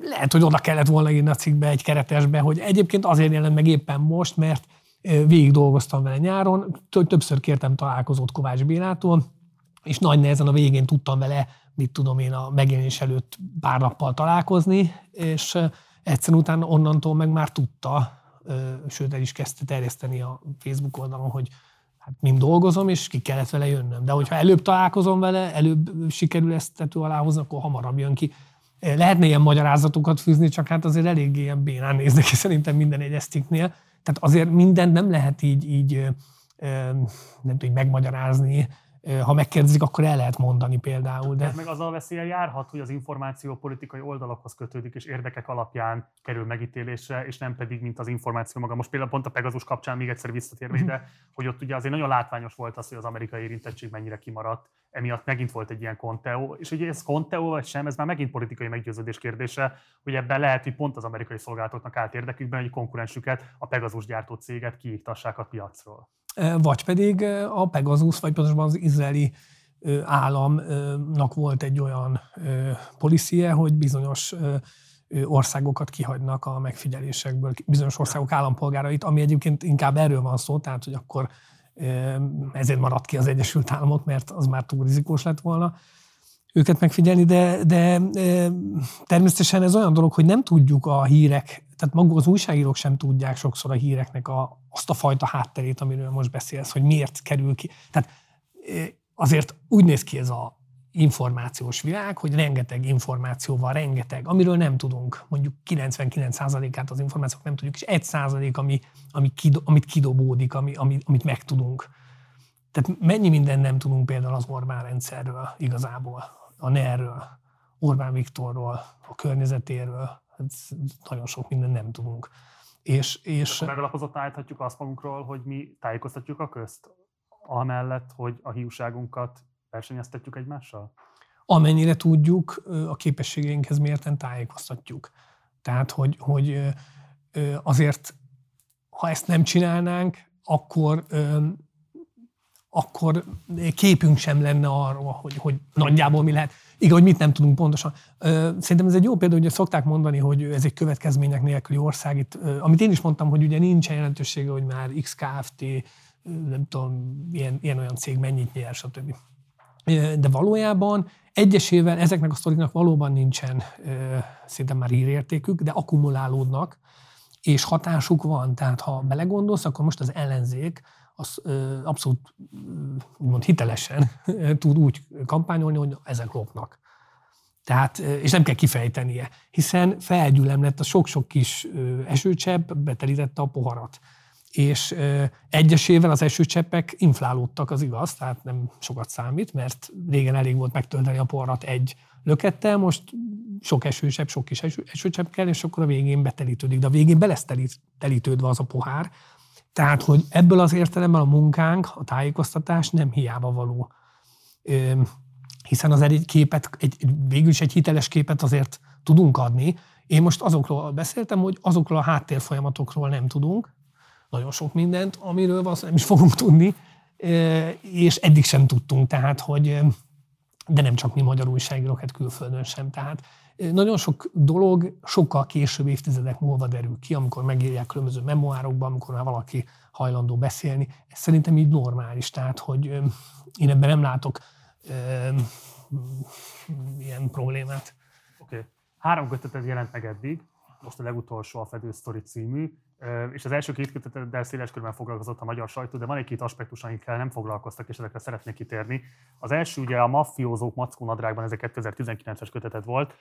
lehet, hogy oda kellett volna írni a cikkbe, egy keretesbe, hogy egyébként azért jelent meg éppen most, mert ö, végig dolgoztam vele nyáron, többször kértem találkozót Kovács Bélától, és nagy nehezen a végén tudtam vele, mit tudom én, a megjelenés előtt pár nappal találkozni, és egyszerűen utána onnantól meg már tudta, sőt el is kezdte terjeszteni a Facebook oldalon, hogy hát mind dolgozom, és ki kellett vele jönnöm. De hogyha előbb találkozom vele, előbb sikerül ezt tető alá hozni, akkor hamarabb jön ki. Lehetne ilyen magyarázatokat fűzni, csak hát azért eléggé ilyen bénán néznek ki szerintem minden egy esztiknél. Tehát azért mindent nem lehet így, így nem tudom, megmagyarázni. Ha megkérdezik, akkor el lehet mondani például. De... Ez meg azzal veszéllyel járhat, hogy az információ politikai oldalakhoz kötődik, és érdekek alapján kerül megítélésre, és nem pedig, mint az információ maga. Most például pont a Pegasus kapcsán még egyszer visszatérve ide, hogy ott ugye azért nagyon látványos volt az, hogy az amerikai érintettség mennyire kimaradt. Emiatt megint volt egy ilyen konteó, és ugye ez konteó vagy sem, ez már megint politikai meggyőződés kérdése, hogy ebben lehet, hogy pont az amerikai szolgálatoknak állt érdekükben, hogy konkurensüket, a Pegasus gyártó céget kiiktassák a piacról. Vagy pedig a Pegasus, vagy pontosabban az izraeli államnak volt egy olyan policie, hogy bizonyos országokat kihagynak a megfigyelésekből, bizonyos országok állampolgárait, ami egyébként inkább erről van szó, tehát hogy akkor ezért maradt ki az Egyesült Államok, mert az már túl rizikós lett volna őket megfigyelni, de, de természetesen ez olyan dolog, hogy nem tudjuk a hírek, tehát maguk az újságírók sem tudják sokszor a híreknek a, azt a fajta hátterét, amiről most beszélsz, hogy miért kerül ki. Tehát azért úgy néz ki ez az információs világ, hogy rengeteg információ van, rengeteg, amiről nem tudunk, mondjuk kilencvenkilenc százalékát az információk nem tudjuk, és egy százalék, ami, ami kido, amit kidobódik, ami, amit, amit megtudunk. Tehát mennyi minden nem tudunk például az Orbán rendszerről igazából, a nerről, Orbán Viktorról, a környezetéről, hát nagyon sok minden nem tudunk. És, és... megalapozottan állíthatjuk azt magunkról, hogy mi tájékoztatjuk a közt, amellett, hogy a hiúságunkat versenyeztetjük egymással? Amennyire tudjuk, a képességeinkhez mérten tájékoztatjuk. Tehát, hogy, hogy azért, ha ezt nem csinálnánk, akkor... akkor képünk sem lenne arról, hogy, hogy nagyjából mi lehet. Igen, hogy mit nem tudunk pontosan. Szerintem ez egy jó példa, hogy szokták mondani, hogy ez egy következmények nélküli ország. Itt, amit én is mondtam, hogy ugye nincsen jelentősége, hogy már X Kft., nem tudom, ilyen, ilyen olyan cég mennyit nyer, stb. De valójában egyesével ezeknek a sztoriknak valóban nincsen szerintem már hírértékük, de akkumulálódnak, és hatásuk van. Tehát ha belegondolsz, akkor most az ellenzék az abszolút úgymond hitelesen tud úgy kampányolni, hogy ezek lopnak. Tehát, és nem kell kifejtenie, hiszen felgyülem lett a sok-sok kis esőcsepp, betelítette a poharat. És egyesével az esőcseppek inflálódtak, az igaz, tehát nem sokat számít, mert régen elég volt megtölteni a poharat egy lökettel, most sok esőcsepp, sok kis esőcsepp kell, és akkor a végén betelítődik, de a végén be lesz telítődve az a pohár. Tehát, hogy ebből az értelemben a munkánk, a tájékoztatás nem hiába való. Hiszen az egy képet, egy, végül is egy hiteles képet azért tudunk adni. Én most azokról beszéltem, hogy azokról a háttérfolyamatokról nem tudunk, nagyon sok mindent, amiről valószínűleg nem is fogunk tudni, és eddig sem tudtunk, tehát, hogy de nem csak mi magyar újságírók, hát külföldön sem. Tehát nagyon sok dolog sokkal később, évtizedek múlva derül ki, amikor megírják különböző memoárokban, amikor már valaki hajlandó beszélni. Ez szerintem így normális, tehát, hogy én ebben nem látok öm, ilyen problémát. Oké. Okay. Három kötetet jelent meg eddig, most a legutolsó a Fedő sztori című, és az első két köteteddel széles körben foglalkozott a magyar sajtó, de van egy-két aspektus, amikkel nem foglalkoztak, és ezekre szeretnék kitérni. Az első ugye a maffiózók mackónadrágban, ez egy kétezer-tizenkilences köteted volt.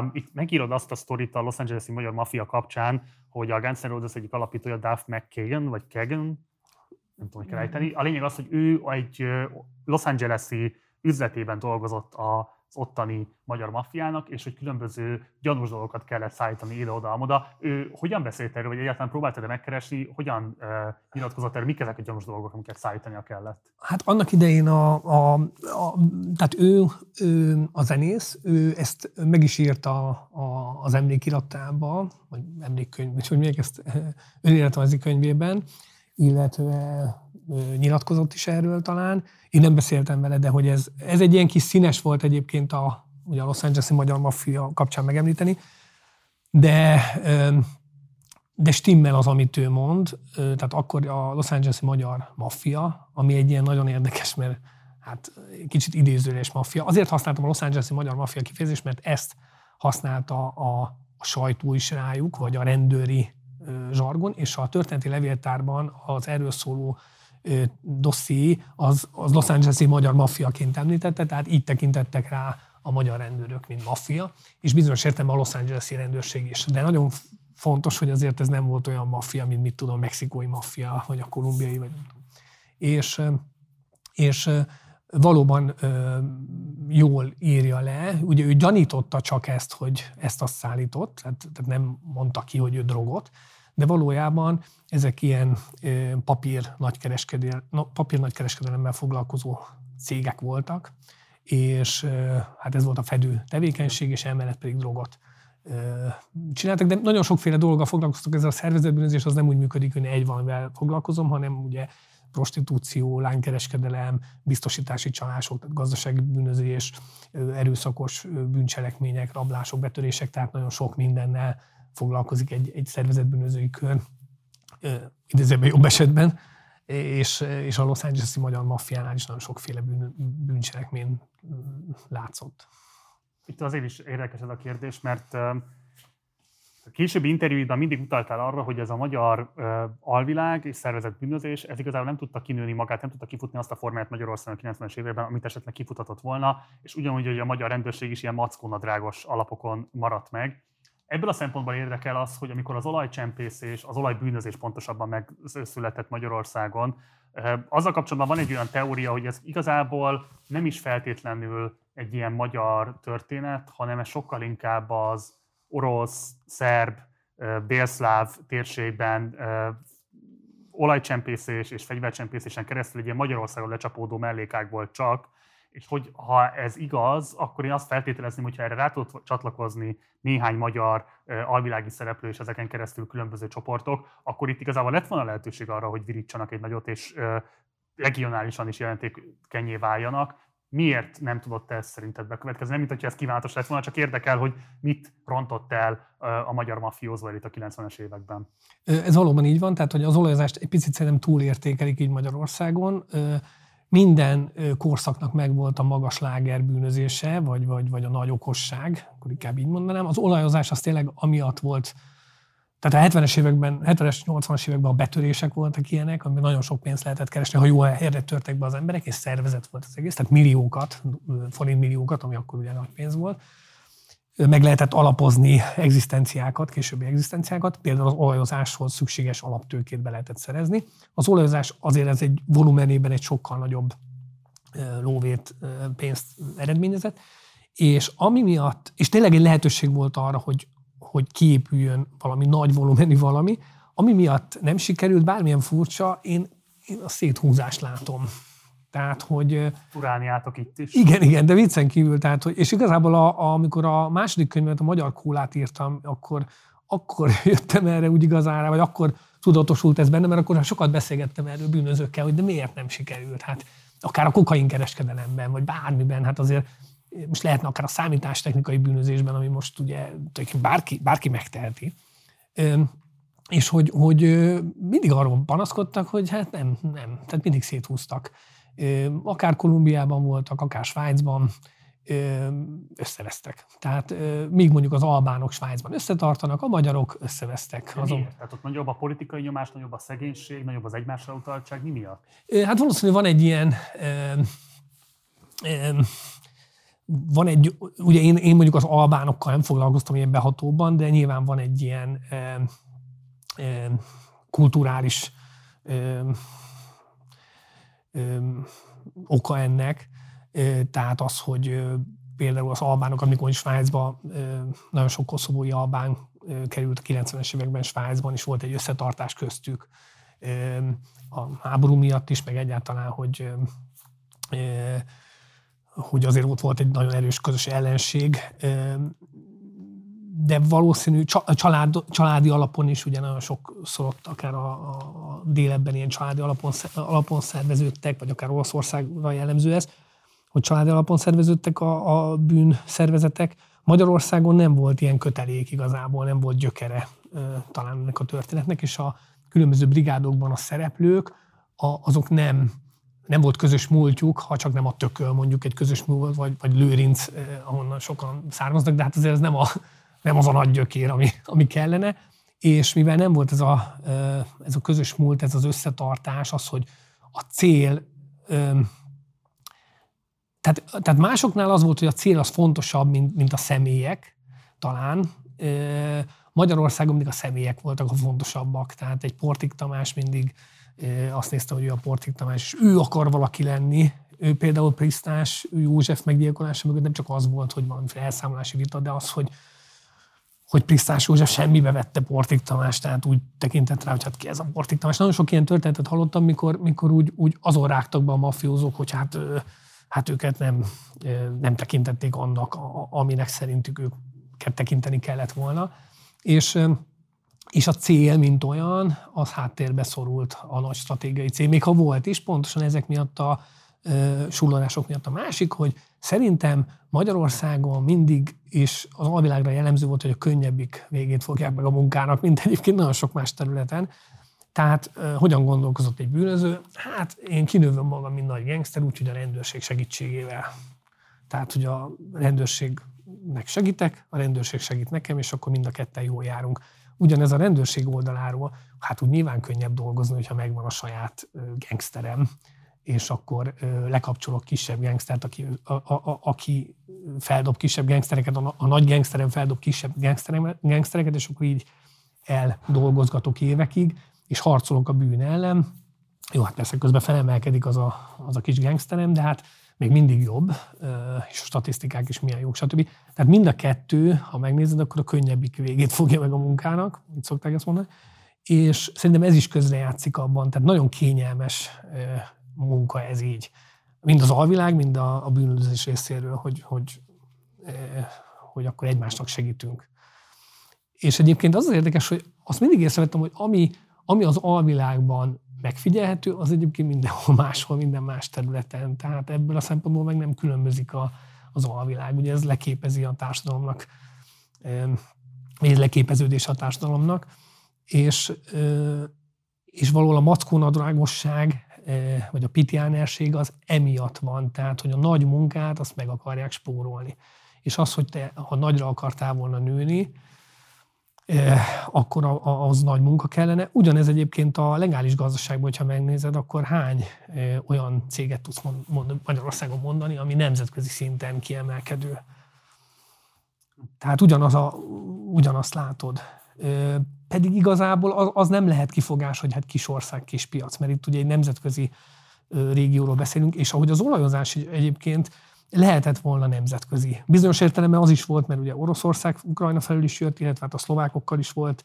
Um, itt megírod azt a sztorit a Los Angeles-i magyar maffia kapcsán, hogy a Guns N' Roses egyik alapítója, Duff McKagan, vagy Kagan, nem tudom, hogy kell ejteni. A lényeg az, hogy ő egy Los Angeles-i üzletében dolgozott a ottani magyar maffiának, és hogy különböző gyanús dolgokat kellett szállítani ide-oda-amoda. Ő hogyan beszélt erről, vagy egyáltalán próbáltad-e megkeresni, hogyan uh, nyilatkozott erről, mik ezek a gyanús dolgok, amiket szállítania kellett? Hát annak idején a, a, a tehát ő, ő a zenész, ő ezt meg is írta a, az emlékiratába, vagy emlékkönyv, és hogy még ezt önéletrajzi könyvében, illetve nyilatkozott is erről talán. Én nem beszéltem vele, de hogy ez, ez egy ilyen kis színes volt egyébként a, ugye a Los Angeles-i magyar maffia kapcsán megemlíteni, de, de stimmel az, amit ő mond. Tehát akkor a Los Angeles-i magyar maffia, ami egy ilyen nagyon érdekes, mert hát kicsit idézőles maffia. Azért használtam a Los Angeles-i magyar maffia kifejezést, mert ezt használta a, a sajtó is rájuk, vagy a rendőri zsargon, és a történeti levéltárban az erről szóló dosszié, az, az Los Angeles-i magyar maffiaként említette, tehát így tekintettek rá a magyar rendőrök, mint maffia, és bizonyos értelemben a Los Angeles-i rendőrség is. De nagyon fontos, hogy azért ez nem volt olyan maffia, mint mit tudom, a mexikói maffia, vagy a kolumbiai, vagy és, és valóban jól írja le, ugye ő gyanította csak ezt, hogy ezt azt szállított, tehát nem mondta ki, hogy ő drogot, de valójában ezek ilyen papír nagykereskedelemmel foglalkozó cégek voltak, és hát ez volt a Fedő tevékenység, és emellett pedig drogot csináltak, de nagyon sokféle dologgal foglalkoztak, ezzel a szervezett bűnözés az nem úgy működik, hogy egy valamivel foglalkozom, hanem ugye prostitúció, lánykereskedelem, biztosítási csalások, tehát gazdasági bűnözés, erőszakos bűncselekmények, rablások, betörések, tehát nagyon sok mindennel foglalkozik egy, egy szervezett bűnözői kör, idézőben jobb esetben, és, és a Los Angeles-i magyar maffiánál is nagyon sokféle bűn, bűncselekmény látszott. Itt azért is érdekes ez a kérdés, mert a későbbi interjúidban mindig utaltál arra, hogy ez a magyar ö, alvilág és szervezett bűnözés, ez igazából nem tudta kinőni magát, nem tudta kifutni azt a formát Magyarországon a kilencvenes években, amit esetleg kifutatott volna, és ugyanúgy, hogy a magyar rendőrség is ilyen mackónadrágos alapokon maradt meg. Ebből a szempontból érdekel az, hogy amikor az olajcsempészés, az olajbűnözés pontosabban megszületett Magyarországon, ö, azzal kapcsolatban van egy olyan teória, hogy ez igazából nem is feltétlenül egy ilyen magyar történet, hanem ez sokkal inkább az orosz, szerb, délszláv térségben olajcsempészés és fegyvercsempészésen keresztül egy ilyen Magyarországon lecsapódó mellékág volt csak, és hogy ha ez igaz, akkor én azt feltételezném, hogyha erre rá tudott csatlakozni néhány magyar alvilági szereplő és ezeken keresztül különböző csoportok, akkor itt igazából lett volna lehetőség arra, hogy virítsanak egy nagyot és regionálisan is jelentékenyé váljanak. Miért nem tudott ez szerinted bekövetkezni? Nem, mint hogyha ez kívánatos lett volna, csak érdekel, hogy mit rontott el a magyar mafiózó elit a kilencvenes években. Ez valóban így van, tehát hogy az olajozást egy picit szerintem túlértékelik így Magyarországon. Minden korszaknak megvolt a maga slágerbűnözése, vagy, vagy, vagy a nagy okosság, akkor inkább így mondanám. Az olajozás az tényleg amiatt volt, tehát a hetvenes években, hetvenes, nyolcvanas években a betörések voltak ilyenek, amiben nagyon sok pénzt lehetett keresni, ha jó helyre törtek be az emberek, és szervezet volt az egész, tehát milliókat, forintmilliókat, ami akkor ugye nagy pénz volt. Meg lehetett alapozni egzisztenciákat, későbbi egzisztenciákat, például az olajozáshoz szükséges alaptőkét be lehetett szerezni. Az olajozás azért ez egy volumenében egy sokkal nagyobb lóvét pénzt eredményezett, és ami miatt, és tényleg egy lehetőség volt arra, hogy hogy kiépüljön valami nagy volumenű valami, ami miatt nem sikerült, bármilyen furcsa, én, én a széthúzást látom. Tehát, hogy... Furálni álltok itt is. Igen, igen, de viccen kívül. Tehát, hogy, és igazából, a, a, amikor a második könyvet, a Magyar Kólát írtam, akkor, akkor jöttem erre úgy igazára, vagy akkor tudatosult ez bennem, mert akkor sokat beszélgettem erről bűnözőkkel, hogy de miért nem sikerült. Hát akár a kokainkereskedelemben, vagy bármiben, hát azért... Most lehetne akár a számítástechnikai bűnözésben, ami most ugye bárki, bárki megteheti. És hogy, hogy mindig arról panaszkodtak, hogy hát nem, nem. Tehát mindig széthúztak. Akár Kolumbiában voltak, akár Svájcban összevesztek. Tehát míg mondjuk az albánok Svájcban összetartanak, a magyarok összevesztek. Azon... Tehát ott nagyobb a politikai nyomás, nagyobb a szegénység, nagyobb az egymásra utaltság. Mi miatt? Hát valószínűleg van egy ilyen... Van egy, ugye én, én mondjuk az albánokkal nem foglalkoztam ilyen behatóban, de nyilván van egy ilyen e, e, kulturális e, e, oka ennek. E, tehát az, hogy e, például az albánok, amikor Svájcban e, nagyon sok koszovói albán e, került a kilencvenes években Svájcban, és volt egy összetartás köztük e, a háború miatt is, meg egyáltalán, hogy e, e, hogy azért ott volt egy nagyon erős közös ellenség, de valószínű család, családi alapon is ugye nagyon sokszor ott akár a, a délebben ilyen családi alapon, alapon szerveződtek, vagy akár Olaszországra jellemző ez, hogy családi alapon szerveződtek a, a bűnszervezetek. Magyarországon nem volt ilyen kötelék igazából, nem volt gyökere talán ennek a történetnek, és a különböző brigádokban a szereplők, a, azok nem... nem volt közös múltjuk, ha csak nem a Tököl mondjuk egy közös múlt, vagy, vagy Lőrinc, eh, ahonnan sokan származnak, de hát azért ez nem, a, nem az a nagy gyökér, ami, ami kellene. És mivel nem volt ez a, eh, ez a közös múlt, ez az összetartás, az, hogy a cél... Eh, tehát, tehát másoknál az volt, hogy a cél az fontosabb, mint, mint a személyek, talán. Eh, Magyarországon mindig a személyek voltak a fontosabbak, tehát egy Portik Tamás mindig... Azt néztem, hogy ő a Portik Tamás, és ő akar valaki lenni. Ő például Prisztás József meggyilkolása mögött nem csak az volt, hogy valamiféle elszámolási vita, de az, hogy, hogy Prisztás József semmibe vette Portik Tamás, tehát úgy tekintett rá, hogy hát ki ez a Portik Tamás. Nagyon sok ilyen történetet hallottam, mikor, mikor úgy, úgy azon rágtak be a mafiózók, hogy hát, hát őket nem, nem tekintették annak, aminek szerintük őket tekinteni kellett volna. És... És a cél, mint olyan, az háttérbe szorult, a nagy stratégiai cél. Még ha volt is, pontosan ezek miatt a e, sullonások miatt a másik, hogy szerintem Magyarországon mindig, és az alvilágra jellemző volt, hogy a könnyebbik végét fogják meg a munkának, mint egyébként nagyon sok más területen. Tehát e, hogyan gondolkozott egy bűnöző? Hát én kinővöm magam, mint nagy gangster, úgyhogy a rendőrség segítségével. Tehát, hogy a rendőrségnek segítek, a rendőrség segít nekem, és akkor mind a ketten jól járunk. Ugyanez a rendőrség oldaláról, hát úgy nyilván könnyebb dolgozni, hogyha megvan a saját gangsterem, és akkor lekapcsolok kisebb gangstert, aki, a, a, a, aki feldob kisebb gangstereket, a, a nagy gangsterem feldob kisebb gangstereket, és akkor így eldolgozgatok évekig, és harcolok a bűn ellen. Jó, hát persze közben felemelkedik az a, az a kis gangsterem, de hát még mindig jobb, és a statisztikák is milyen jók, stb. Tehát mind a kettő, ha megnézed, akkor a könnyebbik végét fogja meg a munkának, így szokták ezt mondani, és szerintem ez is közrejátszik abban, tehát nagyon kényelmes munka ez így. Mind az alvilág, mind a, a bűnözés részéről, hogy, hogy, hogy akkor egymásnak segítünk. És egyébként az az érdekes, hogy azt mindig észrevettem, hogy ami, ami az alvilágban megfigyelhető, az egyébként mindenhol máshol, minden más területen. Tehát ebből a szempontból meg nem különbözik a, az alvilág. Ugye ez leképezi a társadalomnak, ez leképeződés a társadalomnak, és, és valahol a mackónadrágosság, vagy a pitiánerség az emiatt van, tehát hogy a nagy munkát azt meg akarják spórolni. És az, hogy te, ha nagyra akartál volna nőni, akkor az nagy munka kellene. Ugyanez egyébként a legális gazdaságban, hogyha megnézed, akkor hány olyan céget tudsz mondani, Magyarországon mondani, ami nemzetközi szinten kiemelkedő. Tehát ugyanaz a, ugyanazt látod. Pedig igazából az nem lehet kifogás, hogy hát kis ország, kis piac, mert itt ugye egy nemzetközi régióról beszélünk, és ahogy az olajozás egyébként lehetett volna nemzetközi. Bizonyos értelemben az is volt, mert ugye Oroszország Ukrajna felül is jött, illetve hát a szlovákokkal is volt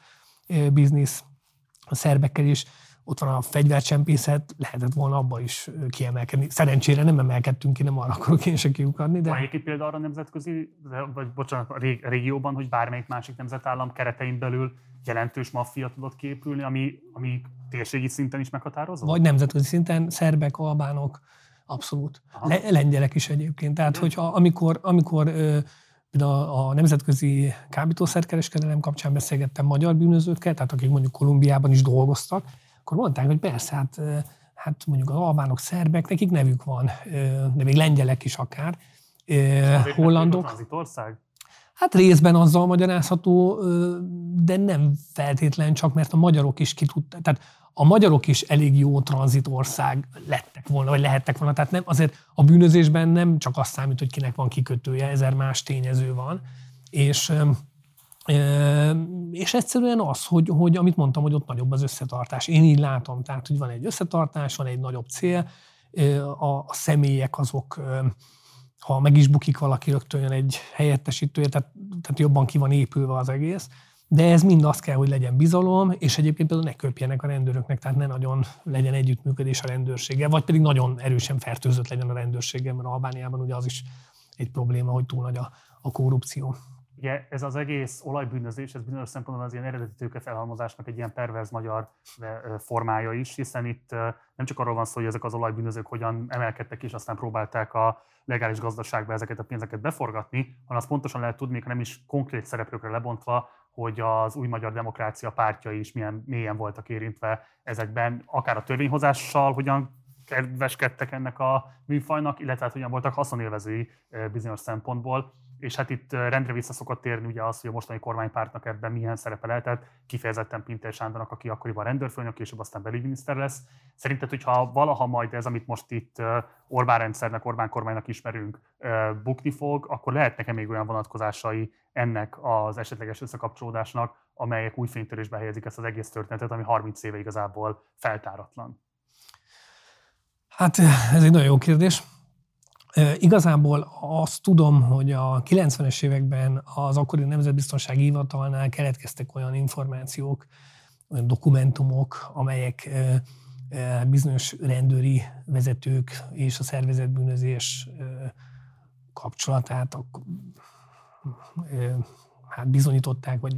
biznisz, a szerbekkel is, ott van a fegyvercsempészet, lehetett volna abba is kiemelkedni. Szerencsére nem emelkedtünk ki, nem arra akarok én se kiukadni. De... Van egy példa arra nemzetközi, vagy bocsánat, a régióban, hogy bármelyik másik nemzetállam keretein belül jelentős maffia tudott kiépülni, ami, ami térségi szinten is meghatározó? Vagy nemzetközi szinten, szerbek, albánok, abszolút. Le- lengyelek is egyébként. Tehát, hogyha amikor, amikor ö, a, a nemzetközi kábítószerkereskedelem kapcsán beszélgettem magyar bűnözőkkel, tehát akik mondjuk Kolumbiában is dolgoztak, akkor mondták, hogy persze, hát, hát mondjuk az albánok, szerbek, nekik nevük van, de még lengyelek is akár, és hollandok. Hát részben azzal magyarázható, de nem feltétlen csak, mert a magyarok is ki tudták, tehát a magyarok is elég jó tranzitország lettek volna, vagy lehettek volna. Tehát nem, azért a bűnözésben nem csak azt számít, hogy kinek van kikötője, ezer más tényező van, és... És egyszerűen az, hogy, hogy amit mondtam, hogy ott nagyobb az összetartás. Én így látom, tehát, hogy van egy összetartás, van egy nagyobb cél, a, a személyek azok, ha meg is bukik valaki, rögtön jön egy helyettesítője, tehát, tehát jobban ki van épülve az egész, de ez mind azt kell, hogy legyen bizalom, és egyébként például ne köpjenek a rendőröknek, tehát ne nagyon legyen együttműködés a rendőrséggel, vagy pedig nagyon erősen fertőzött legyen a rendőrséggel, mert Albániában ugye az is egy probléma, hogy túl nagy a, a korrupció. Ugye ez az egész olajbűnözés, ez bizonyos szempontból az ilyen eredeti tőkefelhalmozásnak egy ilyen perverz magyar formája is, hiszen itt nem csak arról van szó, hogy ezek az olajbűnözők hogyan emelkedtek és aztán próbálták a legális gazdaságba ezeket a pénzeket beforgatni, hanem azt pontosan lehet tudni, nem is konkrét szereplőkre lebontva, hogy az új magyar demokrácia pártjai is milyen mélyen voltak érintve ezekben, akár a törvényhozással, hogyan kedveskedtek ennek a műfajnak, illetve hát hogyan voltak haszonélvezői bizonyos szempontból. És hát itt rendre vissza szokott térni ugye az, hogy a mostani kormánypártnak ebben milyen szerepe lehetett, kifejezetten Pintér Sándornak, aki akkoriban rendőrfőnök, később aztán belügyminiszter lesz. Szerinted, hogyha valaha majd ez, amit most itt Orbán rendszernek, Orbán kormánynak ismerünk, bukni fog, akkor lehetnek-e még olyan vonatkozásai ennek az esetleges összekapcsolódásnak, amelyek új fénytörésbe helyezik ezt az egész történetet, ami harminc éve igazából feltáratlan? Hát ez egy nagyon jó kérdés. Igazából azt tudom, hogy a kilencvenes években az akkori Nemzetbiztonsági Hivatalnál keletkeztek olyan információk, olyan dokumentumok, amelyek bizonyos rendőri vezetők és a szervezett bűnözés kapcsolatát hát bizonyították, vagy,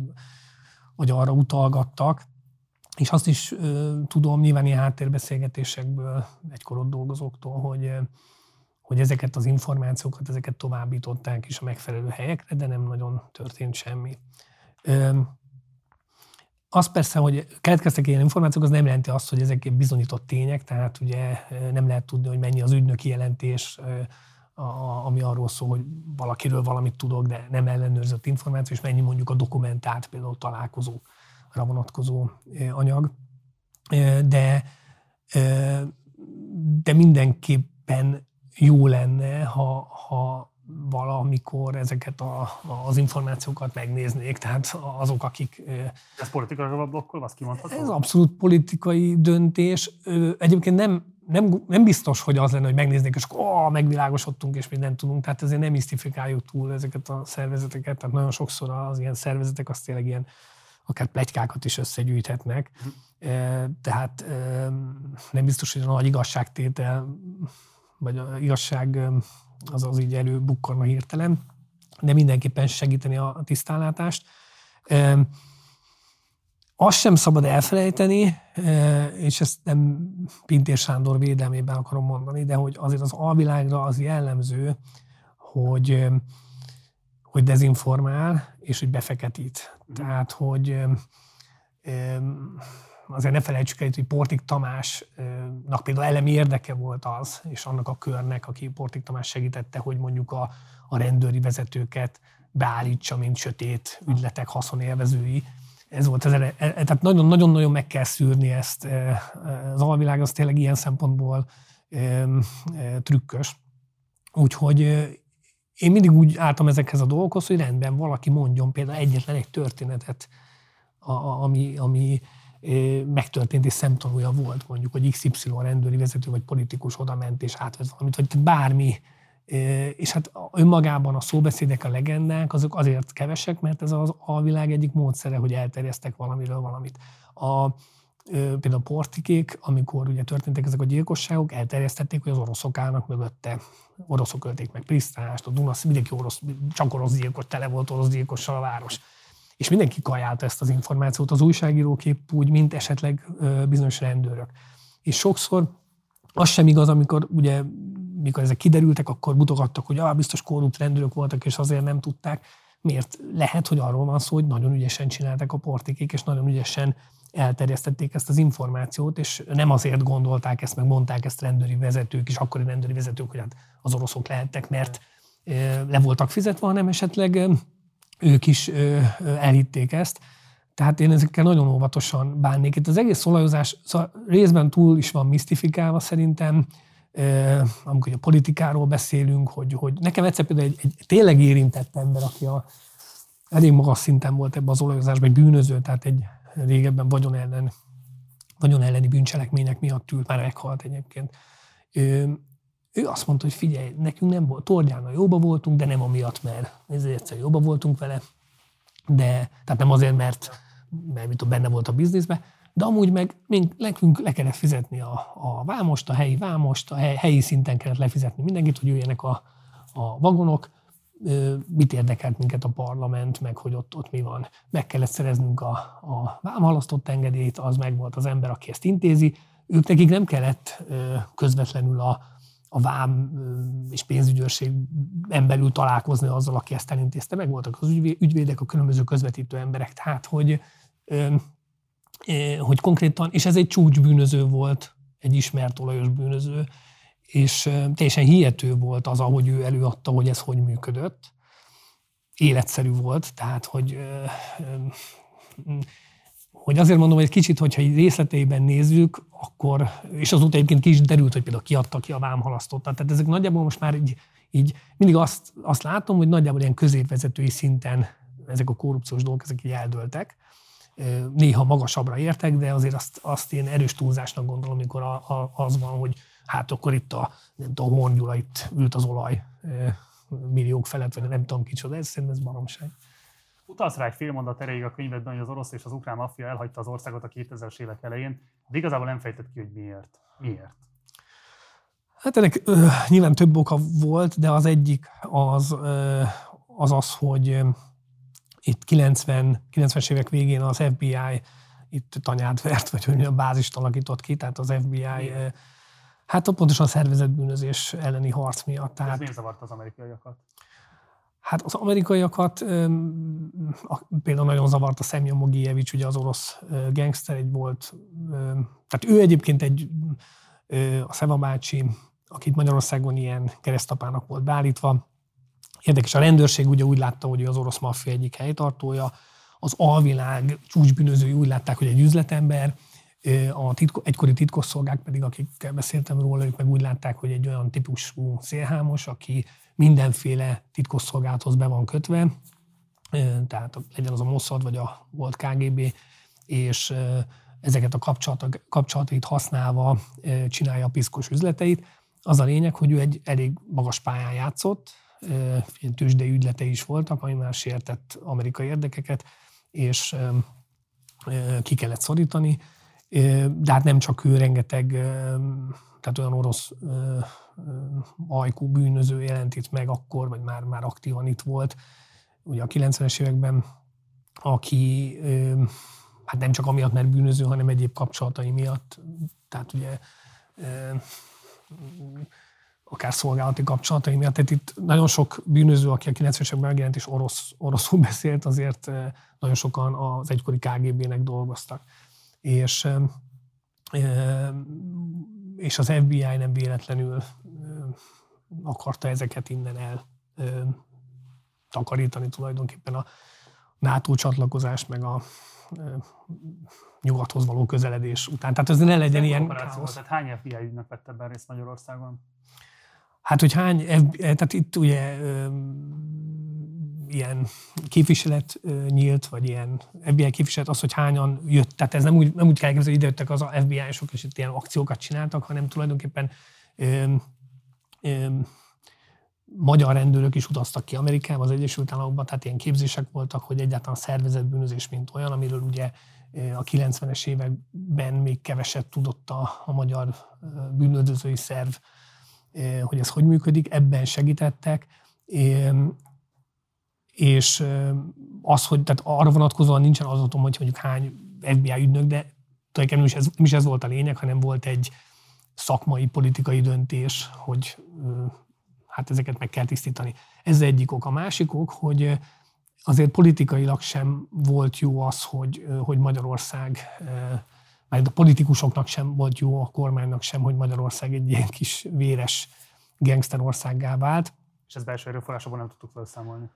vagy arra utalgattak. És azt is tudom nyilván ilyen háttérbeszélgetésekből egykor ott dolgozóktól, hogy hogy ezeket az információkat, ezeket továbbították is a megfelelő helyekre, de nem nagyon történt semmi. Az persze, hogy keletkeztek ilyen információk, az nem jelenti azt, hogy ezek bizonyított tények, tehát ugye nem lehet tudni, hogy mennyi az ügynöki jelentés, ami arról szól, hogy valakiről valamit tudok, de nem ellenőrzött információ, és mennyi mondjuk a dokumentált, például találkozóra vonatkozó anyag. De, de mindenképpen jó lenne, ha, ha valamikor ezeket a, az információkat megnéznék, tehát azok, akik... Ez politikailag blokkolva, azt kimondható? Ez abszolút politikai döntés. Egyébként nem, nem, nem biztos, hogy az lenne, hogy megnéznék, és ó, megvilágosodtunk, és még nem tudunk, tehát ezért nem misztifikáljuk túl ezeket a szervezeteket, tehát nagyon sokszor az ilyen szervezetek azt tényleg ilyen akár pletykákat is összegyűjthetnek. Tehát nem biztos, hogy a nagy igazságtétel vagy a igazság az az így előbukkanna hirtelen, de mindenképpen segíteni a tisztánlátást. Azt sem szabad elfelejteni, és ezt nem Pintér Sándor védelmében akarom mondani, de hogy azért az alvilágra az jellemző, hogy, hogy dezinformál, és hogy befeketít. Mm. Tehát, hogy azért ne felejtsük el, hogy Portik Tamásnak például elemi érdeke volt az, és annak a körnek, aki Portik Tamás segítette, hogy mondjuk a, a rendőri vezetőket beállítsa, mint sötét ügyletek haszonélvezői. Ez volt az eredmény. Tehát nagyon-nagyon meg kell szűrni ezt. Az alvilág az tényleg ilyen szempontból trükkös. Úgyhogy én mindig úgy álltam ezekhez a dolgokhoz, hogy rendben valaki mondjon például egyetlen egy történetet, ami, ami megtörtént és szemtanúja volt, mondjuk, hogy iksz ipszilon rendőri vezető vagy politikus odament és átvezet valamit, vagy bármi. És hát önmagában a szóbeszédek, a legendák, azok azért kevesek, mert ez az alvilág egyik módszere, hogy elterjesztek valamiről valamit. A, például Portikék, amikor ugye történtek ezek a gyilkosságok, elterjesztették, hogy az oroszok állnak mögötte. Oroszok ölték meg Prisztást, a Dunasz, mindenki orosz, csak orosz gyilkos, tele volt orosz gyilkossal a város. És mindenki kajálta ezt az információt, az újságírók épp úgy, mint esetleg bizonyos rendőrök. És sokszor az sem igaz, amikor ugye mikor ezek kiderültek, akkor mutogattak, hogy ah, biztos korrupt rendőrök voltak, és azért nem tudták. Miért? Lehet, hogy arról van szó, hogy nagyon ügyesen csinálták a Portikék, és nagyon ügyesen elterjesztették ezt az információt, és nem azért gondolták ezt, meg mondták ezt rendőri vezetők is, akkori rendőri vezetők, hogy hát az oroszok lehettek, mert le voltak fizetve, hanem esetleg ők is elhitték ezt. Tehát én ezekkel nagyon óvatosan bánnék. Itt az egész olajozás szóval részben túl is van misztifikálva szerintem, amikor a politikáról beszélünk, hogy, hogy nekem egyszer például egy, egy tényleg érintett ember, aki a, elég magas szinten volt ebben az olajozásban, egy bűnöző, tehát egy régebben vagyon, ellen, vagyon elleni bűncselekmények miatt ült, már meghalt egyébként. Ő, ő azt mondta, hogy figyelj, nekünk nem volt, Tordjánnal jóba voltunk, de nem amiatt, mert ezért egyszer jóba voltunk vele, de, tehát nem azért, mert, mert mit tudom, benne volt a bizniszben, de amúgy meg nekünk le kellett fizetni a, a vámost, a helyi vámost, a helyi szinten kellett lefizetni mindenkit, hogy jöjjenek a, a vagonok. Mit érdekelt minket a parlament, meg hogy ott, ott mi van. Meg kellett szereznünk a, a vámhalasztott engedélyt, az meg volt az ember, aki ezt intézi. Ők nekik nem kellett közvetlenül a, a vám és pénzügyőrségben belül találkozni azzal, aki ezt elintézte. Meg voltak az ügyvédek, a különböző közvetítő emberek. Tehát, hogy... hogy konkrétan, és ez egy csúcsbűnöző volt, egy ismert olajos bűnöző, és teljesen hihető volt az, ahogy ő előadta, hogy ez hogy működött. Életszerű volt, tehát, hogy, hogy azért mondom, hogy egy kicsit, hogyha így részleteiben nézzük, akkor, és azóta egyébként ki is derült, hogy például ki adta ki a vámhalasztottat. Tehát ezek nagyjából most már így, így mindig azt, azt látom, hogy nagyjából ilyen középvezetői szinten ezek a korrupciós dolgok, ezek így eldőltek. Néha magasabbra értek, de azért azt, azt én erős túlzásnak gondolom, amikor a, a, az van, hogy hát akkor itt a, nem tudom, Horn Gyula itt ült az olaj milliók felett, vagy nem tudom kicsoda, ez szerintem ez baromság. Utalsz rá egy fél mondat erejéig a könyvedben, hogy az orosz és az ukrán maffia elhagyta az országot a kétezres évek elején, de igazából nem fejtett ki, hogy miért. Miért? Hát ennek ö, nyilván több oka volt, de az egyik az ö, az, az, hogy itt kilencvenes évek végén az ef bé i itt tanyát vert, vagy hogy a bázist alakított ki, tehát az ef bé i, hát pontosan a szervezett bűnözés elleni harc miatt. Tehát, ez miért zavart az amerikaiakat? Hát az amerikaiakat például nagyon zavart a Szemjomogijevics, ugye az orosz gangster, egy volt, tehát ő egyébként egy, a Szeva bácsi, akit Magyarországon ilyen keresztapának volt beállítva. Érdekes, a rendőrség ugye úgy látta, hogy az orosz maffia egyik helytartója, az alvilág csúcsbűnözői úgy látták, hogy egy üzletember, a titko, egykori titkosszolgák pedig, akikkel beszéltem róla, ők meg úgy látták, hogy egy olyan típusú szélhámos, aki mindenféle titkosszolgálathoz be van kötve, tehát legyen az a Mossad vagy a volt ká gé bé, és ezeket a kapcsolatait használva csinálja a piszkos üzleteit. Az a lényeg, hogy ő egy elég magas pályán játszott, tőzsdei ügylete is voltak, ami már sértett amerikai érdekeket, és ki kellett szorítani. De hát nem csak ő, rengeteg, tehát olyan orosz ajkú bűnöző jelent itt meg akkor, vagy már, már aktívan itt volt, ugye a kilencvenes években, aki hát nem csak amiatt, mert bűnöző, hanem egyéb kapcsolatai miatt, tehát ugye akár szolgálati kapcsolatai miatt. Tehát itt nagyon sok bűnöző, aki a kilencvenes években megjelent és orosz, oroszul beszélt, azért nagyon sokan az egykori ká gé bének dolgoztak. És, és az ef bé i nem véletlenül akarta ezeket innen el takarítani tulajdonképpen a NATO csatlakozás, meg a nyugathoz való közeledés után. Tehát ez ne legyen ilyen káosz. Tehát hány ef bé i-nek vett ebben részt Magyarországon? Hát, hogy hány, tehát itt ugye ilyen képviselet nyílt, vagy ilyen ef bé i képviselet az, hogy hányan jött. Tehát ez nem úgy, nem úgy kell képzelni, hogy ide jöttek az ef bé i-sok, és itt ilyen akciókat csináltak, hanem tulajdonképpen öm, öm, magyar rendőrök is utaztak ki Amerikába, az Egyesült Államokban, tehát ilyen képzések voltak, hogy egyáltalán szervezett bűnözés, mint olyan, amiről ugye a kilencvenes években még keveset tudott a, a magyar bűnöldözői szerv, hogy ez hogy működik, ebben segítettek, és az, hogy tehát arra vonatkozóan nincsen adatom, hogy mondjuk hány ef bé i ügynök, de tulajdonképpen nem, nem is ez volt a lényeg, hanem volt egy szakmai, politikai döntés, hogy hát ezeket meg kell tisztítani. Ez egyik ok. A másik ok, hogy azért politikailag sem volt jó az, hogy, hogy Magyarország, mert a politikusoknak sem volt jó, a kormánynak sem, hogy Magyarország egy ilyen kis véres gengszterországgá vált. És ezt belső erőforrásokból nem tudtuk felszámolni.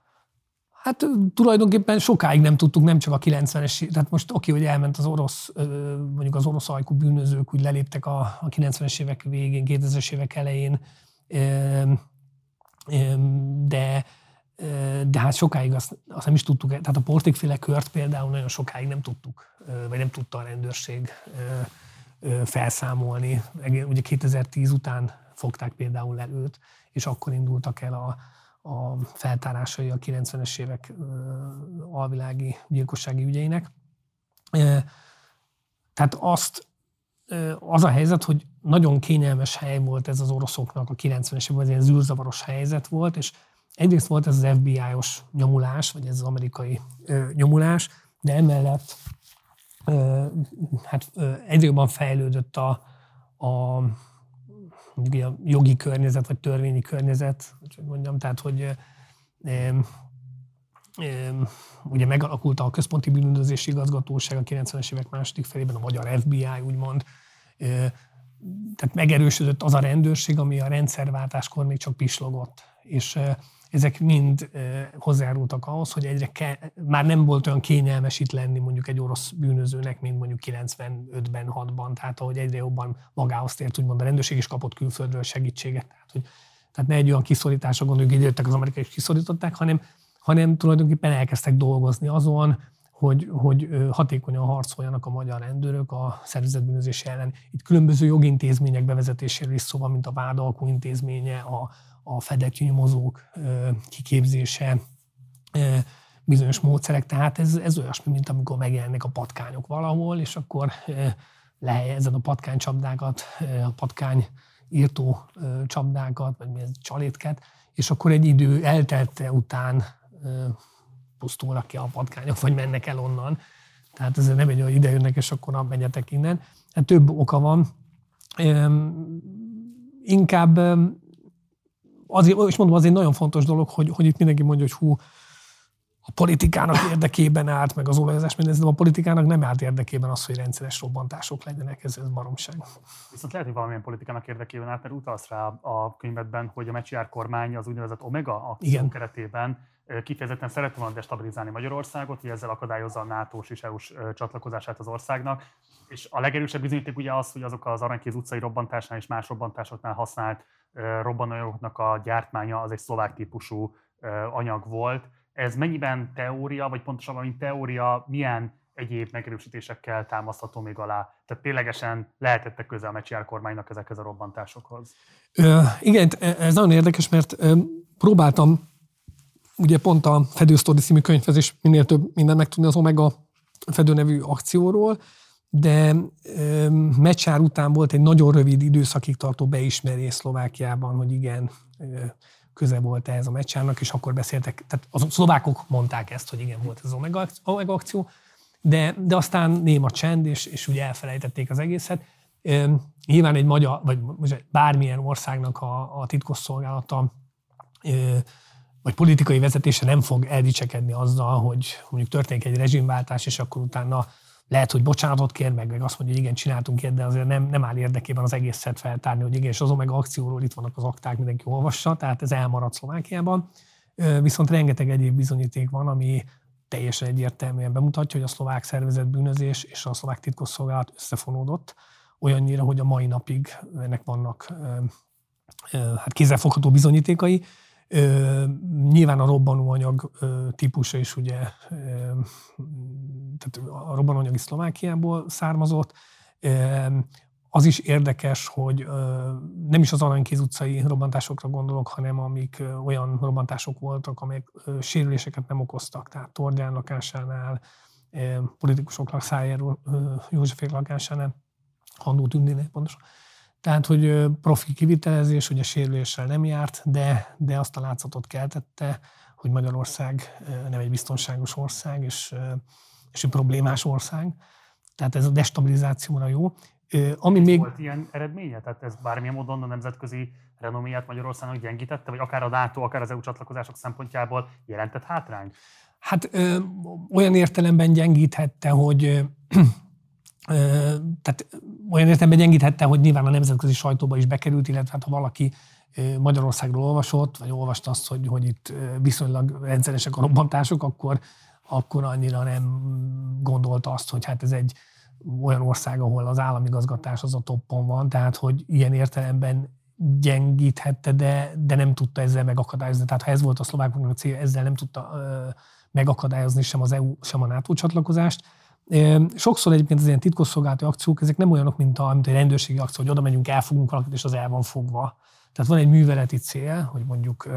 Hát tulajdonképpen sokáig nem tudtuk, nem csak a kilencvenes, tehát most oké, hogy elment az orosz, mondjuk az orosz ajkú bűnözők, úgy leléptek a, a kilencvenes évek végén, kétezres évek elején, de, de hát sokáig azt, azt nem is tudtuk, tehát a Portik-féle kört például nagyon sokáig nem tudtuk, vagy nem tudta a rendőrség felszámolni. Ugye kétezer-tíz után fogták például el őt, és akkor indultak el a, a feltárásai a kilencvenes évek alvilági gyilkossági ügyeinek. Tehát azt, az a helyzet, hogy nagyon kényelmes hely volt ez az oroszoknak a kilencvenes években, ez ilyen zűrzavaros helyzet volt, és egyrészt volt ez az ef bé i-os nyomulás, vagy ez az amerikai ö, nyomulás, de emellett ö, hát ö, egyre jobban fejlődött a, a, mondjuk a jogi környezet, vagy törvényi környezet, hogy mondjam, tehát hogy ö, ö, ugye megalakult a Központi Bűnüldözési Igazgatóság a kilencvenes évek második felében, a magyar ef bé i úgymond, ö, tehát megerősödött az a rendőrség, ami a rendszerváltáskor még csak pislogott. És ezek mind hozzájárultak ahhoz, hogy egyre ke- már nem volt olyan kényelmes itt lenni mondjuk egy orosz bűnözőnek, mint mondjuk kilencvenötben, hatban, tehát ahogy egyre jobban magához tért, úgymond a rendőrség is kapott külföldről segítséget. Tehát, hogy, tehát ne egy olyan kiszorításra gondoljuk, hogy idejöttek az amerikai és kiszorították, hanem, hanem tulajdonképpen elkezdtek dolgozni azon, Hogy, hogy hatékonyan harcoljanak a magyar rendőrök a szervezett bűnözés ellen. Itt különböző jogintézmények bevezetéséről is szó van, mint a vádalkó intézménye, a, a fedett nyomozók kiképzése, bizonyos módszerek. Tehát ez, ez olyasmi, mint amikor megjelennek a patkányok valahol, és akkor lehelyezzed a patkánycsapdákat, a patkány írtó csapdákat, vagy mi ez, csalétket, és akkor egy idő eltelte után pusztulnak ki a patkányok, vagy mennek el onnan. Tehát ez nem egy olyan, ide jönnek, és akkor nem menjetek innen. Hát több oka van. Üm, inkább azért, és mondom, az egy nagyon fontos dolog, hogy, hogy itt mindenki mondja, hogy hú, a politikának érdekében állt, meg az olajozás, mindez, de a politikának nem állt érdekében az, hogy rendszeres robbantások legyenek, ez, ez baromság. Viszont lehet, hogy valamilyen politikának érdekében állt, mert utalsz rá a könyvedben, hogy a Mecsiár kormány az úgynevezett Omega akció keretében kifejezetten szerettem volna destabilizálni Magyarországot, hogy ezzel akadályozza a nátós és é u-s csatlakozását az országnak. És a legerősebb bizonyíték ugye az, hogy azok az Aranykéz utcai robbantásnál és más robbantásoknál használt robbanóanyagoknak a gyártmánya az egy szlovák típusú anyag volt. Ez mennyiben teória, vagy pontosabban, mint teória, milyen egyéb megerősítésekkel támasztható még alá? Tehát ténylegesen lehetette közel a Mecsiár kormánynak ezekhez a robbantásokhoz? Ö, igen, ez nagyon érdekes, mert ö, próbáltam ugye pont a Fedősztori című könyvhez is minél több mindent megtudni az Omega Fedő nevű akcióról, de ö, Mecsiár után volt egy nagyon rövid időszakig tartó beismerés Szlovákiában, hogy igen, ö, köze volt ehhez a Mecsiárnak, és akkor beszéltek, tehát a szlovákok mondták ezt, hogy igen, volt ez az Omega akció, de, de aztán néma csend, és, és ugye elfelejtették az egészet. Nyilván egy magyar, vagy bármilyen országnak a, a titkosszolgálata vagy politikai vezetése nem fog eldicsekedni azzal, hogy mondjuk történik egy rezsimváltás, és akkor utána lehet, hogy bocsánatot kér meg, meg azt mondja, hogy igen, csináltunk ilyet, de azért nem, nem áll érdekében az egészet feltárni, hogy igen, és azon meg akcióról itt vannak az akták, mindenki olvassa, tehát ez elmaradt Szlovákiában. Viszont rengeteg egyéb bizonyíték van, ami teljesen egyértelműen bemutatja, hogy a szlovák szervezett bűnözés és a szlovák titkosszolgálat összefonódott, olyannyira, hogy a mai napig ennek vannak hát kézzelfogható bizonyítékai. Ö, nyilván a robbanóanyag ö, típusa is ugye, ö, tehát a robbanóanyag is Szlovákiából származott. Ö, az is érdekes, hogy ö, nem is az Aranykéz utcai robbantásokra gondolok, hanem amik ö, olyan robbantások voltak, amelyek ö, sérüléseket nem okoztak. Tehát Tordján lakásánál, ö, politikusok Szájer Józsefék lakásánál, Handó Tündének pontosan. Tehát, hogy profi kivitelezés, ugye sérüléssel nem járt, de, de azt a látszatot keltette, hogy Magyarország nem egy biztonságos ország, és, és egy problémás ország. Tehát ez a destabilizációra jó. Ami még... Volt ilyen eredménye? Tehát ez bármilyen módon a nemzetközi renoméját Magyarországnak gyengítette? Vagy akár a NATO, akár az E U csatlakozások szempontjából jelentett hátrányt? Hát ö, olyan értelemben gyengíthette, hogy... Ö, tehát olyan értelemben gyengíthette, hogy nyilván a nemzetközi sajtóba is bekerült, illetve hát, ha valaki Magyarországról olvasott, vagy olvasta azt, hogy, hogy itt viszonylag rendszeresek a robbantások, akkor, akkor annyira nem gondolta azt, hogy hát ez egy olyan ország, ahol az államigazgatás az a toppon van, tehát hogy ilyen értelemben gyengíthette, de, de nem tudta ezzel megakadályozni. Tehát ha ez volt a szlovákoknak a célja, ezzel nem tudta megakadályozni sem az E U, sem a NATO csatlakozást. Sokszor egyébként az ilyen titkosszolgálati akciók, ezek nem olyanok, mint, a, mint egy rendőrségi akció, hogy oda megyünk, elfogunk valakit, és az el van fogva. Tehát van egy műveleti cél, hogy mondjuk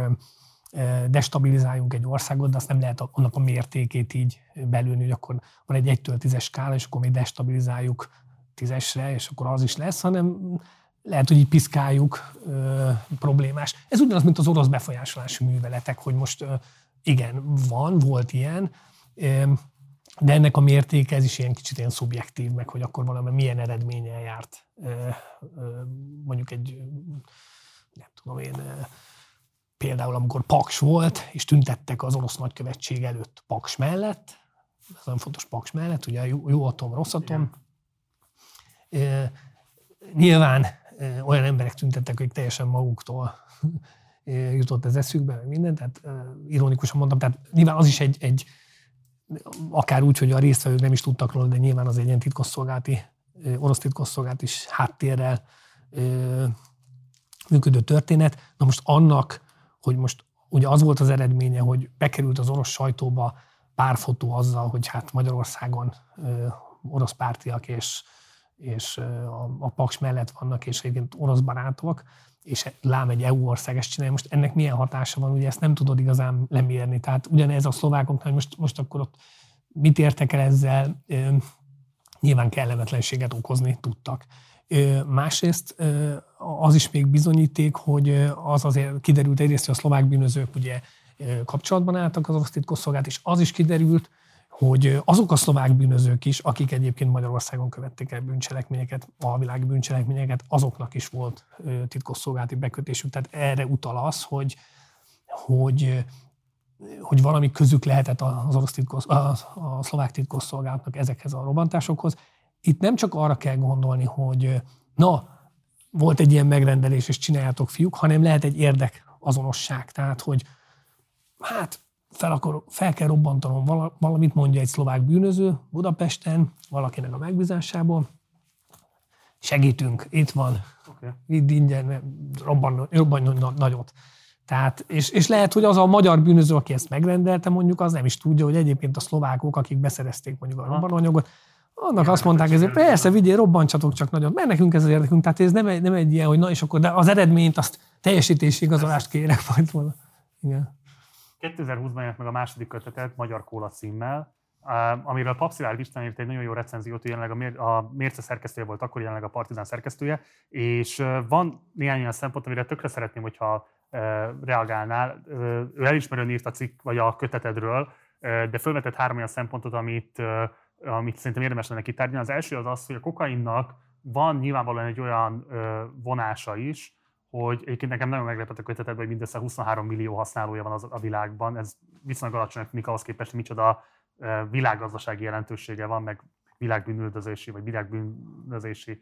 destabilizáljunk egy országot, de azt nem lehet annak a mértékét így belülni, hogy akkor van egy egytől tízes skála, és akkor még destabilizáljuk tízesre, és akkor az is lesz, hanem lehet, hogy így piszkáljuk, problémás. Ez ugyanaz, mint az orosz befolyásolási műveletek, hogy most igen, van, volt ilyen, de ennek a mértéke, ez is ilyen kicsit ilyen szubjektív, meg hogy akkor valami milyen eredménnyel járt mondjuk egy, nem tudom én, például amikor Paks volt, és tüntettek az orosz nagykövetség előtt Paks mellett, ez nagyon fontos, Paks mellett, ugye jó, jó atom, rossz atom. Igen. Nyilván olyan emberek tüntettek, akik teljesen maguktól jutott ez eszükbe, meg minden, tehát ironikusan mondtam, tehát nyilván az is egy, egy akár úgy, hogy a résztvevők nem is tudtak róla, de nyilván az egy ilyen titkosszolgálati, orosz titkosszolgált is háttérrel működő történet. Na most annak, hogy most ugye az volt az eredménye, hogy bekerült az orosz sajtóba pár fotó azzal, hogy hát Magyarországon orosz pártiak és, és a, a Paks mellett vannak, és egyébként orosz barátok, és lám egy E U ország ezt csinálja. Most ennek milyen hatása van, ugye ezt nem tudod igazán lemérni. Tehát ugyanez a szlovákoknál, hogy most, most akkor ott mit értek el ezzel, ö, nyilván kellemetlenséget okozni tudtak. Ö, másrészt ö, az is még bizonyíték, hogy az azért kiderült egyrészt, hogy a szlovák bűnözők ugye ö, kapcsolatban álltak az orosz titkosszolgált, és az is kiderült, hogy azok a szlovák bűnözők is, akik egyébként Magyarországon követték el bűncselekményeket, alvilági bűncselekményeket, azoknak is volt titkosszolgálati bekötésük. Tehát erre utal az, hogy, hogy, hogy valami közük lehetett az orosz titkos, a, a szlovák titkosszolgálatnak ezekhez a robbantásokhoz. Itt nem csak arra kell gondolni, hogy na, volt egy ilyen megrendelés, és csináljátok fiúk, hanem lehet egy érdekazonosság. Tehát, hogy hát... Fel, akar, fel kell robbantanom valamit, mondja egy szlovák bűnöző Budapesten, valakinek a megbízásából. Segítünk, itt van, okay. Itt ingyen, robbanjon, robbanjon nagyot. Tehát, és, és lehet, hogy az a magyar bűnöző, aki ezt megrendelte, mondjuk az nem is tudja, hogy egyébként a szlovákok, akik beszerezték mondjuk a robbanóanyagot, annak én azt mondták, ezért persze, vigyél, robbantsatok csak nagyot, mert nekünk ez az érdekünk. Tehát ez nem egy, nem egy ilyen, hogy na és akkor, de az eredményt, azt teljesítési igazolást kérek majd volna. Igen. kétezer-húszban jött meg a második kötetet Magyar Kóla címmel, amiről Papszilárd István írt egy nagyon jó recenziót, jelenleg a Mérce szerkesztője volt, akkor jelenleg a Partizán szerkesztője, és van néhány olyan szempont, amire tökre szeretném, hogyha reagálnál. Ő elismerően írt a cikk, vagy a kötetedről, de felvetett három olyan szempontot, amit amit szerintem érdemes lenne kitárgyalni. Az első az az, hogy a kokainnak van nyilvánvalóan egy olyan ö, vonása is, hogy egyébként nekem nagyon meglepett a kötetetben, hogy mindössze huszonhárom millió használója van az, a világban. Ez viszonylag alacsonyak, mik ahhoz képest, hogy micsoda ö, világgazdasági jelentősége van, meg világbűnüldözési vagy világbűnözési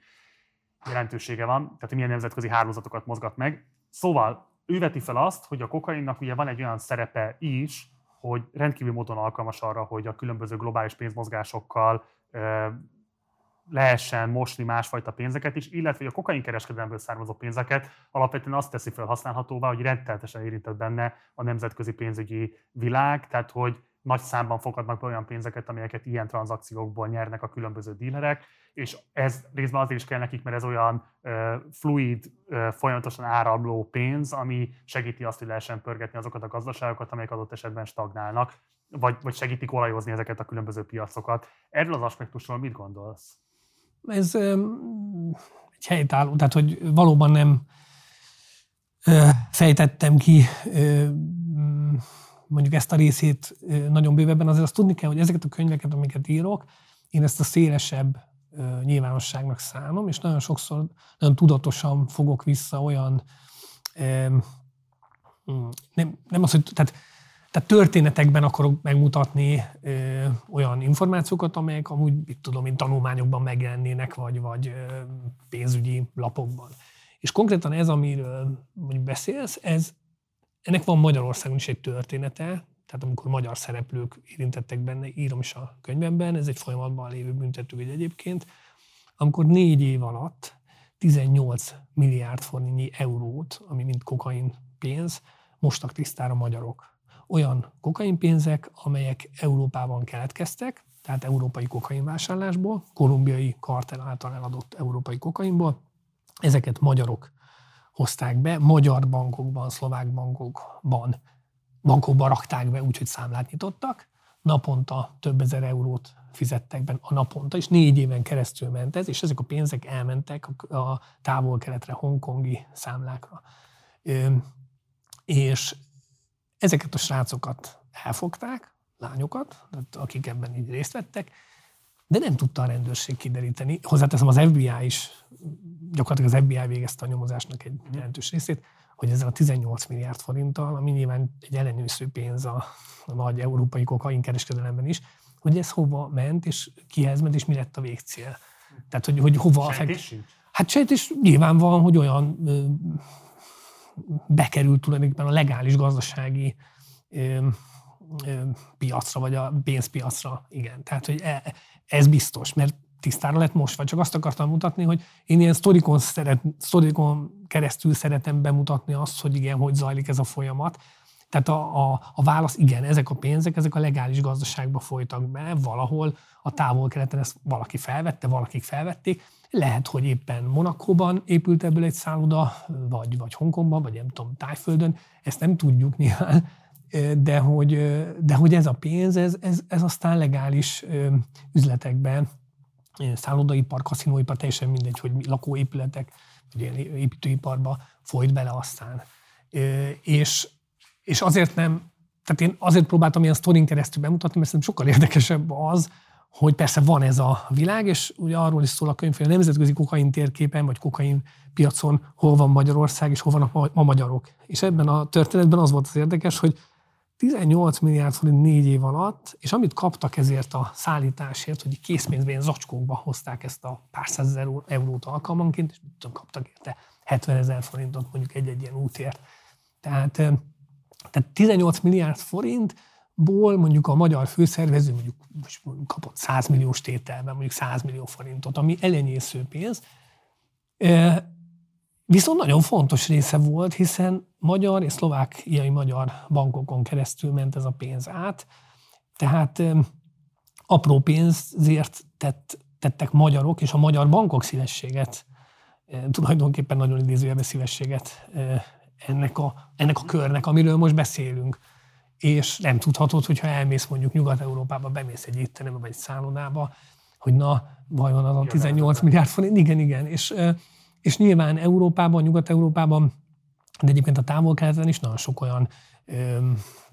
jelentősége van, tehát milyen nemzetközi hálózatokat mozgat meg. Szóval ő veti fel azt, hogy a kokainnak ugye van egy olyan szerepe is, hogy rendkívül módon alkalmas arra, hogy a különböző globális pénzmozgásokkal ö, lehessen mosni másfajta pénzeket is, illetve a kokainkereskedelemből származó pénzeket alapvetően azt teszi fel használhatóvá, hogy rendszeresen érintett benne a nemzetközi pénzügyi világ, tehát hogy nagy számban fogadnak be olyan pénzeket, amelyeket ilyen tranzakciókból nyernek a különböző dílerek, és ez részben azért is kell nekik, mert ez olyan uh, fluid, uh, folyamatosan áramló pénz, ami segíti azt, hogy lehessen pörgetni azokat a gazdaságokat, amelyek adott esetben stagnálnak, vagy, vagy segítik olajozni ezeket a különböző piacokat. Erről az aspektusról mit gondolsz? Ez um, egy helytálló, tehát hogy valóban nem uh, fejtettem ki uh, mondjuk ezt a részét nagyon bővebben, azért azt tudni kell, hogy ezeket a könyveket, amiket írok, én ezt a szélesebb nyilvánosságnak szánom, és nagyon sokszor nagyon tudatosan fogok vissza olyan, nem, nem az, hogy tehát, tehát történetekben akarok megmutatni olyan információkat, amelyek amúgy, mit tudom én, tanulmányokban megjelennének, vagy, vagy pénzügyi lapokban. És konkrétan ez, amiről mondjuk beszélsz, ez ennek van Magyarországon is egy története, tehát amikor magyar szereplők érintettek benne, írom is a könyvemben, ez egy folyamatban lévő büntetőügy egyébként, amikor négy év alatt tizennyolc milliárd forintnyi eurót, ami mind kokain pénz, mostak tisztára magyarok. Olyan kokainpénzek, amelyek Európában keletkeztek, tehát európai kokainvásárlásból, kolumbiai kartel által eladott európai kokainból, ezeket magyarok hozták be, magyar bankokban, szlovák bankokban, bankokban rakták be, úgyhogy számlát nyitottak, naponta több ezer eurót fizettek benne a naponta, és négy éven keresztül ment ez, és ezek a pénzek elmentek a távol-keletre, hongkongi számlákra. Ö, és ezeket a srácokat elfogták, lányokat, akik ebben így részt vettek, de nem tudta a rendőrség kideríteni. Hozzáteszem, az ef bé i is, gyakorlatilag az ef bé i végezte a nyomozásnak egy jelentős részét, hogy ezzel a tizennyolc milliárd forinttal, ami nyilván egy ellenőrző pénz a, a nagy európai kokainkereskedelemben is, hogy ez hova ment, és kihez ment, és mi lett a végcél. Tehát, hogy, hogy hova... Sejtés? Fek... Hát sejtés nyilván van, hogy olyan ö, bekerült tulajdonképpen a legális gazdasági ö, ö, piacra, vagy a pénzpiacra. Igen, tehát, hogy... E, Ez biztos, mert tisztára lett most, vagy csak azt akartam mutatni, hogy én ilyen sztorikon, szeret, sztorikon keresztül szeretem bemutatni azt, hogy igen, hogy zajlik ez a folyamat. Tehát a, a, a válasz, igen, ezek a pénzek, ezek a legális gazdaságba folytak be, valahol a távol-keleten ezt valaki felvette, valakik felvették. Lehet, hogy éppen Monakóban épült ebből egy szálloda, vagy, vagy Hongkongban, vagy nem tudom, Tájföldön, ezt nem tudjuk nyilván. De hogy, de hogy ez a pénz, ez, ez, ez aztán legális üzletekben, szállodaipar, kaszinóipar, teljesen mindegy, hogy lakóépületek, vagy ilyen építőiparba folyt bele aztán. És, és azért nem, tehát én azért próbáltam ilyen sztorin keresztül bemutatni, mert szerintem sokkal érdekesebb az, hogy persze van ez a világ, és ugye arról is szól a könyv, hogy a nemzetközi kokain térképen, vagy kokain piacon hol van Magyarország, és hol vannak ma magyarok. És ebben a történetben az volt az érdekes, hogy tizennyolc milliárd forint négy év alatt, és amit kaptak ezért a szállításért, hogy készpénzben zacskókba hozták ezt a pár százezer eurót alkalmanként, és mit kaptak érte hetven ezer forintot mondjuk egy-egy ilyen útért. Tehát, tehát tizennyolc milliárd forintból mondjuk a magyar főszervező mondjuk kapott száz milliós tételben, mondjuk száz millió forintot, ami elenyésző pénz, viszont nagyon fontos része volt, hiszen magyar és szlovákiai magyar bankokon keresztül ment ez a pénz át, tehát apró pénzért tett, tettek magyarok, és a magyar bankok szívességet, tulajdonképpen nagyon idézőjelben szívességet ennek a, ennek a körnek, amiről most beszélünk. És nem tudhatod, hogyha elmész mondjuk Nyugat-Európába, bemész egy étterembe vagy egy szállodába, hogy na, vajon az a tizennyolc milliárd forint? Igen, igen. És, és nyilván Európában, Nyugat-Európában, de egyébként a távol-keleten is nagyon sok olyan ö,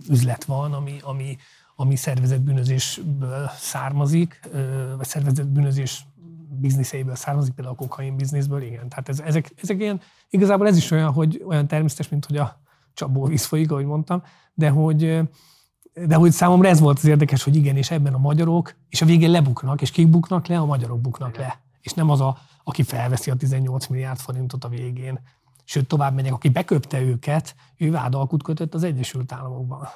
üzlet van, ami, ami, ami szervezett bűnözésből származik, vagy szervezett bűnözés bizniszeiből származik, például a kokain bizniszből, igen. Tehát ez, ezek, ezek ilyen, igazából ez is olyan, hogy olyan természetes, mint hogy a csapból víz folyik, ahogy mondtam, de hogy, de hogy számomra ez volt az érdekes, hogy igen, és ebben a magyarok, és a végén lebuknak, és kik buknak le? A magyarok buknak le. És nem az, a, aki felveszi a tizennyolc milliárd forintot a végén. Sőt, tovább megyek, aki beköpte őket, ő vádalkut kötött az Egyesült Államokban.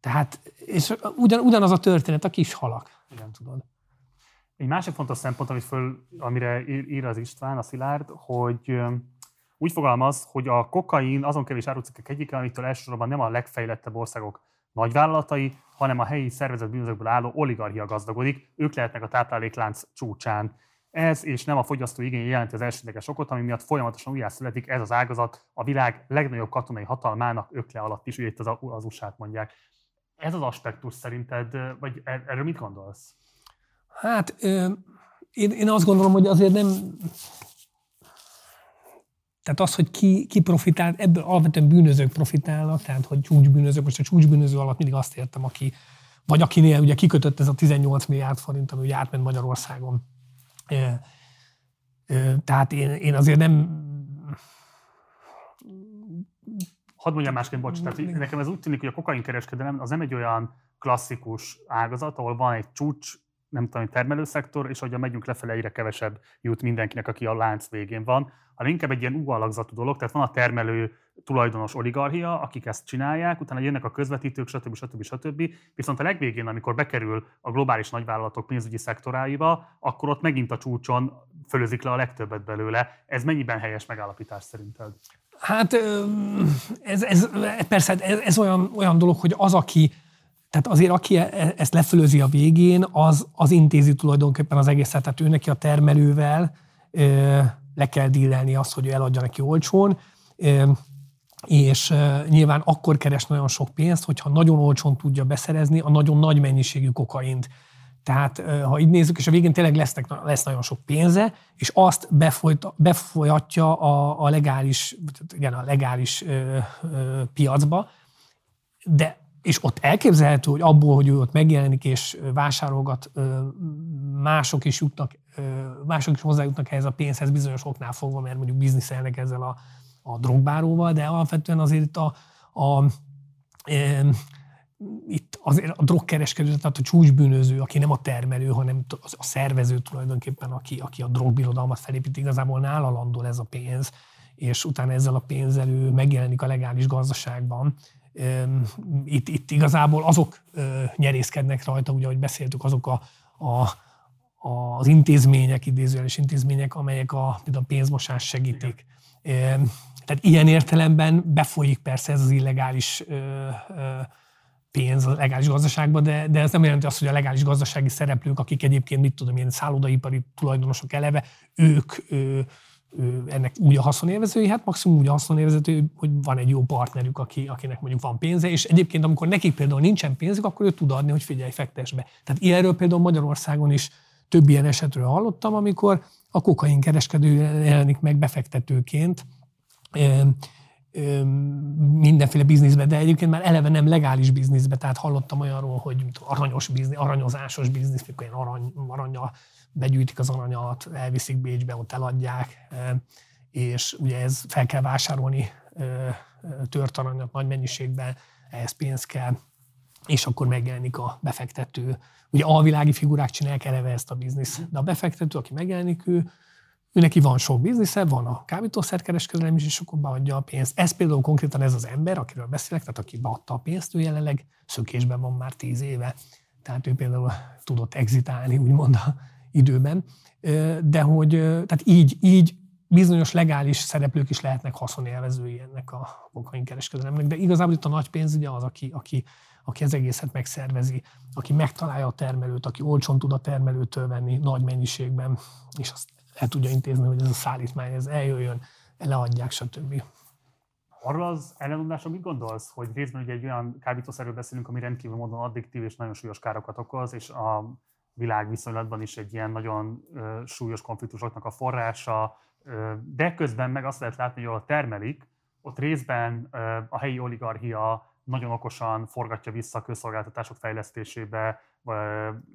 Tehát, és ugyan, ugyanaz a történet, a kis halak. Nem tudod. Egy másik fontos szempont, amit föl, amire ír az István, a Szilárd, hogy úgy fogalmaz, hogy a kokain azon kevés árucikkek egyike, amitől elsősorban nem a legfejlettebb országok nagyvállalatai, hanem a helyi szervezett bűnözőkből álló oligarchia gazdagodik, ők lehetnek a tápláléklánc csúcsán. Ez és nem a fogyasztó igény jelenti az elsődleges okot, ami miatt folyamatosan újjászületik ez az ágazat a világ legnagyobb katonai hatalmának ökle alatt is, ugye itt az, az u es á-t mondják. Ez az aspektus szerinted, vagy erről mit gondolsz? Hát én, én azt gondolom, hogy azért nem... Tehát az, hogy ki, ki profitál, ebből alapvetően bűnözők profitálnak, tehát hogy csúcsbűnözők, most a csúcsbűnöző alatt mindig azt értem, aki, vagy akinél ugye kikötött ez a tizennyolc milliárd forint, ami ugye átment Magyarországon. Tehát én, én azért nem... Hadd mondjam másként, bocs, tehát nekem ez úgy tűnik, hogy a kokainkereskedelem az nem egy olyan klasszikus ágazat, ahol van egy csúcs, nem tudom, termelőszektor, és ahogy megyünk lefele, egyre kevesebb jut mindenkinek, aki a lánc végén van, hanem inkább egy ilyen U alakzatú dolog, tehát van a termelő tulajdonos oligarchia, akik ezt csinálják, utána jönnek a közvetítők, stb. stb. stb. Viszont a legvégén, amikor bekerül a globális nagyvállalatok pénzügyi szektoráiba, akkor ott megint a csúcson fölözik le a legtöbbet belőle. Ez mennyiben helyes megállapítás szerinted? Hát ez, ez persze, ez, ez olyan, olyan dolog, hogy az, aki Tehát azért, aki ezt lefölözi a végén, az, az intézi tulajdonképpen az egészet. Tehát ő neki a termelővel ö, le kell dílelni azt, hogy ő eladja neki olcsón, ö, és ö, nyilván akkor keres nagyon sok pénzt, hogyha nagyon olcsón tudja beszerezni a nagyon nagy mennyiségű kokaint. Tehát ö, ha így nézzük, és a végén tényleg lesznek, lesz nagyon sok pénze, és azt befolyt, befolyatja a, a legális, igen, a legális ö, ö, piacba, de és ott elképzelhető, hogy abból, hogy ő ott megjelenik és vásárolgat, mások is jutnak, mások is hozzájutnak ehhez a pénzhez bizonyos oknál fogva, mert mondjuk bizniszelnek ezzel a, a drogbáróval, de alapvetően azért a, a, e, itt azért a drogkereskedő, tehát a csúcsbűnöző, aki nem a termelő, hanem a szervező tulajdonképpen, aki, aki a drogbirodalmat felépíti, igazából nála landol ez a pénz, és utána ezzel a pénzzel ő megjelenik a legális gazdaságban. Itt, itt igazából azok nyerészkednek rajta, ugye, ahogy beszéltük, azok a, a, az intézmények, idézőjeles intézmények, amelyek a, a pénzmosást segítik. Igen. Tehát ilyen értelemben befolyik persze ez az illegális pénz a legális gazdaságba, de, de ez nem jelenti azt, hogy a legális gazdasági szereplők, akik egyébként, mit tudom, ilyen szállodaipari tulajdonosok eleve, ők... ennek úgy a haszonélvezői, hát maximum úgy a haszonélvező, hogy van egy jó partnerük, aki, akinek mondjuk van pénze, és egyébként amikor nekik például nincsen pénzük, akkor ő tud adni, hogy figyelj, fektess be. Tehát ilyenről például Magyarországon is több ilyen esetről hallottam, amikor a kokainkereskedő jelenik meg befektetőként mindenféle bizniszbe, de egyébként már eleve nem legális bizniszbe, tehát hallottam olyanról, hogy aranyos biznisz, aranyozásos biznisz, mikor ilyen arany, aranyal begyűjtik az aranyat, elviszik Bécsbe, ott eladják, és ugye ez fel kell vásárolni tört aranyat nagy mennyiségben, ehhez pénz kell, és akkor megjelenik a befektető. Ugye alvilági figurák csinálják eleve ezt a bizniszt, de a befektető, aki megjelenik, ő, ő neki van sok biznisze, van a kábítószerkereskedelem is, és akkor beadja a pénzt. Ez például konkrétan ez az ember, akiről beszélek, tehát aki beadta a pénzt, ő jelenleg szökésben van már tíz éve. Tehát ő például tudott exitálni, úgymond időben, de hogy tehát így, így bizonyos legális szereplők is lehetnek haszonélvezői ennek a kokainkereskedelemnek, de igazából itt a nagy pénz ugye az, aki, aki, aki az egészet megszervezi, aki megtalálja a termelőt, aki olcsón tud a termelőtől venni nagy mennyiségben, és azt el tudja intézni, hogy ez a szállítmány ez eljöjjön, leadják, stb. Arról az ellenmondásról mit gondolsz, hogy részben ugye egy olyan kábítószerről beszélünk, ami rendkívül módon addiktív és nagyon súlyos károkat okoz, és a világviszonylatban is egy ilyen nagyon ö, súlyos konfliktusoknak a forrása, ö, de közben meg azt lehet látni, hogy ahol termelik, ott részben ö, a helyi oligarchia nagyon okosan forgatja vissza a közszolgáltatások fejlesztésébe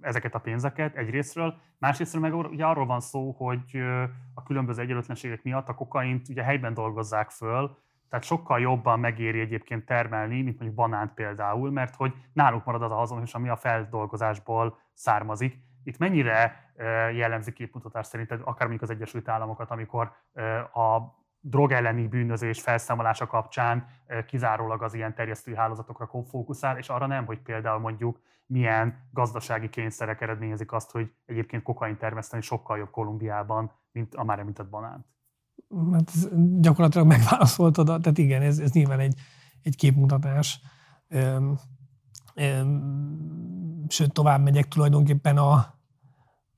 ezeket a pénzeket egyrésztről. Másrésztről meg ugye arról van szó, hogy a különböző egyenlőtlenségek miatt a kokaint ugye helyben dolgozzák föl, tehát sokkal jobban megéri egyébként termelni, mint mondjuk banánt például, mert hogy náluk marad az a hazonos, ami a feldolgozásból származik. Itt mennyire jellemzi képmutatás szerinted akár mondjuk az Egyesült Államokat, amikor a drog elleni bűnözés felszámolása kapcsán kizárólag az ilyen terjesztő hálózatokra fókuszál, és arra nem, hogy például mondjuk milyen gazdasági kényszerek eredményezik azt, hogy egyébként kokain termeszteni sokkal jobb Kolumbiában, mint a már említett banánt. Hát gyakorlatilag megválaszoltad, tehát igen, ez, ez nyilván egy, egy képmutatás. Öm, öm, sőt, tovább megyek tulajdonképpen a...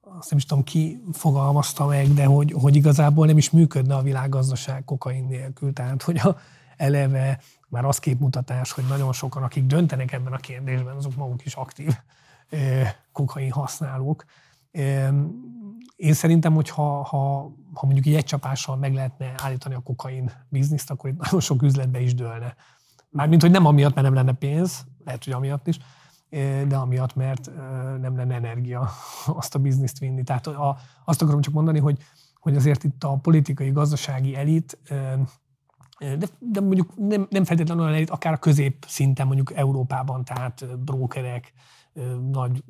azt nem is tudom, ki fogalmazta meg, de hogy, hogy igazából nem is működne a világgazdaság kokain nélkül. Tehát, hogy a eleve már az képmutatás, hogy nagyon sokan, akik döntenek ebben a kérdésben, azok maguk is aktív kokain használók. Én szerintem, hogy ha, ha, ha mondjuk így egy csapással meg lehetne állítani a kokain bizniszt, akkor itt nagyon sok üzletbe is dőlne. Mármint, hogy nem amiatt, mert nem lenne pénz, lehet, hogy amiatt is, de amiatt, mert nem lenne energia azt a bizniszt vinni. Tehát a, azt akarom csak mondani, hogy, hogy azért itt a politikai, gazdasági elit, de, de mondjuk nem, nem feltétlenül olyan elit, akár a közép szinten mondjuk Európában, tehát brókerek, nagy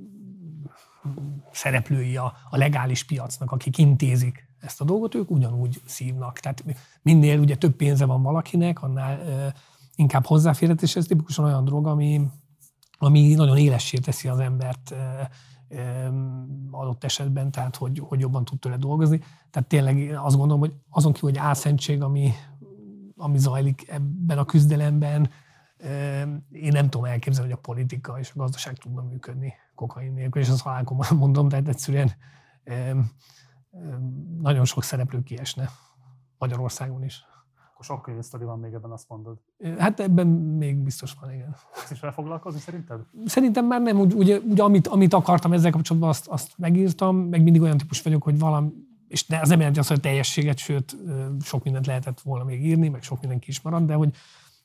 szereplői a, a legális piacnak, akik intézik ezt a dolgot, ők ugyanúgy szívnak. Tehát minél ugye több pénze van valakinek, annál inkább hozzáférhet, és ez tipikusan olyan drog, ami ami nagyon élessé teszi az embert e, e, adott esetben, tehát hogy, hogy jobban tud tőle dolgozni. Tehát tényleg azt gondolom, hogy azon kívül, hogy álszentség, ami, ami zajlik ebben a küzdelemben, e, én nem tudom elképzelni, hogy a politika és a gazdaság tudna működni kokain nélkül, és azt halálkomban mondom, tehát egyszerűen e, e, nagyon sok szereplő kiesne Magyarországon is. Akkor sok könyv sztori van még ebben, azt mondod. Hát ebben még biztos van, igen. Ezt is fel foglalkozni szerinted? Szerintem már nem. Ugye, ugye amit, amit akartam ezzel kapcsolatban, azt, azt megírtam, meg mindig olyan típus vagyok, hogy valami, és ne, az nem jelenti azt, hogy teljességet, sőt, sok mindent lehetett volna még írni, meg sok mindenki is maradt, de hogy,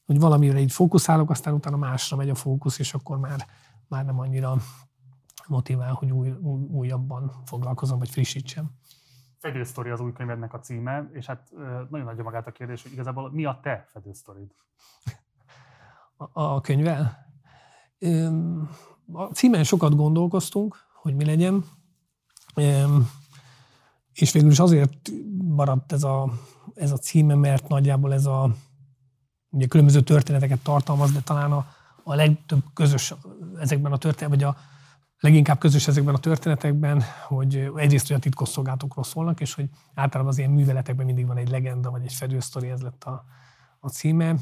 hogy valamire így fókuszálok, aztán utána másra megy a fókusz, és akkor már, már nem annyira motivál, hogy új, új, újabban foglalkozom, vagy frissítsem. Fedősztori az új könyvednek a címe, és hát nagyon adja magát a kérdés, hogy igazából mi a te fedősztorid? A, a könyvvel? A címen sokat gondolkoztunk, hogy mi legyen, és végül is azért maradt ez a, ez a címe, mert nagyjából ez a ugye különböző történeteket tartalmaz, de talán a, a legtöbb közös ezekben a történetek, vagy a leginkább közös ezekben a történetekben, hogy egyrészt, hogy a titkosszolgálatokról szólnak, és hogy általában az ilyen műveletekben mindig van egy legenda, vagy egy fedősztori, ez lett a, a címe.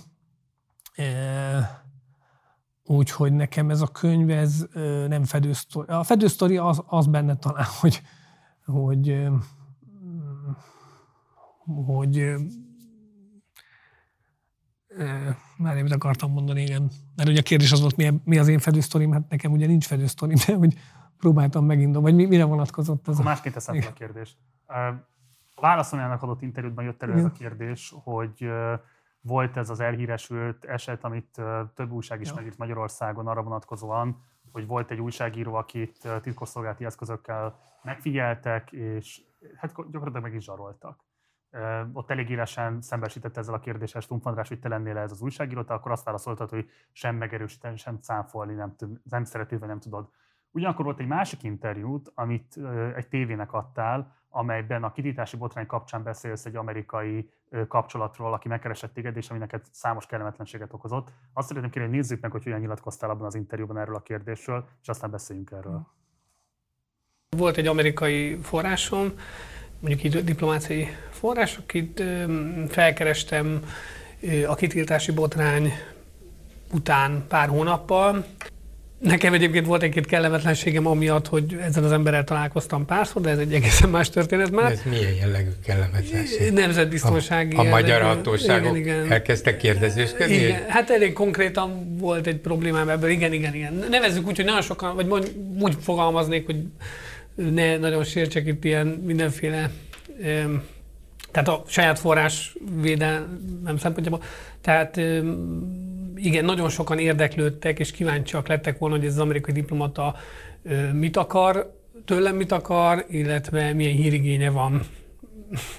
Úgyhogy nekem ez a könyv, ez nem fedősztori. A fedősztori az, az benne talán, hogy, hogy, hogy már nem akartam mondani, igen. Mert ugye a kérdés az volt, mi az én fedősztorim, hát nekem ugye nincs fedősztorim, de hogy próbáltam megindulni, vagy mire vonatkozott ez. Másként teszem a kérdést. A Válaszolnának adott interjútban jött elő, igen, ez a kérdés, hogy volt ez az elhíresült eset, amit több újság is, ja, megírt Magyarországon arra vonatkozóan, hogy volt egy újságíró, akit titkosszolgálati eszközökkel megfigyeltek, és hát gyakorlatilag meg is zsaroltak. Ott elég élesen szembesített ezzel a kérdéssel Stumpf András, hogy te lennél ez az újságíró, akkor azt válaszoltad, hogy sem megerősíteni, sem cáfolni nem, nem szerető, vagy nem tudod. Ugyanakkor volt egy másik interjút, amit egy tévének adtál, amelyben a kitiltási botrány kapcsán beszélsz egy amerikai kapcsolatról, aki megkeresett téged, és ami neked számos kellemetlenséget okozott. Azt szeretném kérni, hogy nézzük meg, hogy hogyan nyilatkoztál abban az interjúban erről a kérdésről, és aztán beszéljünk erről. Volt egy amerikai forrásom, mondjuk így diplomáciai forrás, akit felkerestem a kitiltási botrány után pár hónappal. Nekem egyébként volt egy-két kellemetlenségem amiatt, hogy ezzel az emberrel találkoztam párszor, de ez egy egészen más történet már. Ez milyen jellegű kellemetlenség? Nemzetbiztonsági. A, a magyar hatóságok, igen, igen, elkezdtek kérdezősködni? Igen, hát elég konkrétan volt egy problémám ebből, igen, igen, igen. Nevezzük úgy, hogy nagyon sokan, vagy mondjuk úgy fogalmaznék, hogy ne nagyon sértsek itt ilyen mindenféle, tehát a saját forrás védelmem szempontjából, tehát igen, nagyon sokan érdeklődtek és kíváncsiak lettek volna, hogy ez az amerikai diplomata mit akar, tőlem mit akar, illetve milyen hírigénye van.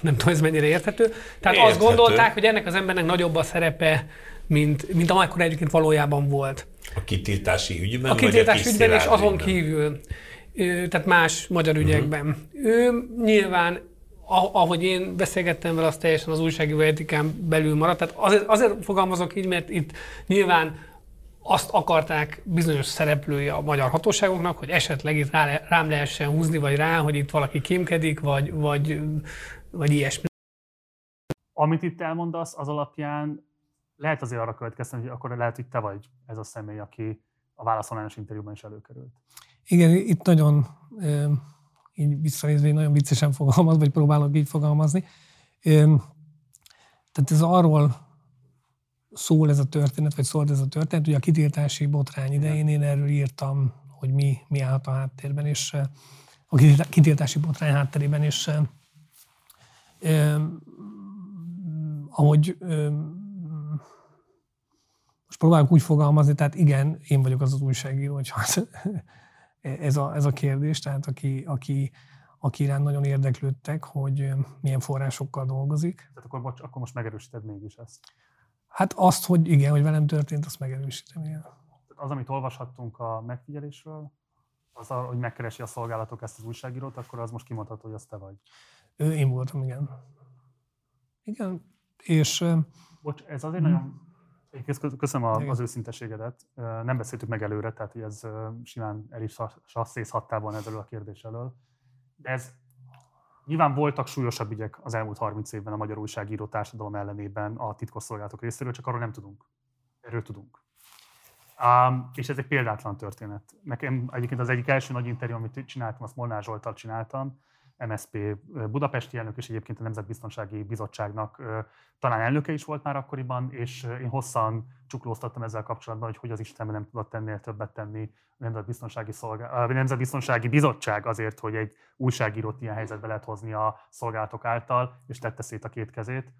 Nem tudom, ez mennyire érthető. Tehát érthető. Azt gondolták, hogy ennek az embernek nagyobb a szerepe, mint, mint amikor egyébként valójában volt. A kitiltási ügyben? A kitiltási ügyben, ügyben és azon kívül, tehát más magyar ügyekben. Uh-huh. Ő nyilván, ahogy én beszélgettem vele, az teljesen az újságíró etikán belül maradt. Tehát azért, azért fogalmazok így, mert itt nyilván azt akarták bizonyos szereplői a magyar hatóságoknak, hogy esetleg itt rá, rám lehessen húzni, vagy rá, hogy itt valaki kémkedik, vagy, vagy, vagy ilyesmi. Amit itt elmondasz, az alapján lehet azért arra következteni, hogy akkor lehet, hogy te vagy ez a személy, aki a válaszolányos interjúban is előkerült. Igen, itt nagyon, így visszanézve, nagyon viccesen fogalmaz, vagy próbálok így fogalmazni. Tehát ez arról szól ez a történet, vagy szólt ez a történet, ugye a kitiltási botrány idején én erről írtam, hogy mi, mi állt a háttérben, és a kitiltási botrány hátterében, és eh, ahogy eh, most próbálok úgy fogalmazni, tehát igen, én vagyok az az újságíró, hogy ez a, ez a kérdés, tehát aki, aki aki irán nagyon érdeklődtek, hogy milyen forrásokkal dolgozik. Tehát akkor, bocs, akkor most megerősíted mégis ezt. Hát azt, hogy igen, hogy velem történt, azt megerősítem. Igen. Az, amit olvashattunk a megfigyelésről, az, hogy megkeresi a szolgálatok ezt az újságírót, akkor az most kimondható, hogy az te vagy. Ő, én voltam, igen. Igen, és... Bocs, ez azért m- nagyon... Én köszönöm a, az őszinteségedet. Nem beszéltük meg előre, tehát hogy ez simán el is szészhattál volna ezzel a kérdés elől. De ez... Nyilván voltak súlyosabb ügyek az elmúlt harminc évben a magyar újságíró társadalom ellenében a titkosszolgálatok részéről, csak arról nem tudunk. Erről tudunk. Um, és ez egy példátlan történet. Nekem egyébként az egyik első nagy interjú, amit csináltam, azt Molnár Zsolttal csináltam, em es zé pé budapesti elnök, és egyébként a Nemzetbiztonsági Bizottságnak talán elnöke is volt már akkoriban, és én hosszan csuklóztattam ezzel kapcsolatban, hogy hogy az Istenben nem tudott ennél többet tenni a Nemzetbiztonsági, Szolgál... a Nemzetbiztonsági Bizottság azért, hogy egy újságírót ilyen helyzetbe lehet hozni a szolgálatok által, és tette szét a két kezét.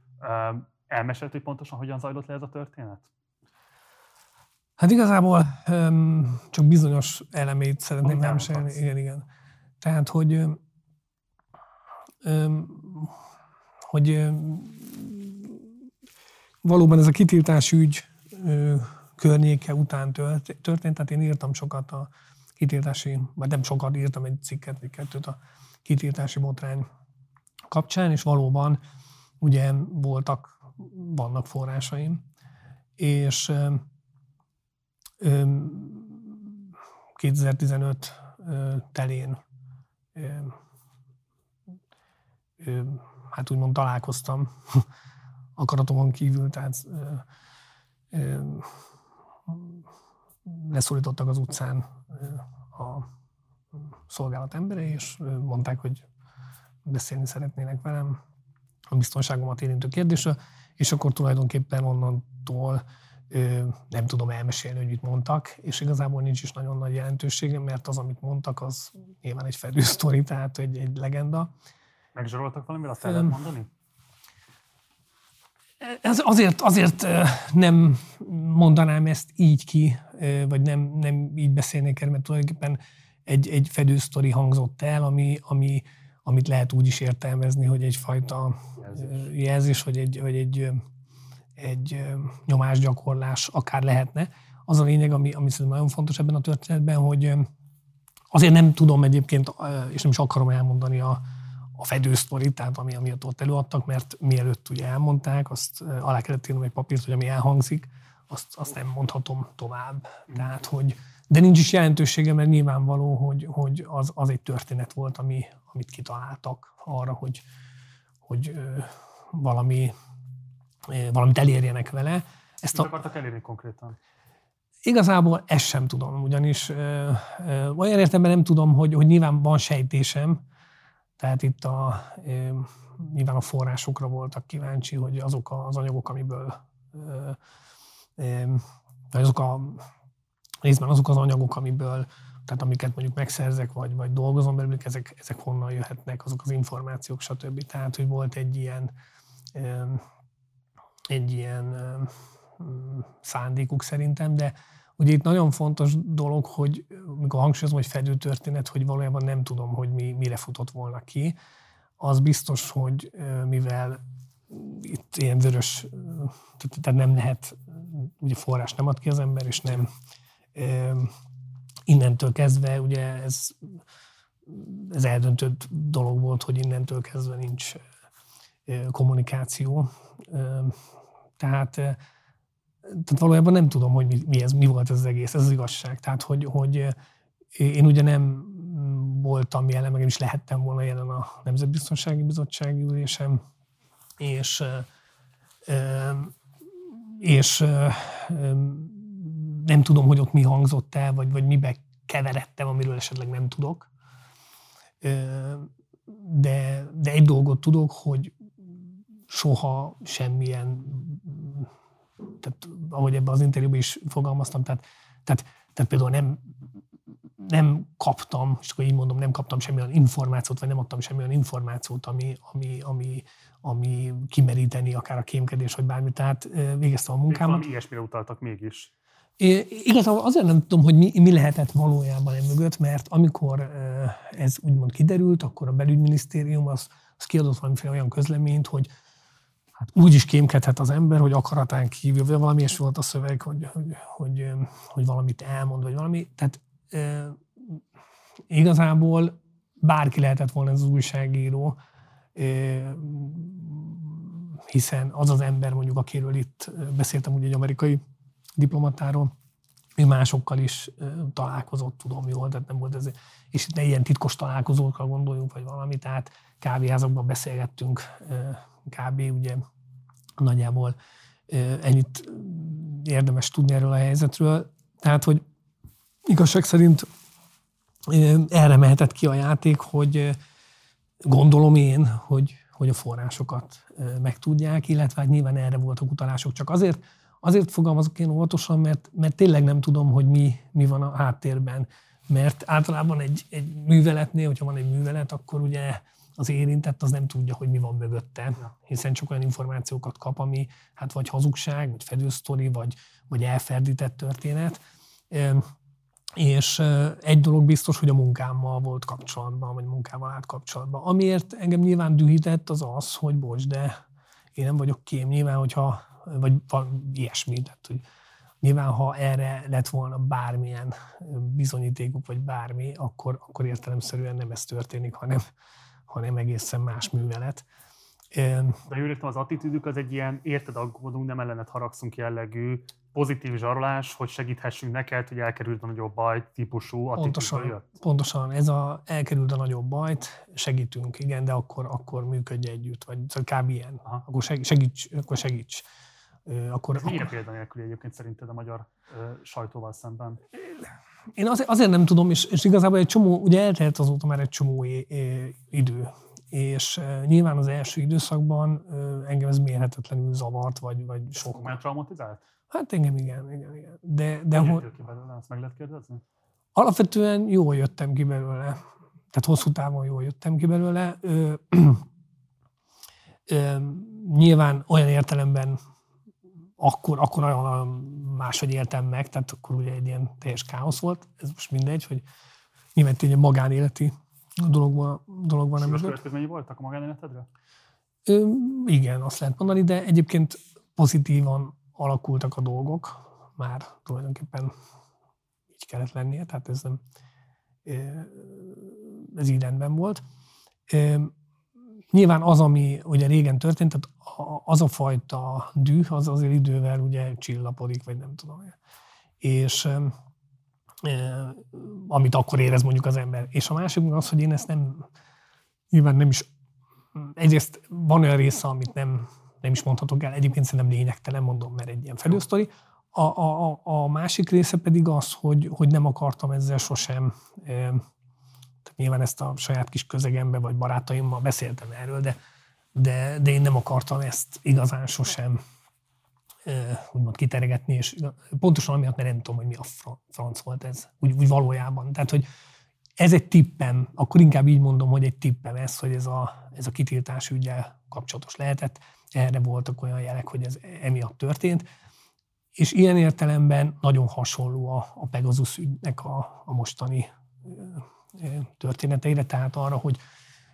Elmesélt, hogy pontosan hogyan zajlott le ez a történet? Hát igazából um, csak bizonyos elemét szeretném elmesélni. Igen, igen. Tehát, hogy hogy valóban ez a kitiltási ügy környéke után történt, tehát én írtam sokat a kitiltási, vagy nem sokat, írtam egy cikket, vagy kettőt a kitiltási botrány kapcsán, és valóban ugye voltak, vannak forrásaim, és kétezer-tizenöt telén hát úgymond találkoztam akaratomon kívül, tehát ö, ö, leszólítottak az utcán a szolgálat emberei, és mondták, hogy beszélni szeretnének velem a biztonságomat érintő kérdésről, és akkor tulajdonképpen onnantól ö, nem tudom elmesélni, hogy mit mondtak, és igazából nincs is nagyon nagy jelentősége, mert az, amit mondtak, az nyilván egy fedő sztori, tehát egy, egy legenda. Megzsaroltak valamivel, azt el lehet mondani? Ez azért, azért nem mondanám ezt így ki, vagy nem, nem így beszélnék el, mert tulajdonképpen egy, egy fedősztori hangzott el, ami, ami, amit lehet úgy is értelmezni, hogy egyfajta jelzés, jelzés vagy, egy, vagy egy, egy nyomásgyakorlás akár lehetne. Az a lényeg, ami, ami szerintem nagyon fontos ebben a történetben, hogy azért nem tudom egyébként, és nem is akarom elmondani a a fedősztorit, tehát ami, ami ott előadtak, mert mielőtt ugye elmondták, azt alá kellett írnom egy papírt, hogy ami elhangzik, azt, azt nem mondhatom tovább. Tehát, hogy, de nincs is jelentősége, mert nyilvánvaló, hogy, hogy az, az egy történet volt, ami, amit kitaláltak arra, hogy, hogy valami, valamit elérjenek vele. Ezt a... akartak elérni konkrétan? Igazából ezt sem tudom, ugyanis olyan értelemben nem tudom, hogy, hogy nyilván van sejtésem. Tehát itt a, nyilván a forrásokra voltak kíváncsi, hogy azok az anyagok, amiből, azok a, részben azok az anyagok, amiből, tehát amiket mondjuk megszerzek, vagy, vagy dolgozom belőle, ezek, ezek honnan jöhetnek, azok az információk, stb. Tehát, hogy volt egy ilyen, egy ilyen szándékuk szerintem, de ugye itt nagyon fontos dolog, hogy amikor hangsúlyozom, hogy fedőtörténet, hogy valójában nem tudom, hogy mi, mire futott volna ki. Az biztos, hogy mivel itt ilyen vörös, tehát nem lehet, ugye forrás nem ad ki az ember, és nem innentől kezdve, ugye ez, ez eldöntött dolog volt, hogy innentől kezdve nincs kommunikáció. Tehát, tehát valójában nem tudom, hogy mi, mi, ez, mi volt ez az egész, ez az igazság. Tehát, hogy, hogy én ugye nem voltam jelen, meg én is lehettem volna jelen a Nemzetbiztonsági Bizottsági ülésem, és, és nem tudom, hogy ott mi hangzott el, vagy, vagy mibe keveredtem, amiről esetleg nem tudok. De, de egy dolgot tudok, hogy soha semmilyen, tehát ahogy ebben az interjúban is fogalmaztam, tehát, tehát, tehát például nem, nem kaptam, és akkor így mondom, nem kaptam semmilyen információt, vagy nem adtam semmilyen információt, ami, ami, ami, ami kimeríteni akár a kémkedés, vagy bármi. Tehát végeztem a munkámat. Valami ilyesmire utaltak mégis. É, igazából azért nem tudom, hogy mi, mi lehetett valójában emögött, mert amikor ez úgymond kiderült, akkor a belügyminisztérium az, az kiadott valamiféle olyan közleményt, hogy hát úgy is kémkedhet az ember, hogy akaratán kívül, vagy valami is volt a szöveg, hogy, hogy, hogy, hogy valamit elmond, vagy valami. Tehát e, igazából bárki lehetett volna ez az újságíró, e, hiszen az az ember, mondjuk akiről itt beszéltem, ugye egy amerikai diplomatáról, ő másokkal is találkozott, tudom jól, tehát nem volt ez, és itt ne ilyen titkos találkozókkal gondoljunk, vagy valami, tehát kávéházakban beszélgettünk kb. Ugye nagyjából ennyit érdemes tudni erről a helyzetről. Tehát, hogy igazság szerint erre mehetett ki a játék, hogy gondolom én, hogy, hogy a forrásokat megtudják, illetve hát nyilván erre voltak utalások, csak azért, Azért fogalmazok én óvatosan, mert, mert tényleg nem tudom, hogy mi, mi van a háttérben. Mert általában egy, egy műveletnél, hogyha van egy művelet, akkor ugye az érintett az nem tudja, hogy mi van mögötte. Hiszen csak olyan információkat kap, ami hát vagy hazugság, vagy fedősztori, vagy, vagy elferdített történet. És egy dolog biztos, hogy a munkámmal volt kapcsolatban, vagy munkával állt kapcsolatban. Amiért engem nyilván dühített az az, hogy bocs, de én nem vagyok kém, nyilván, hogyha vagy ilyesmi, tehát, hogy nyilván, ha erre lett volna bármilyen bizonyítékuk, vagy bármi, akkor, akkor értelemszerűen nem ez történik, hanem, hanem egészen más művelet. De jól értem, az attitűdük az egy ilyen érted aggódunk, nem ellenet haragszunk jellegű pozitív zsarolás, hogy segíthessünk neked, hogy elkerüld a nagyobb bajt típusú attitűdből jött? Pontosan, ez a elkerüld a nagyobb bajt, segítünk, igen, de akkor, akkor működj együtt, vagy szóval kb. Ilyen, akkor segíts, akkor segíts. Akkor, ez milyen akkor... példa nélküli egyébként szerinted a magyar ö, sajtóval szemben? Én azért, azért nem tudom, és, és igazából egy csomó, ugye eltelt azóta már egy csomó é, é, idő, és e, nyilván az első időszakban e, engem ez mérhetetlenül zavart, vagy, vagy sok. Már traumatizált? Hát engem igen, igen, igen. De, de hogy jöttél ki belőle? Azt meg lehet kérdezni? Alapvetően jól jöttem ki belőle. Tehát hosszú távon jól jöttem ki belőle. Ö, ö, nyilván olyan értelemben Akkor, akkor olyan máshogy éltem meg, tehát akkor ugye egy ilyen teljes káosz volt. Ez most mindegy, hogy nyilván egy magánéleti dologban dologban nem. És következményi voltak a magánéletedre? Ö, igen, azt lehet mondani, de egyébként pozitívan alakultak a dolgok. Már tulajdonképpen így kellett lennie, tehát ez, nem, ez így rendben volt. Nyilván az, ami ugye régen történt, tehát az a fajta düh, az azért idővel ugye csillapodik, vagy nem tudom. És e, amit akkor érez mondjuk az ember. És a másik az, hogy én ezt nem, nyilván nem is, egyrészt van olyan része, amit nem, nem is mondhatok el, egyébként szerintem lényegtelen, mondom, mert egy ilyen fedősztori. A, a, a másik része pedig az, hogy, hogy nem akartam ezzel sosem, e, nyilván ezt a saját kis közegembe, vagy barátaimmal beszéltem erről, de, de, de én nem akartam ezt igazán sosem úgymond kiteregetni, és pontosan amiatt, mert nem tudom, hogy mi a franc volt ez, úgy, úgy valójában. Tehát, hogy ez egy tippem, akkor inkább így mondom, hogy egy tippem ez, hogy ez a, ez a kitiltás üggyel kapcsolatos lehetett. Erre voltak olyan jelek, hogy ez emiatt történt. És ilyen értelemben nagyon hasonló a, a Pegasus ügynek a, a mostani történeteire, tehát arra, hogy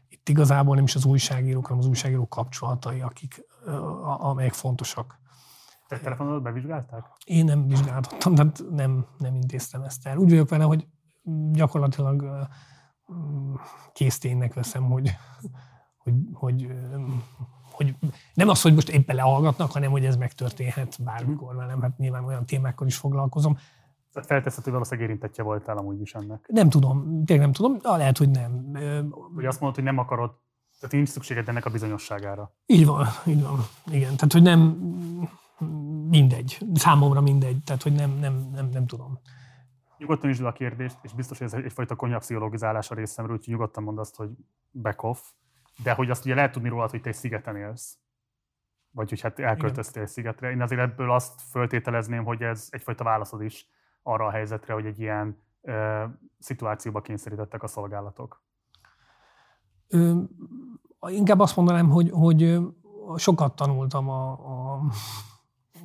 itt igazából nem is az újságírók, hanem az újságírók kapcsolatai, akik, amelyek fontosak. Te telefonodat bevizsgálták? Én nem vizsgáltam, tehát nem, nem intéztem ezt el. Úgy vagyok vele, hogy gyakorlatilag készténynek veszem, hogy, hogy, hogy, hogy nem az, hogy most éppen lehallgatnak, hanem hogy ez megtörténhet bármikor velem. Hát nyilván olyan témákkal is foglalkozom. Felteszed, hogy valószínűleg érintettje voltál amúgy is ennek. Nem tudom, tényleg nem tudom, de lehet, hogy nem. Ugye azt mondod, hogy nem akarod, tehát nincs szükséged ennek a bizonyosságára. Így van, így van, igen. Tehát, hogy nem mindegy, számomra mindegy, tehát, hogy nem, nem, nem, nem tudom. Nyugodtan is a kérdést, és biztos, hogy ez egyfajta konyhapszichologizálás a részemről, úgyhogy nyugodtan mondd azt, hogy back off, de hogy azt ugye lehet tudni rólad, hogy te egy szigeten élsz. Vagy hogy hát elköltöztél egy szigetre. Én azért ebből azt föltételezném, hogy ez egyfajta válaszod is arra a helyzetre, hogy egy ilyen ö, szituációba kényszerítettek a szolgálatok? Ö, inkább azt mondanám, hogy, hogy sokat tanultam a, a,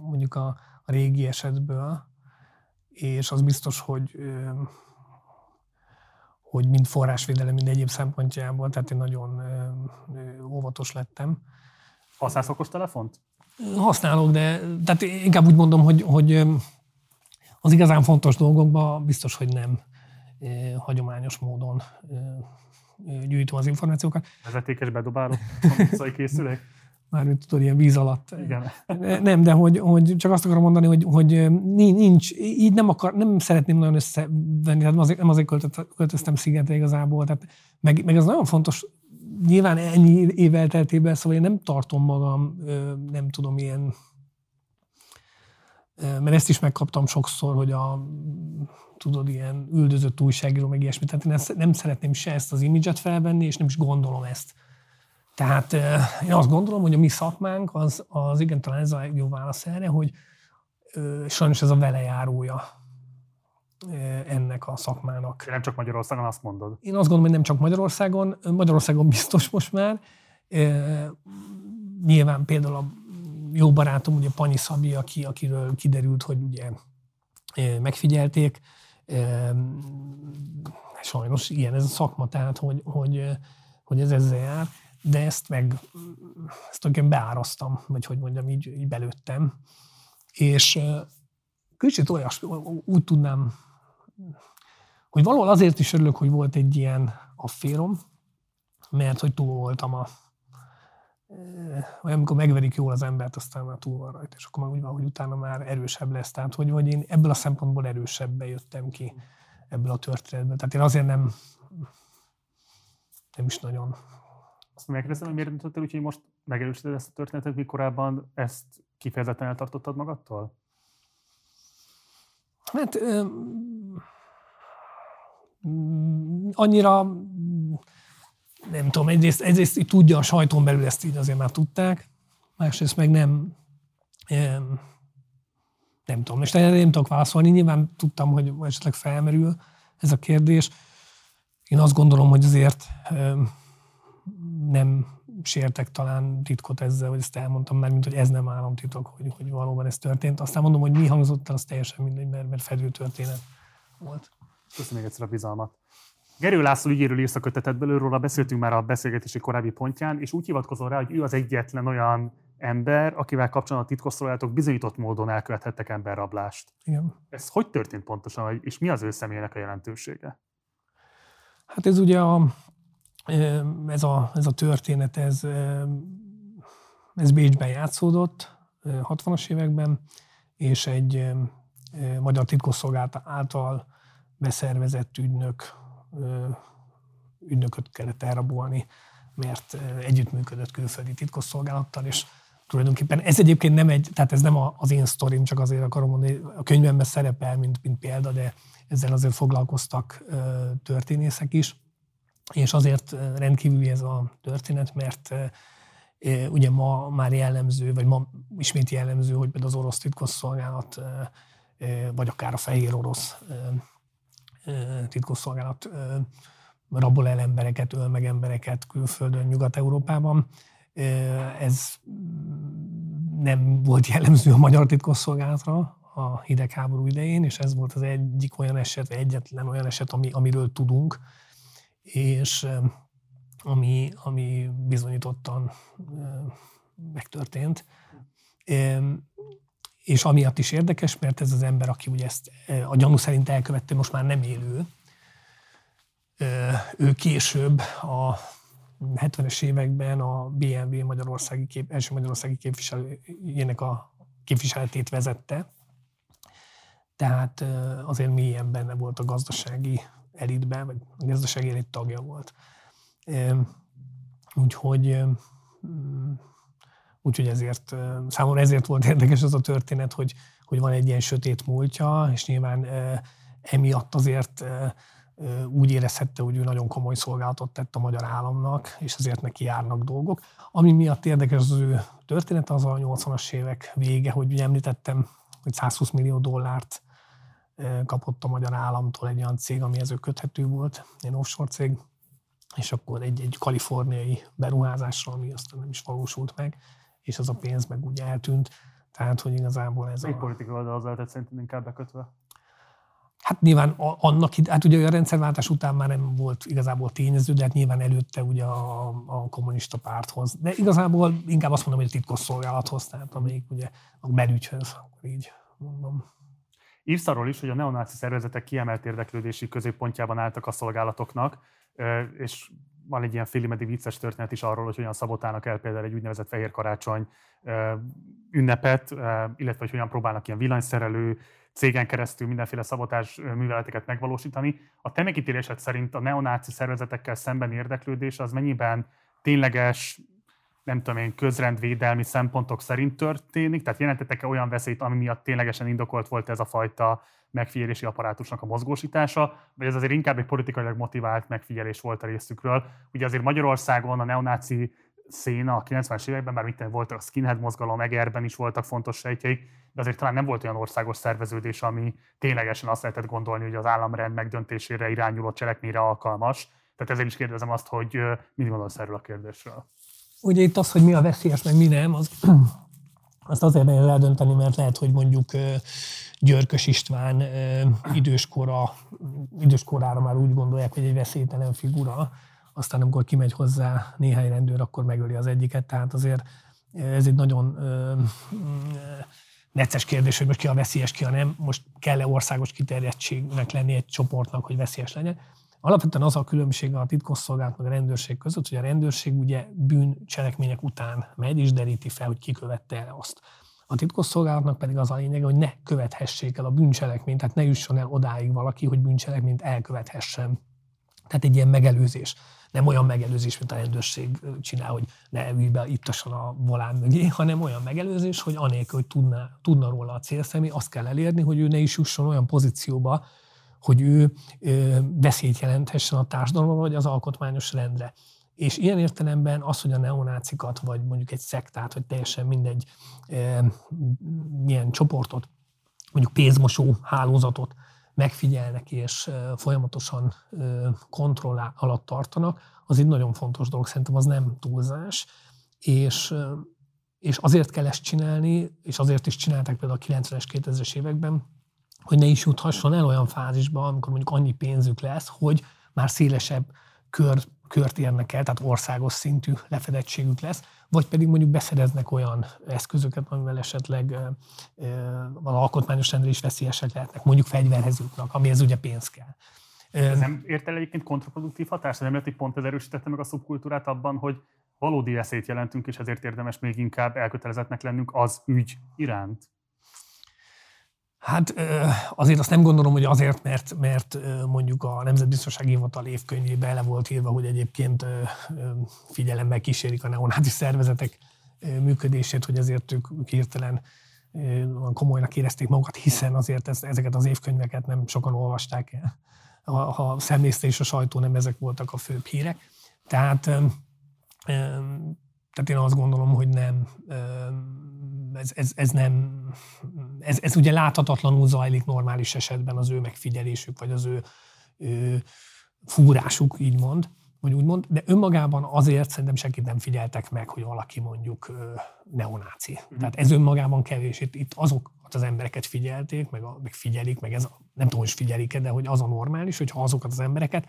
mondjuk a, a régi esetből, és az biztos, hogy, ö, hogy mind forrásvédelem, mind egyéb szempontjából, tehát én nagyon ö, óvatos lettem. Használsz okos telefont? Használok, de tehát inkább úgy mondom, hogy, hogy az igazán fontos dolgokban biztos, hogy nem eh, hagyományos módon eh, gyűjtöm az információkat. Vezetékes bedobáló szai készülék? Mármint tudod, ilyen víz alatt. Igen. Nem, de hogy, hogy csak azt akarom mondani, hogy, hogy nincs, így nem, akar, nem szeretném nagyon összevenni, tehát azért, nem azért költöztem szigetre igazából, tehát meg, meg ez nagyon fontos, nyilván ennyi év elteltében, szóval én nem tartom magam, nem tudom, ilyen, mert ezt is megkaptam sokszor, hogy a, tudod, ilyen üldözött újságíró, meg ilyesmi. Tehát én nem szeretném se ezt az imidzset felvenni, és nem is gondolom ezt. Tehát én azt gondolom, hogy a mi szakmánk, az, az igen, talán ez a jó válasz erre, hogy sajnos ez a velejárója ennek a szakmának. Nem csak Magyarországon, azt mondod? Én azt gondolom, hogy nem csak Magyarországon. Magyarországon biztos most már. Nyilván például a jó barátom, ugye Panyi Szabi, aki, akiről kiderült, hogy ugye megfigyelték. Sajnos ilyen ez a szakma, tehát, hogy, hogy, hogy ez ezzel jár, de ezt meg ezt tulajdonképpen beárasztam, vagy hogy mondjam, így, így belőttem. És kicsit olyas, úgy tudnám, hogy valahol azért is örülök, hogy volt egy ilyen afférom, mert hogy túl voltam a vagy amikor megverik jól az embert, aztán már túl van rajta, és akkor már úgy van, hogy utána már erősebb lesz. Tehát, hogy, hogy én ebből a szempontból erősebben jöttem ki ebből a történetből. Tehát én azért nem, nem is nagyon. Azt megkérdezem, hogy miért döntöttél úgy, hogy most megerősíted ezt a történetet, mikor korábban ezt kifejezetten eltartottad magadtól? Hát öm, annyira... Nem tudom, egyrészt, egyrészt így tudja a sajton belül, ezt így azért már tudták, másrészt meg nem, nem, nem tudom, és nem, nem tudok válaszolni. Nyilván tudtam, hogy esetleg felmerül ez a kérdés. Én azt gondolom, hogy azért nem sértek talán titkot ezzel, hogy ezt elmondtam, mert mint hogy ez nem államtitok, hogy, hogy valóban ez történt. Aztán mondom, hogy mi hangzott el, az teljesen mindegy, mert, mert fedő történet volt. Köszönöm még egyszer a bizalmat. Gerő László ügyéről írsz a kötetetből, róla beszéltünk már a beszélgetési korábbi pontján, és úgy hivatkozol rá, hogy ő az egyetlen olyan ember, akivel kapcsolatban a titkosszolgálatok bizonyított módon elkövethettek emberrablást. Igen. Ez hogy történt pontosan, és mi az ő személyének a jelentősége? Hát ez ugye a, ez, a, ez a történet, ez, ez Bécsben játszódott hatvanas években, és egy magyar titkosszolgálat által beszervezett ügynök, ügynököt kellett elrabolni, mert együttműködött külföldi titkosszolgálattal, és tulajdonképpen ez egyébként nem egy, tehát ez nem az én sztorim, csak azért akarom mondani, a könyvemben szerepel, mint, mint példa, de ezzel azért foglalkoztak történészek is, és azért rendkívül ez a történet, mert ugye ma már jellemző, vagy ma ismét jellemző, hogy például az orosz titkosszolgálat, vagy akár a fehér orosz titkosszolgálat rabol el embereket, öl meg embereket külföldön, Nyugat-Európában. Ez nem volt jellemző a magyar titkosszolgálatra, a hidegháború idején, és ez volt az egyik olyan eset, egyetlen olyan eset, ami, amiről tudunk, és ami, ami bizonyítottan megtörtént. És amiatt is érdekes, mert ez az ember, aki ugye ezt a gyanú szerint elkövette, most már nem élő. Ő később a hetvenes években a bé em vé magyarországi kép, első magyarországi képviselőjének a képviseletét vezette. Tehát azért mélyen benne volt a gazdasági elitben, vagy a gazdasági elit tagja volt. Úgyhogy, úgyhogy ezért, számomra ezért volt érdekes az a történet, hogy, hogy van egy ilyen sötét múltja, és nyilván emiatt azért úgy érezhette, hogy ő nagyon komoly szolgálatot tett a magyar államnak, és azért neki járnak dolgok. Ami miatt érdekes az ő történet, az a nyolcvanas évek vége, hogy ugye említettem, hogy százhúsz millió dollárt kapott a magyar államtól egy olyan cég, amihez ő köthető volt, egy offshore cég, és akkor egy, egy kaliforniai beruházásra, ami aztán nem is valósult meg, és az a pénz meg úgy eltűnt. Tehát, hogy igazából ez egy a... politika oldal az szerintem inkább bekötve? Hát nyilván annak, hát ugye a rendszerváltás után már nem volt igazából tényező, de hát nyilván előtte ugye a, a kommunista párthoz. De igazából inkább azt mondom, hogy a titkosszolgálathoz, tehát amelyik ugye a belügyhöz, akkor így mondom. Írsz arról is, hogy a neonáci szervezetek kiemelt érdeklődési középpontjában álltak a szolgálatoknak, és van egy ilyen félig meddig vicces történet is arról, hogy hogyan szabotálnak el például egy úgynevezett fehér karácsony ünnepet, illetve hogy hogyan próbálnak ilyen villanyszerelő cégen keresztül mindenféle szabotás műveleteket megvalósítani. A te megítélésed szerint a neonáci szervezetekkel szemben érdeklődés az mennyiben tényleges, nem tudom én, közrendvédelmi szempontok szerint történik? Tehát jelentettek-e olyan veszélyt, ami miatt ténylegesen indokolt volt ez a fajta megfigyelési apparátusnak a mozgósítása, vagy ez azért inkább egy politikailag motivált megfigyelés volt a részükről? Ugye azért Magyarországon a neonáci széna a kilencvenes években, bár mit voltak a skinhead mozgalom, Egerben is voltak fontos sejtjeik, de azért talán nem volt olyan országos szerveződés, ami ténylegesen azt lehetett gondolni, hogy az államrend megdöntésére irányuló cselekményre alkalmas. Tehát ezért is kérdezem azt, hogy mit gondolsz erről a kérdésről? Ugye itt az, hogy mi a veszélyes, meg mi nem, az, azt azért lehet eldönteni, mert lehet, hogy mondjuk Györkös István időskora, időskorára már úgy gondolják, hogy egy veszélytelen figura, aztán amikor kimegy hozzá néhány rendőr, akkor megöli az egyiket. Tehát azért ez egy nagyon necces kérdés, hogy most ki a veszélyes, ki a nem. Most kell-e országos kiterjedtségnek lenni egy csoportnak, hogy veszélyes legyen? Alapvetően az a különbség a titkosszolgálat meg a rendőrség között, hogy a rendőrség ugye bűncselekmények után megy és deríti fel, hogy ki követte el azt. A titkosszolgálatnak pedig az a lényege, hogy ne követhessék el a bűncselekményt, tehát ne jusson el odáig valaki, hogy bűncselekményt elkövethessen. Tehát egy ilyen megelőzés. Nem olyan megelőzés, mint a rendőrség csinál, hogy ne ülj be ittasson a volán mögé, hanem olyan megelőzés, hogy anélkül, hogy tudna, tudna róla a célszemély, azt kell elérni, hogy ő ne is jusson olyan pozícióba, hogy ő veszélyt jelenthessen a társadalomra vagy az alkotmányos rendre. És ilyen értelemben az, hogy a neonácikat, vagy mondjuk egy szektát, vagy teljesen mindegy e, milyen csoportot, mondjuk pénzmosó hálózatot megfigyelnek és e, folyamatosan e, kontroll alatt tartanak, az egy nagyon fontos dolog, szerintem az nem túlzás. És, e, és azért kell ezt csinálni, és azért is csinálták például a kilencvenes, kétezres években, hogy ne is juthasson el olyan fázisba, amikor mondjuk annyi pénzük lesz, hogy már szélesebb kör, kört érnek el, tehát országos szintű lefedettségük lesz, vagy pedig mondjuk beszereznek olyan eszközöket, amivel esetleg e, az alkotmányos rendre is veszélyesek lehetnek, mondjuk fegyverhez jutnak, amihez ugye pénz kell. Ez nem ért el egyébként kontraproduktív hatást? Nem lehet, hogy pont ez erősítette meg a szubkultúrát abban, hogy valódi veszélyt jelentünk, és ezért érdemes még inkább elkötelezettnek lennünk az ügy iránt? Hát azért azt nem gondolom, hogy azért, mert, mert mondjuk a Nemzetbiztonsági Hivatal évkönyvébe le volt írva, hogy egyébként figyelemmel kísérik a neonáci szervezetek működését, hogy ezért ők hirtelen komolynak érezték magukat, hiszen azért ezeket az évkönyveket nem sokan olvasták el. Ha szemlézte is a sajtó, nem ezek voltak a főbb hírek. Tehát, tehát én azt gondolom, hogy nem... Ez, ez, ez nem, ez, ez ugye láthatatlanul zajlik normális esetben az ő megfigyelésük, vagy az ő, ő fúrásuk, így mond. hogy úgy mond, de önmagában azért szerintem senkit nem figyeltek meg, hogy valaki mondjuk neonáci. Mm. Tehát ez önmagában kevés. Itt, itt azokat az embereket figyelték, meg, a, meg figyelik, meg ez, nem tudom, hogy figyelik-e, de hogy az a normális, hogyha azokat az embereket,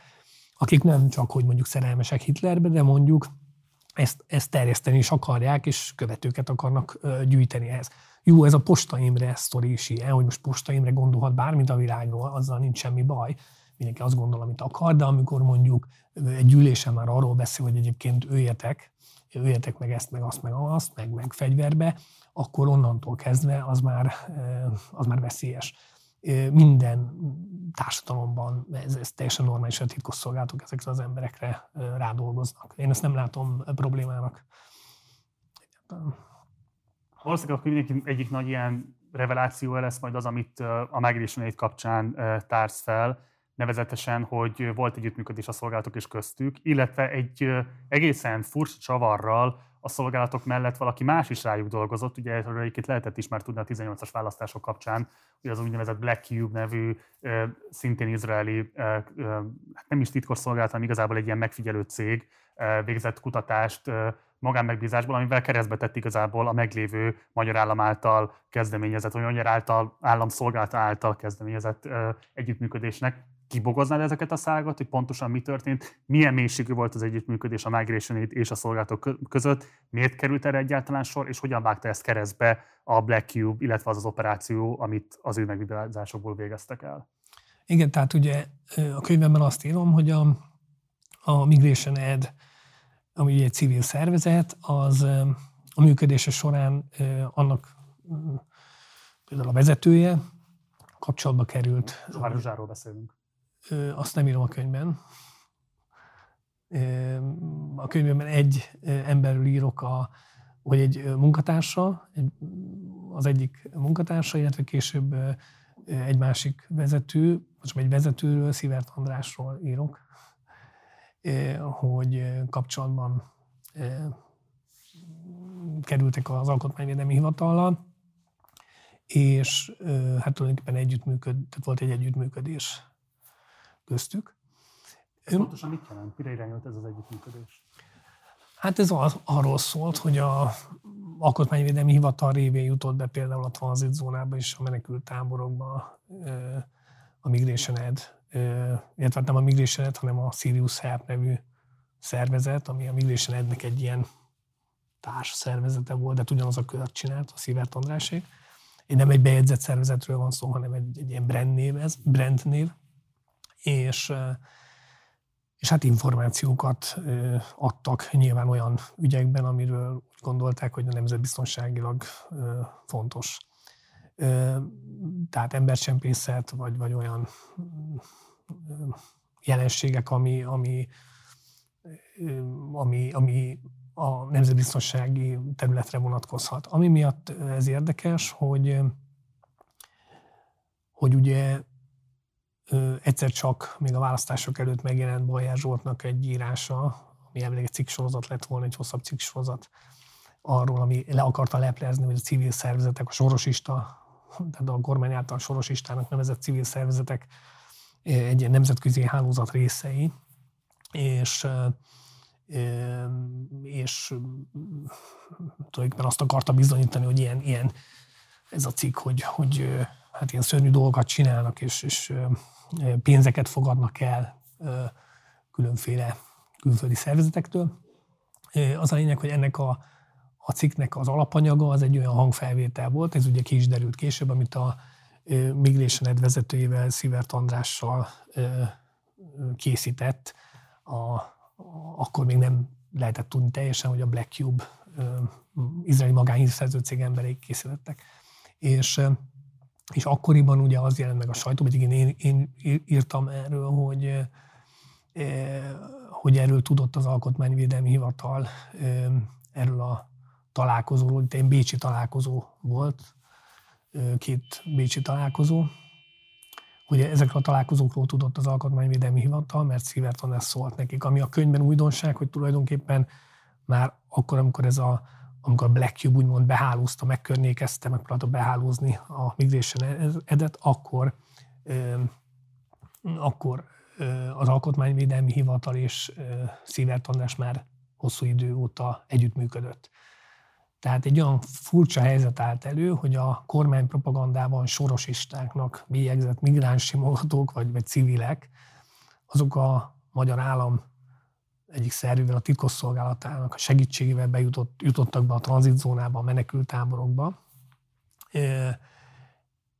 akik nem csak, hogy mondjuk szerelmesek Hitlerbe, de mondjuk ezt, ezt terjeszteni is akarják, és követőket akarnak gyűjteni ehhez. Jó, ez a Posta Imre sztori is ilyen, hogy most Posta Imre gondolhat bármit a világról, azzal nincs semmi baj. Mindenki azt gondol, amit akar, de amikor mondjuk egy gyűlésen már arról beszél, hogy egyébként öljetek, öljetek meg ezt, meg azt, meg azt, meg, meg fegyverbe, akkor onnantól kezdve az már, az már veszélyes. Minden társadalomban ez, ez teljesen normális, hogy a titkosszolgálatok ezekre az emberekre rádolgoznak. Én ezt nem látom problémának. Valószínűleg egyik nagy ilyen reveláció lesz majd az, amit a megéléseid kapcsán társz fel, nevezetesen, hogy volt együttműködés a szolgálatok is köztük, illetve egy egészen furcsa csavarral a szolgálatok mellett valaki más is rájuk dolgozott, ugye erről egyébként lehetett is már tudni a tizennyolcas választások kapcsán, hogy az úgynevezett Black Cube nevű, szintén izraeli, nem is titkos szolgálat, hanem igazából egy ilyen megfigyelő cég végzett kutatást magánmegbízásból, amivel keresztbe tett igazából a meglévő magyar állam által kezdeményezett, vagy magyar által, állam szolgálata által kezdeményezett együttműködésnek. Kibogoznád ezeket a szálakat, hogy pontosan mi történt, milyen mélységű volt az együttműködés a Migration Aid és a szolgálatok között, miért került erre egyáltalán sor, és hogyan vágta ezt keresztbe a Black Cube, illetve az az operáció, amit az ő megbízásokból végeztek el? Igen, tehát ugye a könyvemben azt írom, hogy a, a Migration Aid, ami ugye egy civil szervezet, az a működése során annak például a vezetője kapcsolatba került. Zsóvár Zsuzsáról beszélünk. Azt nem írom a könyvben. A könyvben egy emberről írok, a, hogy egy munkatársa, az egyik munkatársa, illetve később egy másik vezető, most egy vezetőről, Szivert Andrásról írok, hogy kapcsolatban kerültek az Alkotmányvédelmi Hivatallal, és hát tulajdonképpen együttműköd, tehát volt egy együttműködés köztük. Pontosan mit jelent? Mire irányult ez az együttműködés? Hát ez az, arról szólt, hogy a Alkotmányvédelmi Hivatal révén jutott be például a tranzitzónába és a menekült táborokba a Migration Aid, illetve nem a Migration Aid, hanem a Sirius Help nevű szervezet, ami a Migration Aidnek egy ilyen társszervezete volt, de ugyanaz a követ csinált, a Szivert Andrásék. Nem egy bejegyzett szervezetről van szó, hanem egy, egy ilyen brand név ez, brand név. És, és hát információkat adtak nyilván olyan ügyekben, amiről úgy gondolták, hogy a nemzetbiztonságilag fontos. Tehát embercsempészet, vagy, vagy olyan jelenségek, ami, ami, ami, ami a nemzetbiztonsági területre vonatkozhat. Ami miatt ez érdekes, hogy, hogy ugye egyszer csak még a választások előtt megjelent Baljár Zsoltnak egy írása, ami elvileg egy cikksorozat lett volna, egy hosszabb cikksorozat arról, ami le akarta leplezni, hogy a civil szervezetek, a sorosista, tehát a kormány által sorosistának nevezett civil szervezetek egy ilyen nemzetközi hálózat részei, és, és tulajdonképpen azt akarta bizonyítani, hogy ilyen, ilyen ez a cikk, hogy, hogy hát ilyen szörnyű dolgokat csinálnak, és, és pénzeket fogadnak el különféle külföldi szervezetektől. Az a lényeg, hogy ennek a, a cikknek az alapanyaga az egy olyan hangfelvétel volt, ez ugye ki is derült később, amit a Migration Aid vezetőjével, Szivert Andrással készített. A, a, akkor még nem lehetett tudni teljesen, hogy a Black Cube izraeli magánhírszerző cég embereik készítettek. És És akkoriban ugye az jelent meg a sajtóban, pedig én, én írtam erről, hogy, hogy erről tudott az Alkotmányvédelmi Hivatal, erről a találkozóról, itt egy bécsi találkozó volt, két bécsi találkozó, hogy ezekről a találkozókról tudott az Alkotmányvédelmi Hivatal, mert Szivert András szólt nekik, ami a könyvben újdonság, hogy tulajdonképpen már akkor, amikor ez a amikor a Black Cube úgymond behálózta, megkörnyékezte, megpróbálta behálózni a Migration Aidet, akkor, euh, akkor az Alkotmányvédelmi Hivatal és Szilárd András már hosszú idő óta együttműködött. Tehát egy olyan furcsa helyzet állt elő, hogy a kormány propagandában sorosistáknak bélyegzett migránsimogatók vagy, vagy civilek, azok a magyar állam egyik szervével, a titkosszolgálatának a segítségével bejutott, jutottak be a tranzitzónába, a menekültáborokba,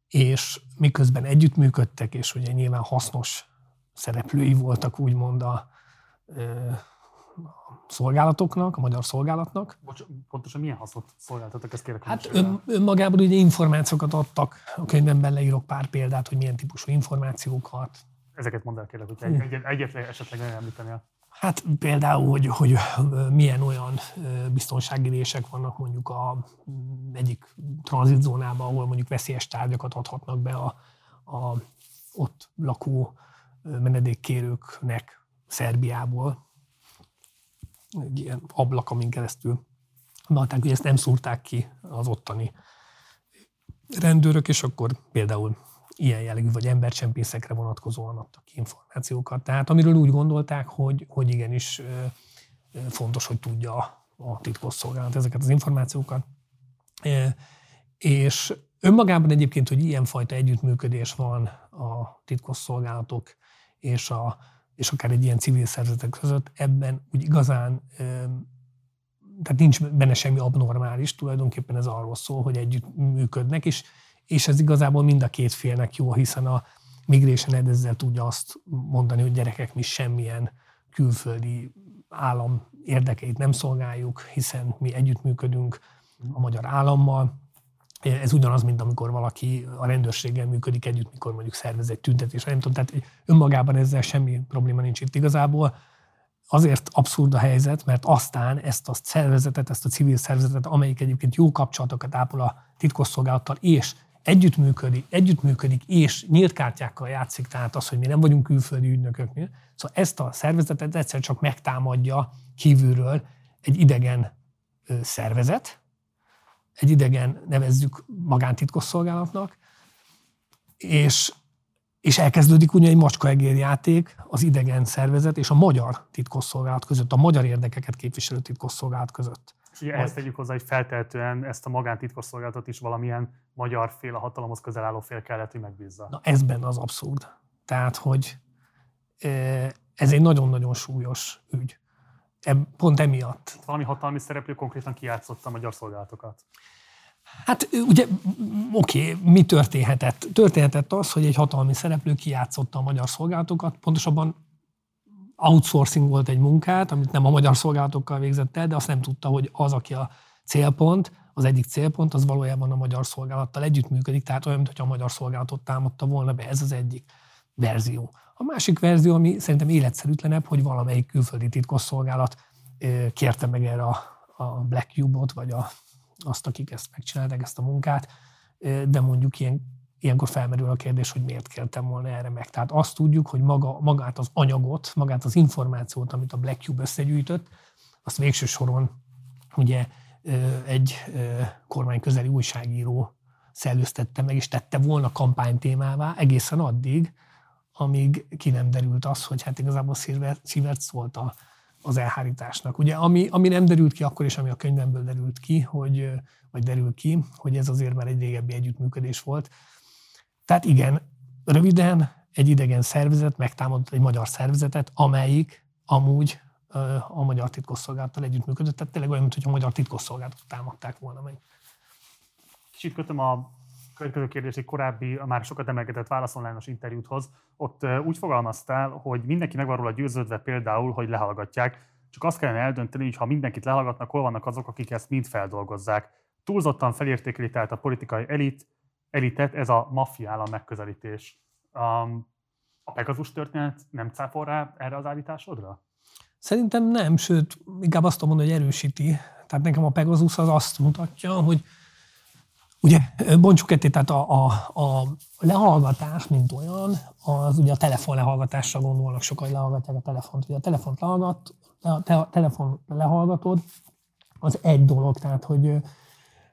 és miközben együttműködtek, és ugye nyilván hasznos szereplői voltak úgymond a, a szolgálatoknak, a magyar szolgálatnak. Bocs, pontosan milyen hasznot szolgáltattak, ezt kérek? Hát ön, önmagában ugye információkat adtak, a könyvemben leírok pár példát, hogy milyen típusú információkat. Ezeket mondd el, kérlek, hogy egy, egy, egyetlen esetleg nem említenél. Hát például, hogy, hogy milyen olyan biztonsági rések vannak mondjuk a egyik tranzitzónában, ahol mondjuk veszélyes tárgyakat adhatnak be a, a ott lakó menedékkérőknek Szerbiából. Egy ilyen ablak, amin keresztül. Mondták, hogy ezt nem szúrták ki az ottani rendőrök, és akkor például ilyen jellegű, vagy embercsempészekre vonatkozóan adtak ki információkat. Tehát amiről úgy gondolták, hogy, hogy igenis fontos, hogy tudja a titkosszolgálat ezeket az információkat. És önmagában egyébként, hogy ilyenfajta együttműködés van a titkosszolgálatok és, a, és akár egy ilyen civil szervezetek között, ebben úgy igazán, tehát nincs benne semmi abnormális, tulajdonképpen ez arról szól, hogy együttműködnek, és és ez igazából mind a két félnek jó, hiszen a Migration Aid ezzel tudja azt mondani, hogy gyerekek, mi semmilyen külföldi állam érdekeit nem szolgáljuk, hiszen mi együttműködünk a magyar állammal. Ez ugyanaz, mint amikor valaki a rendőrséggel működik együtt, mikor mondjuk szervez egy tüntetést, nem tudom, tehát önmagában ezzel semmi probléma nincs itt igazából. Azért abszurd a helyzet, mert aztán ezt a szervezetet, ezt a civil szervezetet, amelyik egyébként jó kapcsolatokat ápol a titkosszolgálattal, és együttműködik, együttműködik, és nyílt kártyákkal játszik, tehát az, hogy mi nem vagyunk külföldi ügynököknél. Szóval ezt a szervezetet egyszer csak megtámadja kívülről egy idegen szervezet, egy idegen, nevezzük magántitkosszolgálatnak, és... És elkezdődik ugye egy macskaegérjáték az idegen szervezet és a magyar titkosszolgálat között, a magyar érdekeket képviselő titkosszolgálat között. És ugye ezt tegyük hozzá, hogy feltehetően ezt a magántitkosszolgálatot is valamilyen magyar fél, a hatalomhoz közel álló fél kellett, hogy megbízza. Na ez benne az abszurd. Tehát, hogy ez egy nagyon-nagyon súlyos ügy. Pont emiatt. Valami hatalmi szereplő konkrétan kijátszotta a magyar szolgálatokat. Hát ugye, oké, okay, mi történhetett? Történhetett az, hogy egy hatalmi szereplő kijátszotta a magyar szolgálatokat, pontosabban outsourcing volt egy munkát, amit nem a magyar szolgálatokkal végzett el, de azt nem tudta, hogy az, aki a célpont, az egyik célpont, az valójában a magyar szolgálattal együttműködik, tehát olyan, mintha a magyar szolgálatot támadta volna be, ez az egyik verzió. A másik verzió, ami szerintem életszerűtlenebb, hogy valamelyik külföldi titkosszolgálat kérte meg erre a, a Black Cube-ot, vagy a azt, akik ezt megcsinálták, ezt a munkát, de mondjuk ilyen, ilyenkor felmerül a kérdés, hogy miért kértem volna erre meg. Tehát azt tudjuk, hogy maga, magát az anyagot, magát az információt, amit a Black Cube összegyűjtött, azt végső soron ugye egy kormányközeli újságíró szellőztette meg, és tette volna kampánytémává egészen addig, amíg ki nem derült az, hogy hát igazából Szivert szólt a az elhárításnak. Ugye, ami, ami nem derült ki akkor, és ami a könyvemből derült ki, hogy, vagy derül ki, hogy ez azért már egy régebbi együttműködés volt. Tehát igen, röviden egy idegen szervezet megtámadott egy magyar szervezetet, amelyik amúgy a magyar titkosszolgálattal együttműködött. Tehát tényleg olyan, mintha a magyar titkosszolgálatot támadták volna meg. Kicsit kötöm a következő kérdés egy korábbi, már sokat emelkedett Válasz Online-os interjúthoz. Ott úgy fogalmaztál, hogy mindenki meg van róla győződve például, hogy lehallgatják. Csak azt kellene eldönteni, hogy ha mindenkit lehallgatnak, hol vannak azok, akik ezt mind feldolgozzák. Túlzottan felértékeli tehát a politikai elit, elitet, ez a maffia állam megközelítés. A Pegasus történet nem cáfol rá erre az állításodra? Szerintem nem, sőt, inkább azt mondom, hogy erősíti. Tehát nekem a Pegasus az azt mutatja, hogy ugye, bontsuk ketté, tehát a, a, a lehallgatás, mint olyan, az ugye a telefon lehallgatásra gondolnak, sokan lehallgatják a telefont. Ugye a telefont lehallgat, a te, telefon lehallgatod, az egy dolog, tehát hogy,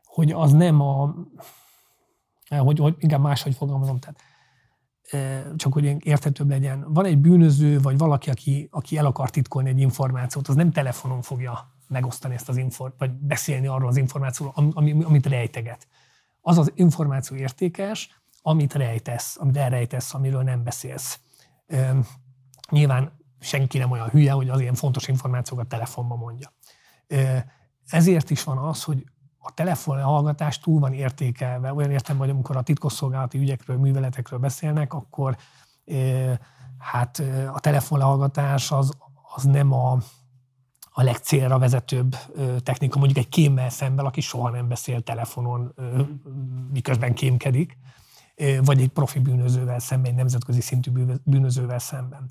hogy az nem a, hogy, hogy inkább máshogy fogalmazom, tehát csak hogy érthetőbb legyen. Van egy bűnöző, vagy valaki, aki, aki el akar titkolni egy információt, az nem telefonon fogja megosztani ezt az információt, vagy beszélni arról az információról, ami, amit rejteget. Az az információ értékes, amit rejtesz, amit elrejtesz, amiről nem beszélsz. Üm, nyilván senki nem olyan hülye, hogy az ilyen fontos információkat telefonban mondja. Üm, ezért is van az, hogy a telefonhallgatás túl van értékelve. Olyan értem, hogy amikor a titkosszolgálati ügyekről, műveletekről beszélnek, akkor e, hát a telefonhallgatás az, az nem a, a legcélra vezetőbb technika, mondjuk egy kémmel szemben, aki soha nem beszél telefonon, miközben kémkedik, vagy egy profi bűnözővel szemben, egy nemzetközi szintű bűnözővel szemben.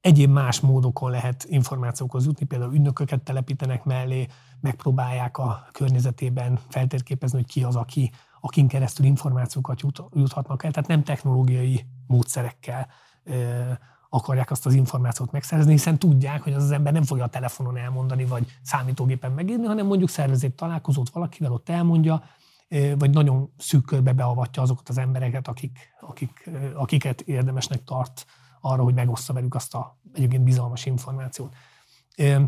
Egyéb más módokon lehet információkhoz jutni, például ügynököket telepítenek mellé, megpróbálják a környezetében feltérképezni, hogy ki az, aki, akin keresztül információkat jut, juthatnak el. Tehát nem technológiai módszerekkel ö, akarják azt az információt megszerezni, hiszen tudják, hogy az az ember nem fogja a telefonon elmondani, vagy számítógépen megírni, hanem mondjuk szervez egy találkozót valakivel, ott elmondja, ö, vagy nagyon szűk körbe beavatja azokat az embereket, akik, akik, ö, akiket érdemesnek tart arra, hogy megoszta velük azt a egyébként bizalmas információt. Ö,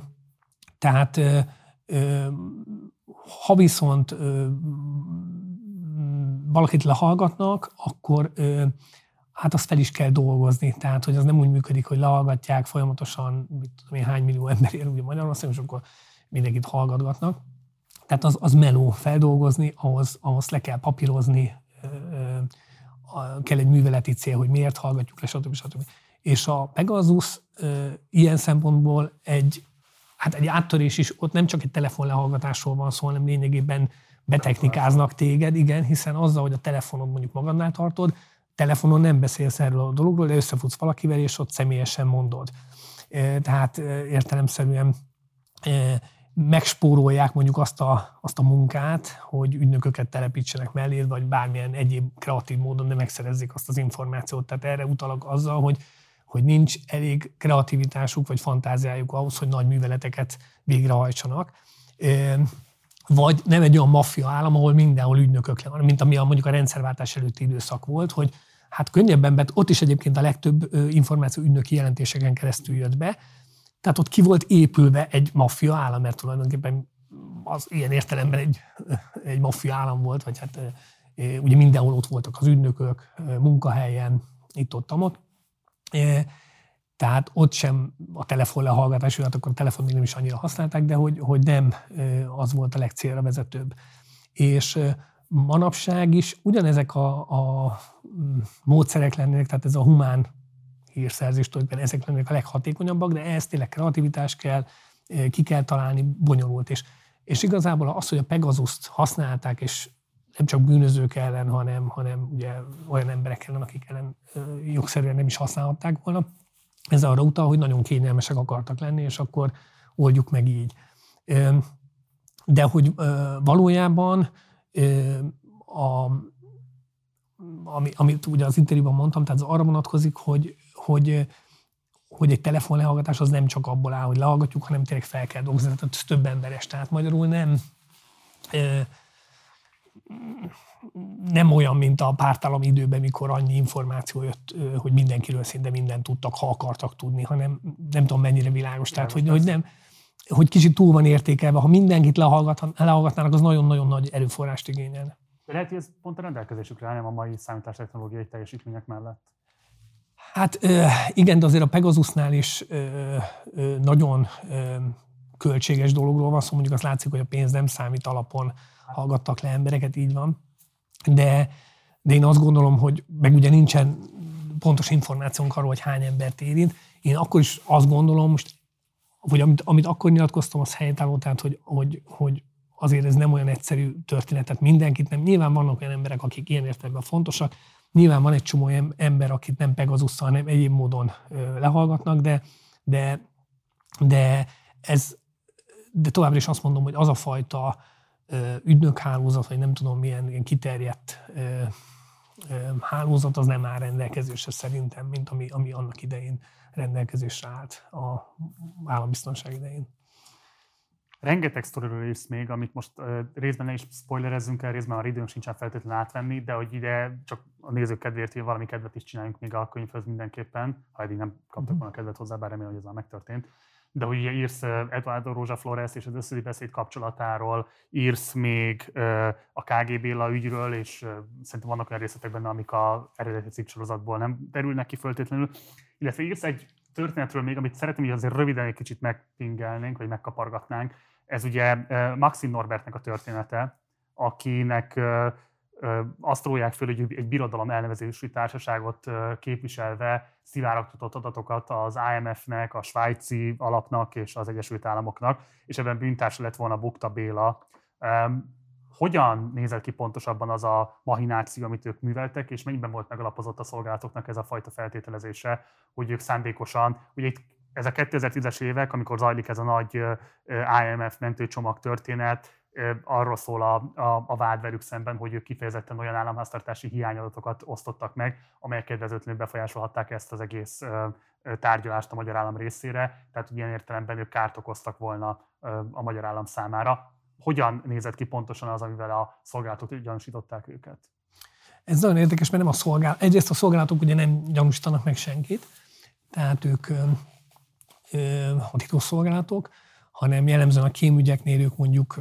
tehát ö, ö, ha viszont ö, valakit lehallgatnak, akkor ö, hát azt fel is kell dolgozni. Tehát, hogy az nem úgy működik, hogy lehallgatják folyamatosan, mit tudom én, hány millió ember ér ugye Magyarországon, és akkor mindenkit hallgatgatnak. Tehát az, az meló feldolgozni, ahhoz, ahhoz le kell papírozni, ö, ö, kell egy műveleti cél, hogy miért hallgatjuk le, stb. stb. És a Pegasus e, ilyen szempontból egy, hát egy áttörés is, ott nem csak egy telefonlehallgatásról van szó, hanem lényegében betechnikáznak téged, igen, hiszen azzal, hogy a telefonod mondjuk magadnál tartod, telefonon nem beszélsz erről a dologról, de összefutsz valakivel, és ott személyesen mondod. E, tehát e, értelemszerűen e, megspórolják mondjuk azt a, azt a munkát, hogy ügynököket telepítsenek mellé, vagy bármilyen egyéb kreatív módon nem megszerezzék azt az információt. Tehát erre utalok azzal, hogy, hogy nincs elég kreativitásuk, vagy fantáziájuk ahhoz, hogy nagy műveleteket végrehajtsanak. Vagy nem egy olyan maffia állam, ahol mindenhol ügynökök van, mint ami mondjuk a rendszerváltás előtti időszak volt, hogy hát könnyebben, mert ott is egyébként a legtöbb információ ügynöki jelentéseken keresztül jött be. Tehát ott ki volt épülve egy maffia állam, mert tulajdonképpen az ilyen értelemben egy, egy maffia állam volt, vagy hát ugye mindenhol ott voltak az ügynökök, munkahelyen, itt-ott-amott. Tehát ott sem a telefon lehallgatás, hát akkor a telefon még nem is annyira használták, de hogy, hogy nem az volt a legcélra vezetőbb. És manapság is ugyanezek a, a módszerek lennének, tehát ez a humán hírszerzéstől, ezek lennének a leghatékonyabbak, de ehhez tényleg kreativitás kell, ki kell találni, bonyolult. És, és igazából az, hogy a Pegasust használták, és nem csak bűnözők ellen, hanem, hanem ugye olyan emberek ellen, akik ellen jogszerűen nem is használhatták volna, ez arra utal, hogy nagyon kényelmesek akartak lenni, és akkor oldjuk meg így. De hogy valójában a, ami, amit ugye az interjúban mondtam, tehát az arra vonatkozik, hogy Hogy, hogy egy telefonlehallgatás az nem csak abból áll, hogy lehallgatjuk, hanem tényleg fel kell dolgozni, tehát több emberes. Tehát magyarul nem, nem olyan, mint a pártállami időben, mikor annyi információ jött, hogy mindenkiről szinte mindent tudtak, ha akartak tudni, hanem nem tudom mennyire világos. Tehát, hogy, hogy, nem, hogy kicsit túl van értékelve, ha mindenkit lehallgatnának, az nagyon-nagyon nagy erőforrást igényelne. De lehet, hogy ez pont a rendelkezésükre áll, nem a mai számítástechnológiai teljesítmények mellett. Hát igen, de azért a Pegasusnál is nagyon költséges dologról van szó, szóval mondjuk azt látszik, hogy a pénz nem számít alapon hallgattak le embereket, így van. De, de én azt gondolom, hogy meg ugye nincsen pontos információnk arról, hogy hány embert érint. Én akkor is azt gondolom, most, hogy amit, amit akkor nyilatkoztam, az helytálló, tehát hogy, hogy, hogy azért ez nem olyan egyszerű történet, tehát mindenkit nem. Nyilván vannak olyan emberek, akik ilyen értelemben fontosak, nyilván van egy csomó ember, akit nem Pegasusszal, hanem egyéb módon lehallgatnak, de, de, de, ez, de továbbra is azt mondom, hogy az a fajta ügynökhálózat, vagy nem tudom milyen ilyen kiterjedt hálózat, az nem áll rendelkezésre szerintem, mint ami, ami annak idején rendelkezésre állt a állambiztonság idején. Rengeteg sztoriról írsz még, amit most uh, részben ne is spoilerezzünk el, részben már időnk sincsen feltétlenül átvenni, de hogy ide csak a nézők kedvéért valami kedvet is csináljunk még a könyvhöz mindenképpen, ha eddig nem kaptak volna kedvet hozzá, bár remélem, hogy ez már megtörtént. De hogy ugye írsz Eduardo Rózsa Flores és az összödi beszéd kapcsolatáról, írsz még uh, a ká gé Béla ügyről, és uh, szerintem vannak olyan részletek benne, amik az eredeti cikksorozatból nem derülnek ki feltétlenül. Illetve írsz egy történetről még, amit szeretném, hogy azért röviden egy kicsit megpingelnénk, vagy megkapargatnánk. Ez ugye Maxim Norbertnek a története, akinek azt rólják föl, hogy egy birodalom elnevezésű társaságot képviselve szivárogtatott adatokat az i em ef-nek, a svájci alapnak és az Egyesült Államoknak, és ebben bűntársa lett volna Bukta Béla. Hogyan nézett ki pontosabban az a mahináció, amit ők műveltek, és mennyiben volt megalapozott a szolgálatoknak ez a fajta feltételezése, hogy ők szándékosan, ugye itt ez a kétezer-tízes évek, amikor zajlik ez a nagy i em ef mentőcsomag történet, arról szól a, a, a vád velük szemben, hogy ők kifejezetten olyan államháztartási hiányadatokat osztottak meg, amelyek kedvezőtlenül befolyásolhatták ezt az egész tárgyalást a magyar állam részére, tehát ilyen értelemben ők kárt okoztak volna a magyar állam számára. Hogyan nézett ki pontosan az, amivel a szolgálatot gyanúsították őket? Ez nagyon érdekes, mert nem a szolgál... egyrészt a szolgálatok ugye nem gyanúsítanak meg senkit, tehát ők a titkosszolgálatok, hanem jellemzően a kémügyeknél ők mondjuk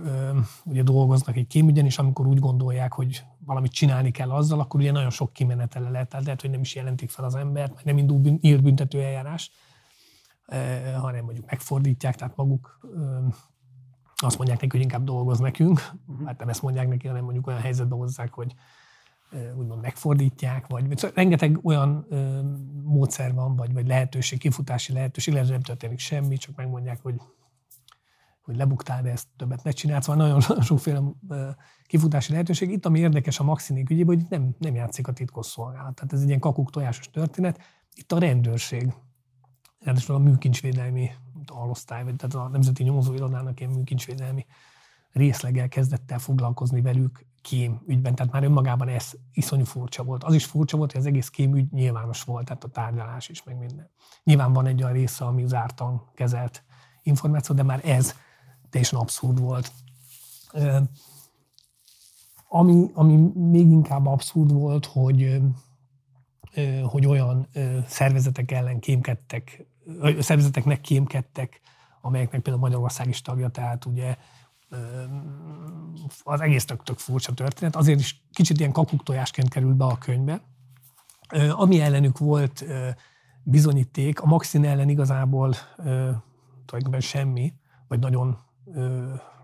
ugye dolgoznak egy kémügyen, és amikor úgy gondolják, hogy valamit csinálni kell azzal, akkor ugye nagyon sok kimenetele lehet, tehát lehet, hogy nem is jelentik fel az embert, mert nem indul írt büntető eljárás, hanem mondjuk megfordítják, tehát maguk azt mondják neki, hogy inkább dolgoz nekünk, hát nem ezt mondják neki, hanem mondjuk olyan helyzetbe hozzák, hogy úgymond megfordítják, vagy szóval rengeteg olyan ö, módszer van, vagy, vagy lehetőség, kifutási lehetőség, lehet, hogy nem történik semmi, csak megmondják, hogy, hogy lebuktál, de ezt többet ne csinálsz. Szóval nagyon sokféle ö, kifutási lehetőség. Itt, ami érdekes a Maxinék ügyében, hogy nem, nem játszik a titkosszolgálat. Tehát ez egy ilyen kakukk-tojásos történet. Itt a rendőrség, ráadásul a műkincsvédelmi alosztály, vagy tehát a Nemzeti Nyomozóirodának ilyen műkincsvédelmi részleggel kezdett el foglalkozni velük kém ügyben, tehát már önmagában ez iszonyú furcsa volt. Az is furcsa volt, hogy az egész kém ügy nyilvános volt, tehát a tárgyalás is, meg minden. Nyilván van egy olyan része, ami zártan kezelt információ, de már ez teljesen abszurd volt. Ami, ami még inkább abszurd volt, hogy, hogy olyan szervezetek ellen kémkedtek, szervezeteknek kémkedtek, amelyeknek például Magyarország is tagja, tehát ugye az egész tök, tök furcsa történet, azért is kicsit ilyen kakuktojásként került be a könyvbe. Ami ellenük volt bizonyíték, a Maxin ellen igazából tulajdonképpen semmi, vagy nagyon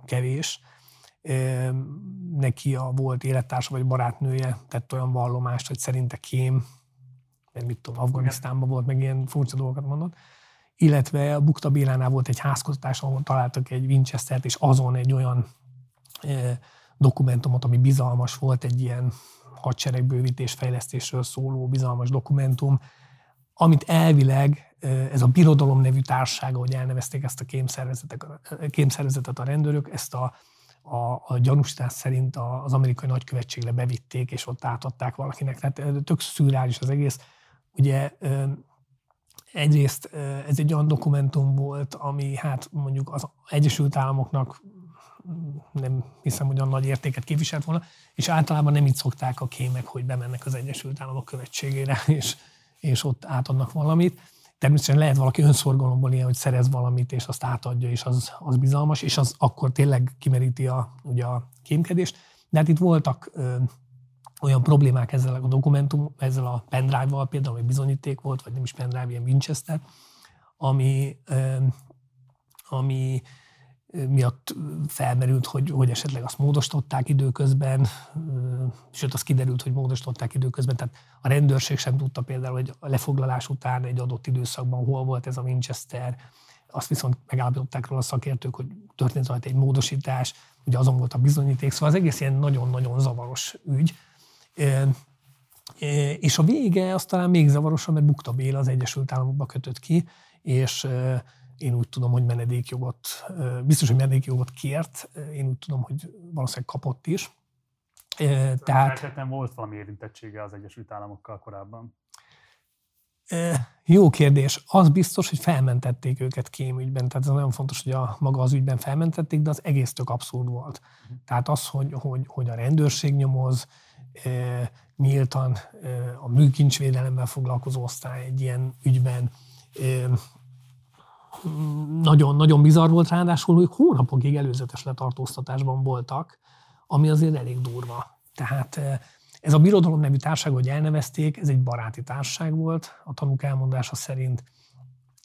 kevés. Neki a volt élettársa vagy barátnője tett olyan vallomást, hogy szerinte kém, nem mit tudom, Afganisztánban volt, meg ilyen furcsa dolgokat mondott. Illetve a Bukta Bélánál volt egy házkutatás, ahol találtak egy Winchestert, és azon egy olyan e, dokumentumot, ami bizalmas volt, egy ilyen hadseregbővítés fejlesztésről szóló bizalmas dokumentum, amit elvileg e, ez a Birodalom nevű társaság, ahogy elnevezték ezt a kémszervezetet a rendőrök, ezt a, a, a gyanúsítás szerint az amerikai nagykövetségre bevitték, és ott átadták valakinek. Tehát tök szürreális az egész. Ugye... E, Egyrészt ez egy olyan dokumentum volt, ami hát mondjuk az Egyesült Államoknak nem hiszem, hogy olyan nagy értéket képviselt volna, és általában nem így szokták a kémek, hogy bemennek az Egyesült Államok követségére, és, és ott átadnak valamit. Természetesen lehet valaki önszorgalomból ilyen, hogy szerez valamit, és azt átadja, és az, az bizalmas, és az akkor tényleg kimeríti a, ugye a kémkedést. De hát itt voltak ö, olyan problémák ezzel a dokumentum, ezzel a pendrive-val például, ami bizonyíték volt, vagy nem is pendrive, ilyen Winchester, ami, ami miatt felmerült, hogy, hogy esetleg azt módosították időközben, sőt, az kiderült, hogy módosították időközben, tehát a rendőrség sem tudta például, hogy a lefoglalás után egy adott időszakban hol volt ez a Winchester, azt viszont megállapították róla a szakértők, hogy történt rajta egy módosítás, ugye azon volt a bizonyíték, szóval az egész ilyen nagyon-nagyon zavaros ügy. É, és a vége az talán még zavarosabb, mert Bukta Béla az Egyesült Államokba kötött ki, és én úgy tudom, hogy menedékjogot, biztos, hogy menedékjogot kért, én úgy tudom, hogy valószínűleg kapott is. Tehát... Feltettem volt valami érintettsége az Egyesült Államokkal korábban? Jó kérdés. Az biztos, hogy felmentették őket kémügyben. Tehát ez nagyon fontos, hogy a maga az ügyben felmentették, de az egész tök abszurd volt. Tehát az, hogy, hogy, hogy a rendőrség nyomoz, nyíltan a műkincsvédelemmel foglalkozó osztály egy ilyen ügyben, nagyon-nagyon bizarr volt, ráadásul, hogy hónapokig előzetes letartóztatásban voltak, ami azért elég durva. Tehát ez a birodalom nevű társaság, hogy elnevezték, ez egy baráti társaság volt, a tanúk elmondása szerint,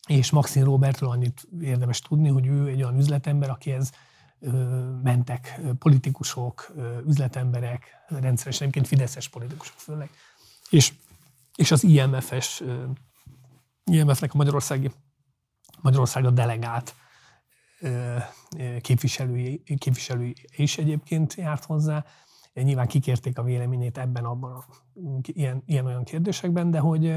és Maxine Robertről annyit érdemes tudni, hogy ő egy olyan üzletember, akihez mentek politikusok, üzletemberek, rendszeresen egyébként fideszes politikusok főleg, és, és az i em ef-es, i em ef-nek a magyarországi Magyarország a delegált képviselői, képviselői is egyébként járt hozzá. Nyilván kikérték a véleményét ebben, abban, ilyen-olyan kérdésekben, de hogy,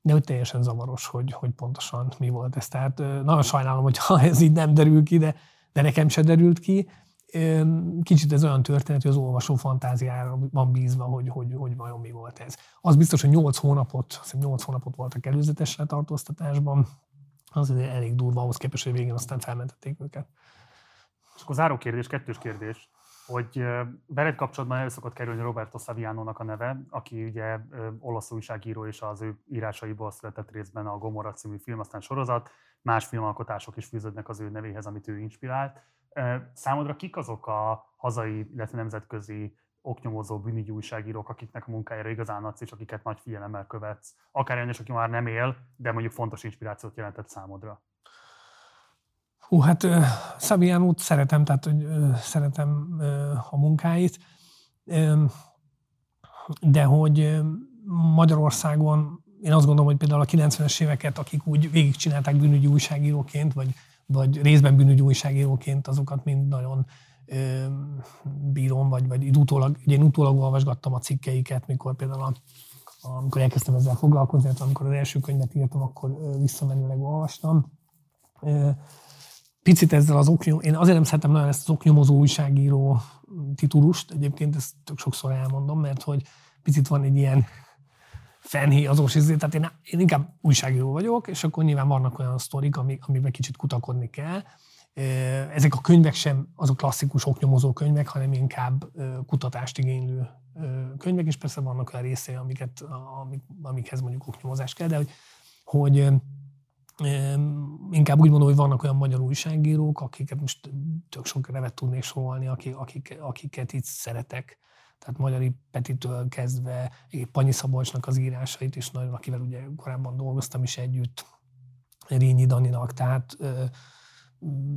de hogy teljesen zavaros, hogy, hogy pontosan mi volt ez. Tehát nagyon sajnálom, hogyha ez így nem derül ki, de, de nekem se derült ki. Kicsit ez olyan történet, hogy az olvasó fantáziára van bízva, hogy, hogy, hogy vajon mi volt ez. Az biztos, hogy nyolc hónapot, nyolc hónapot voltak előzetes letartóztatásban, az elég durva ahhoz képest, hogy végén aztán felmentették őket. És akkor záró kérdés, kettős kérdés, hogy veled kapcsolatban elő szokott kerülni Roberto Saviano-nak a neve, aki ugye olasz újságíró, és az ő írásaiból született részben a Gomorra című film, aztán sorozat, más filmalkotások is fűződnek az ő nevéhez, amit ő inspirált. Számodra kik azok a hazai, illetve nemzetközi oknyomozó bűnügyi újságírók, akiknek a munkájára igazán adsz, és akiket nagy figyelemmel követsz. Akár olyan is, aki már nem él, de mondjuk fontos inspirációt jelentett számodra. Hú, hát uh, Savianót szeretem, tehát hogy, uh, szeretem uh, a munkáit, um, de hogy uh, Magyarországon én azt gondolom, hogy például a kilencvenes éveket, akik úgy végigcsinálták bűnügyi újságíróként, vagy, vagy részben bűnügyi újságíróként, azokat mind nagyon bírom, vagy, vagy utólag, ugye én utólag olvasgattam a cikkeiket, mikor például a, amikor elkezdtem ezzel foglalkozni, amikor az első könyvet írtam, akkor visszamenőleg olvastam. Picit ezzel az oknyomozó, én azért nem szeretem nagyon ezt az oknyomozó újságíró titulust, egyébként ezt tök sokszor elmondom, mert hogy picit van egy ilyen fenhé azós izé, tehát én, én inkább újságíró vagyok, és akkor nyilván vannak olyan sztorik, amiben kicsit kutakodni kell. Ezek a könyvek sem azok klasszikus oknyomozó könyvek, hanem inkább kutatást igénylő könyvek, és persze vannak olyan részei, amiket, amik, amikhez mondjuk oknyomozás kell, de hogy, hogy inkább úgy mondom, hogy vannak olyan magyar újságírók, akiket most tök sok nevet tudnék sorolni, akik, akiket itt szeretek. Tehát Magyari Petitől kezdve, Panyi Szabolcsnak az írásait is nagyon, akivel ugye korábban dolgoztam is együtt, Rényi Daninak, tehát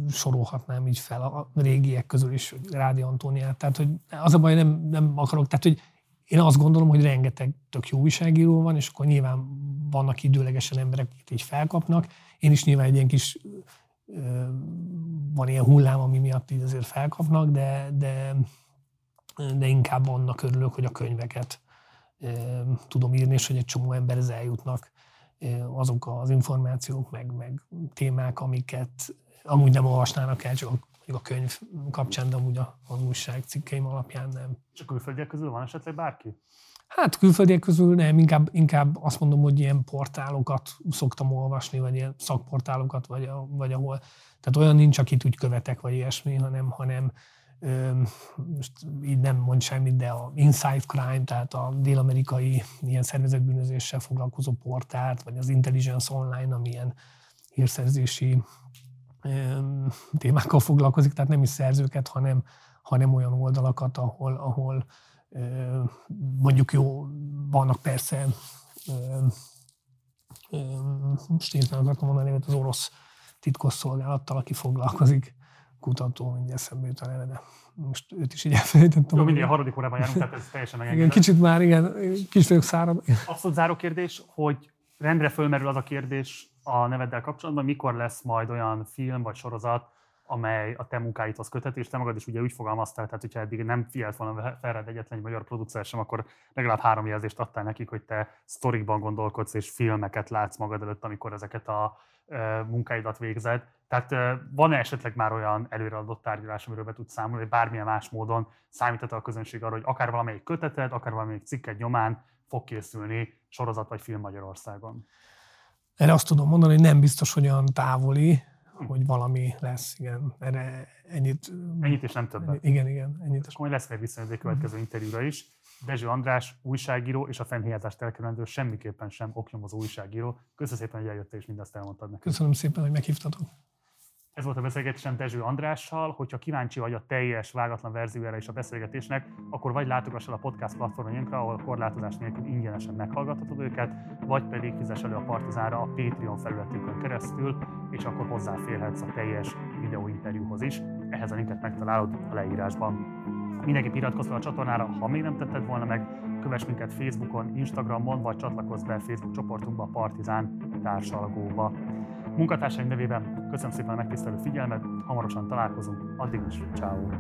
sorolhatnám így fel a régiek közül is, Rádi Antóniát, tehát hogy az a baj, nem, nem akarok, tehát hogy én azt gondolom, hogy rengeteg tök jó újságíró van, és akkor nyilván vannak időlegesen emberek, akik így felkapnak, én is nyilván egy ilyen kis van ilyen hullám, ami miatt így azért felkapnak, de, de, de inkább annak örülök, hogy a könyveket tudom írni, és hogy egy csomó emberhez eljutnak azok az információk, meg, meg témák, amiket amúgy nem olvasnának el, csak a könyv kapcsán, de amúgy az újság cikkeim alapján nem. És a külföldiek közül van esetleg bárki? Hát külföldiek közül nem, inkább, inkább azt mondom, hogy ilyen portálokat szoktam olvasni, vagy ilyen szakportálokat, vagy, a, vagy ahol. Tehát olyan nincs, akit úgy követek, vagy ilyesmi, hanem, hanem öm, most így nem mond semmit, de a Inside Crime, tehát a dél-amerikai ilyen szervezett bűnözéssel foglalkozó portált, vagy az Intelligence Online, ami ilyen hírszerzési témákkal foglalkozik, tehát nem is szerzőket, hanem, hanem olyan oldalakat, ahol, ahol mondjuk jó, vannak persze, most én nem akartam mondani, mert az orosz titkosszolgálattal, aki foglalkozik, kutató, mindjárt eszembe jut a neve, de most őt is így elfelejtettem. Jó, mindig a harmadik órában járunk, tehát ez teljesen megengedett. Kicsit már, igen, kicsit vagyok szárabb. Abszolút záró kérdés, hogy rendre fölmerül az a kérdés a neveddel kapcsolatban, mikor lesz majd olyan film vagy sorozat, amely a te munkáidhoz köthető, és te magad is ugye úgy fogalmaztál, tehát hogyha eddig nem figyelt volna felred egyetlen egy magyar producer sem, akkor legalább három jelzést adtál nekik, hogy te sztorikban gondolkodsz, és filmeket látsz magad előtt, amikor ezeket a munkáidat végzed. Tehát van-e esetleg már olyan előreadott tárgyalás, amiről be tudsz számolni, hogy bármilyen más módon számíthat a közönség arra, hogy akár valamelyik köteted, akár valamelyik cikket nyomán fog készülni sorozat vagy film Magyarországon? Erre azt tudom mondani, hogy nem biztos, hogy olyan távoli, hogy valami lesz, igen. Erre ennyit... Ennyit és nem többet. Igen, igen. Ennyit. És majd lesz meg viszonylag egy következő interjúra is. Dezső András, újságíró és a fennhihetást elkerülendő semmiképpen sem oknyomozó újságíró. Köszönöm szépen, hogy eljöttél és mindazt elmondtad nekem. Köszönöm szépen, hogy meghívtatok. Ez volt a beszélgetésem Dezső Andrással. Hogyha kíváncsi vagy a teljes, vágatlan verziójára is a beszélgetésnek, akkor vagy látogass el a podcast platformjainkra, ahol korlátozás nélkül ingyenesen meghallgathatod őket, vagy pedig fizess elő a Partizánra a Patreon felületünkön keresztül, és akkor hozzáférhetsz a teljes videóinterjúhoz is. Ehhez a linket megtalálod a leírásban. Mindenképp iratkozz fel a csatornára, ha még nem tetted volna meg, kövess minket Facebookon, Instagramon, vagy csatlakozz be Facebook csoportunkba, a Partizán társalgóba. Munkatársaim nevében köszönöm szépen a megtisztelő figyelmet, hamarosan találkozunk, addig is, ciao.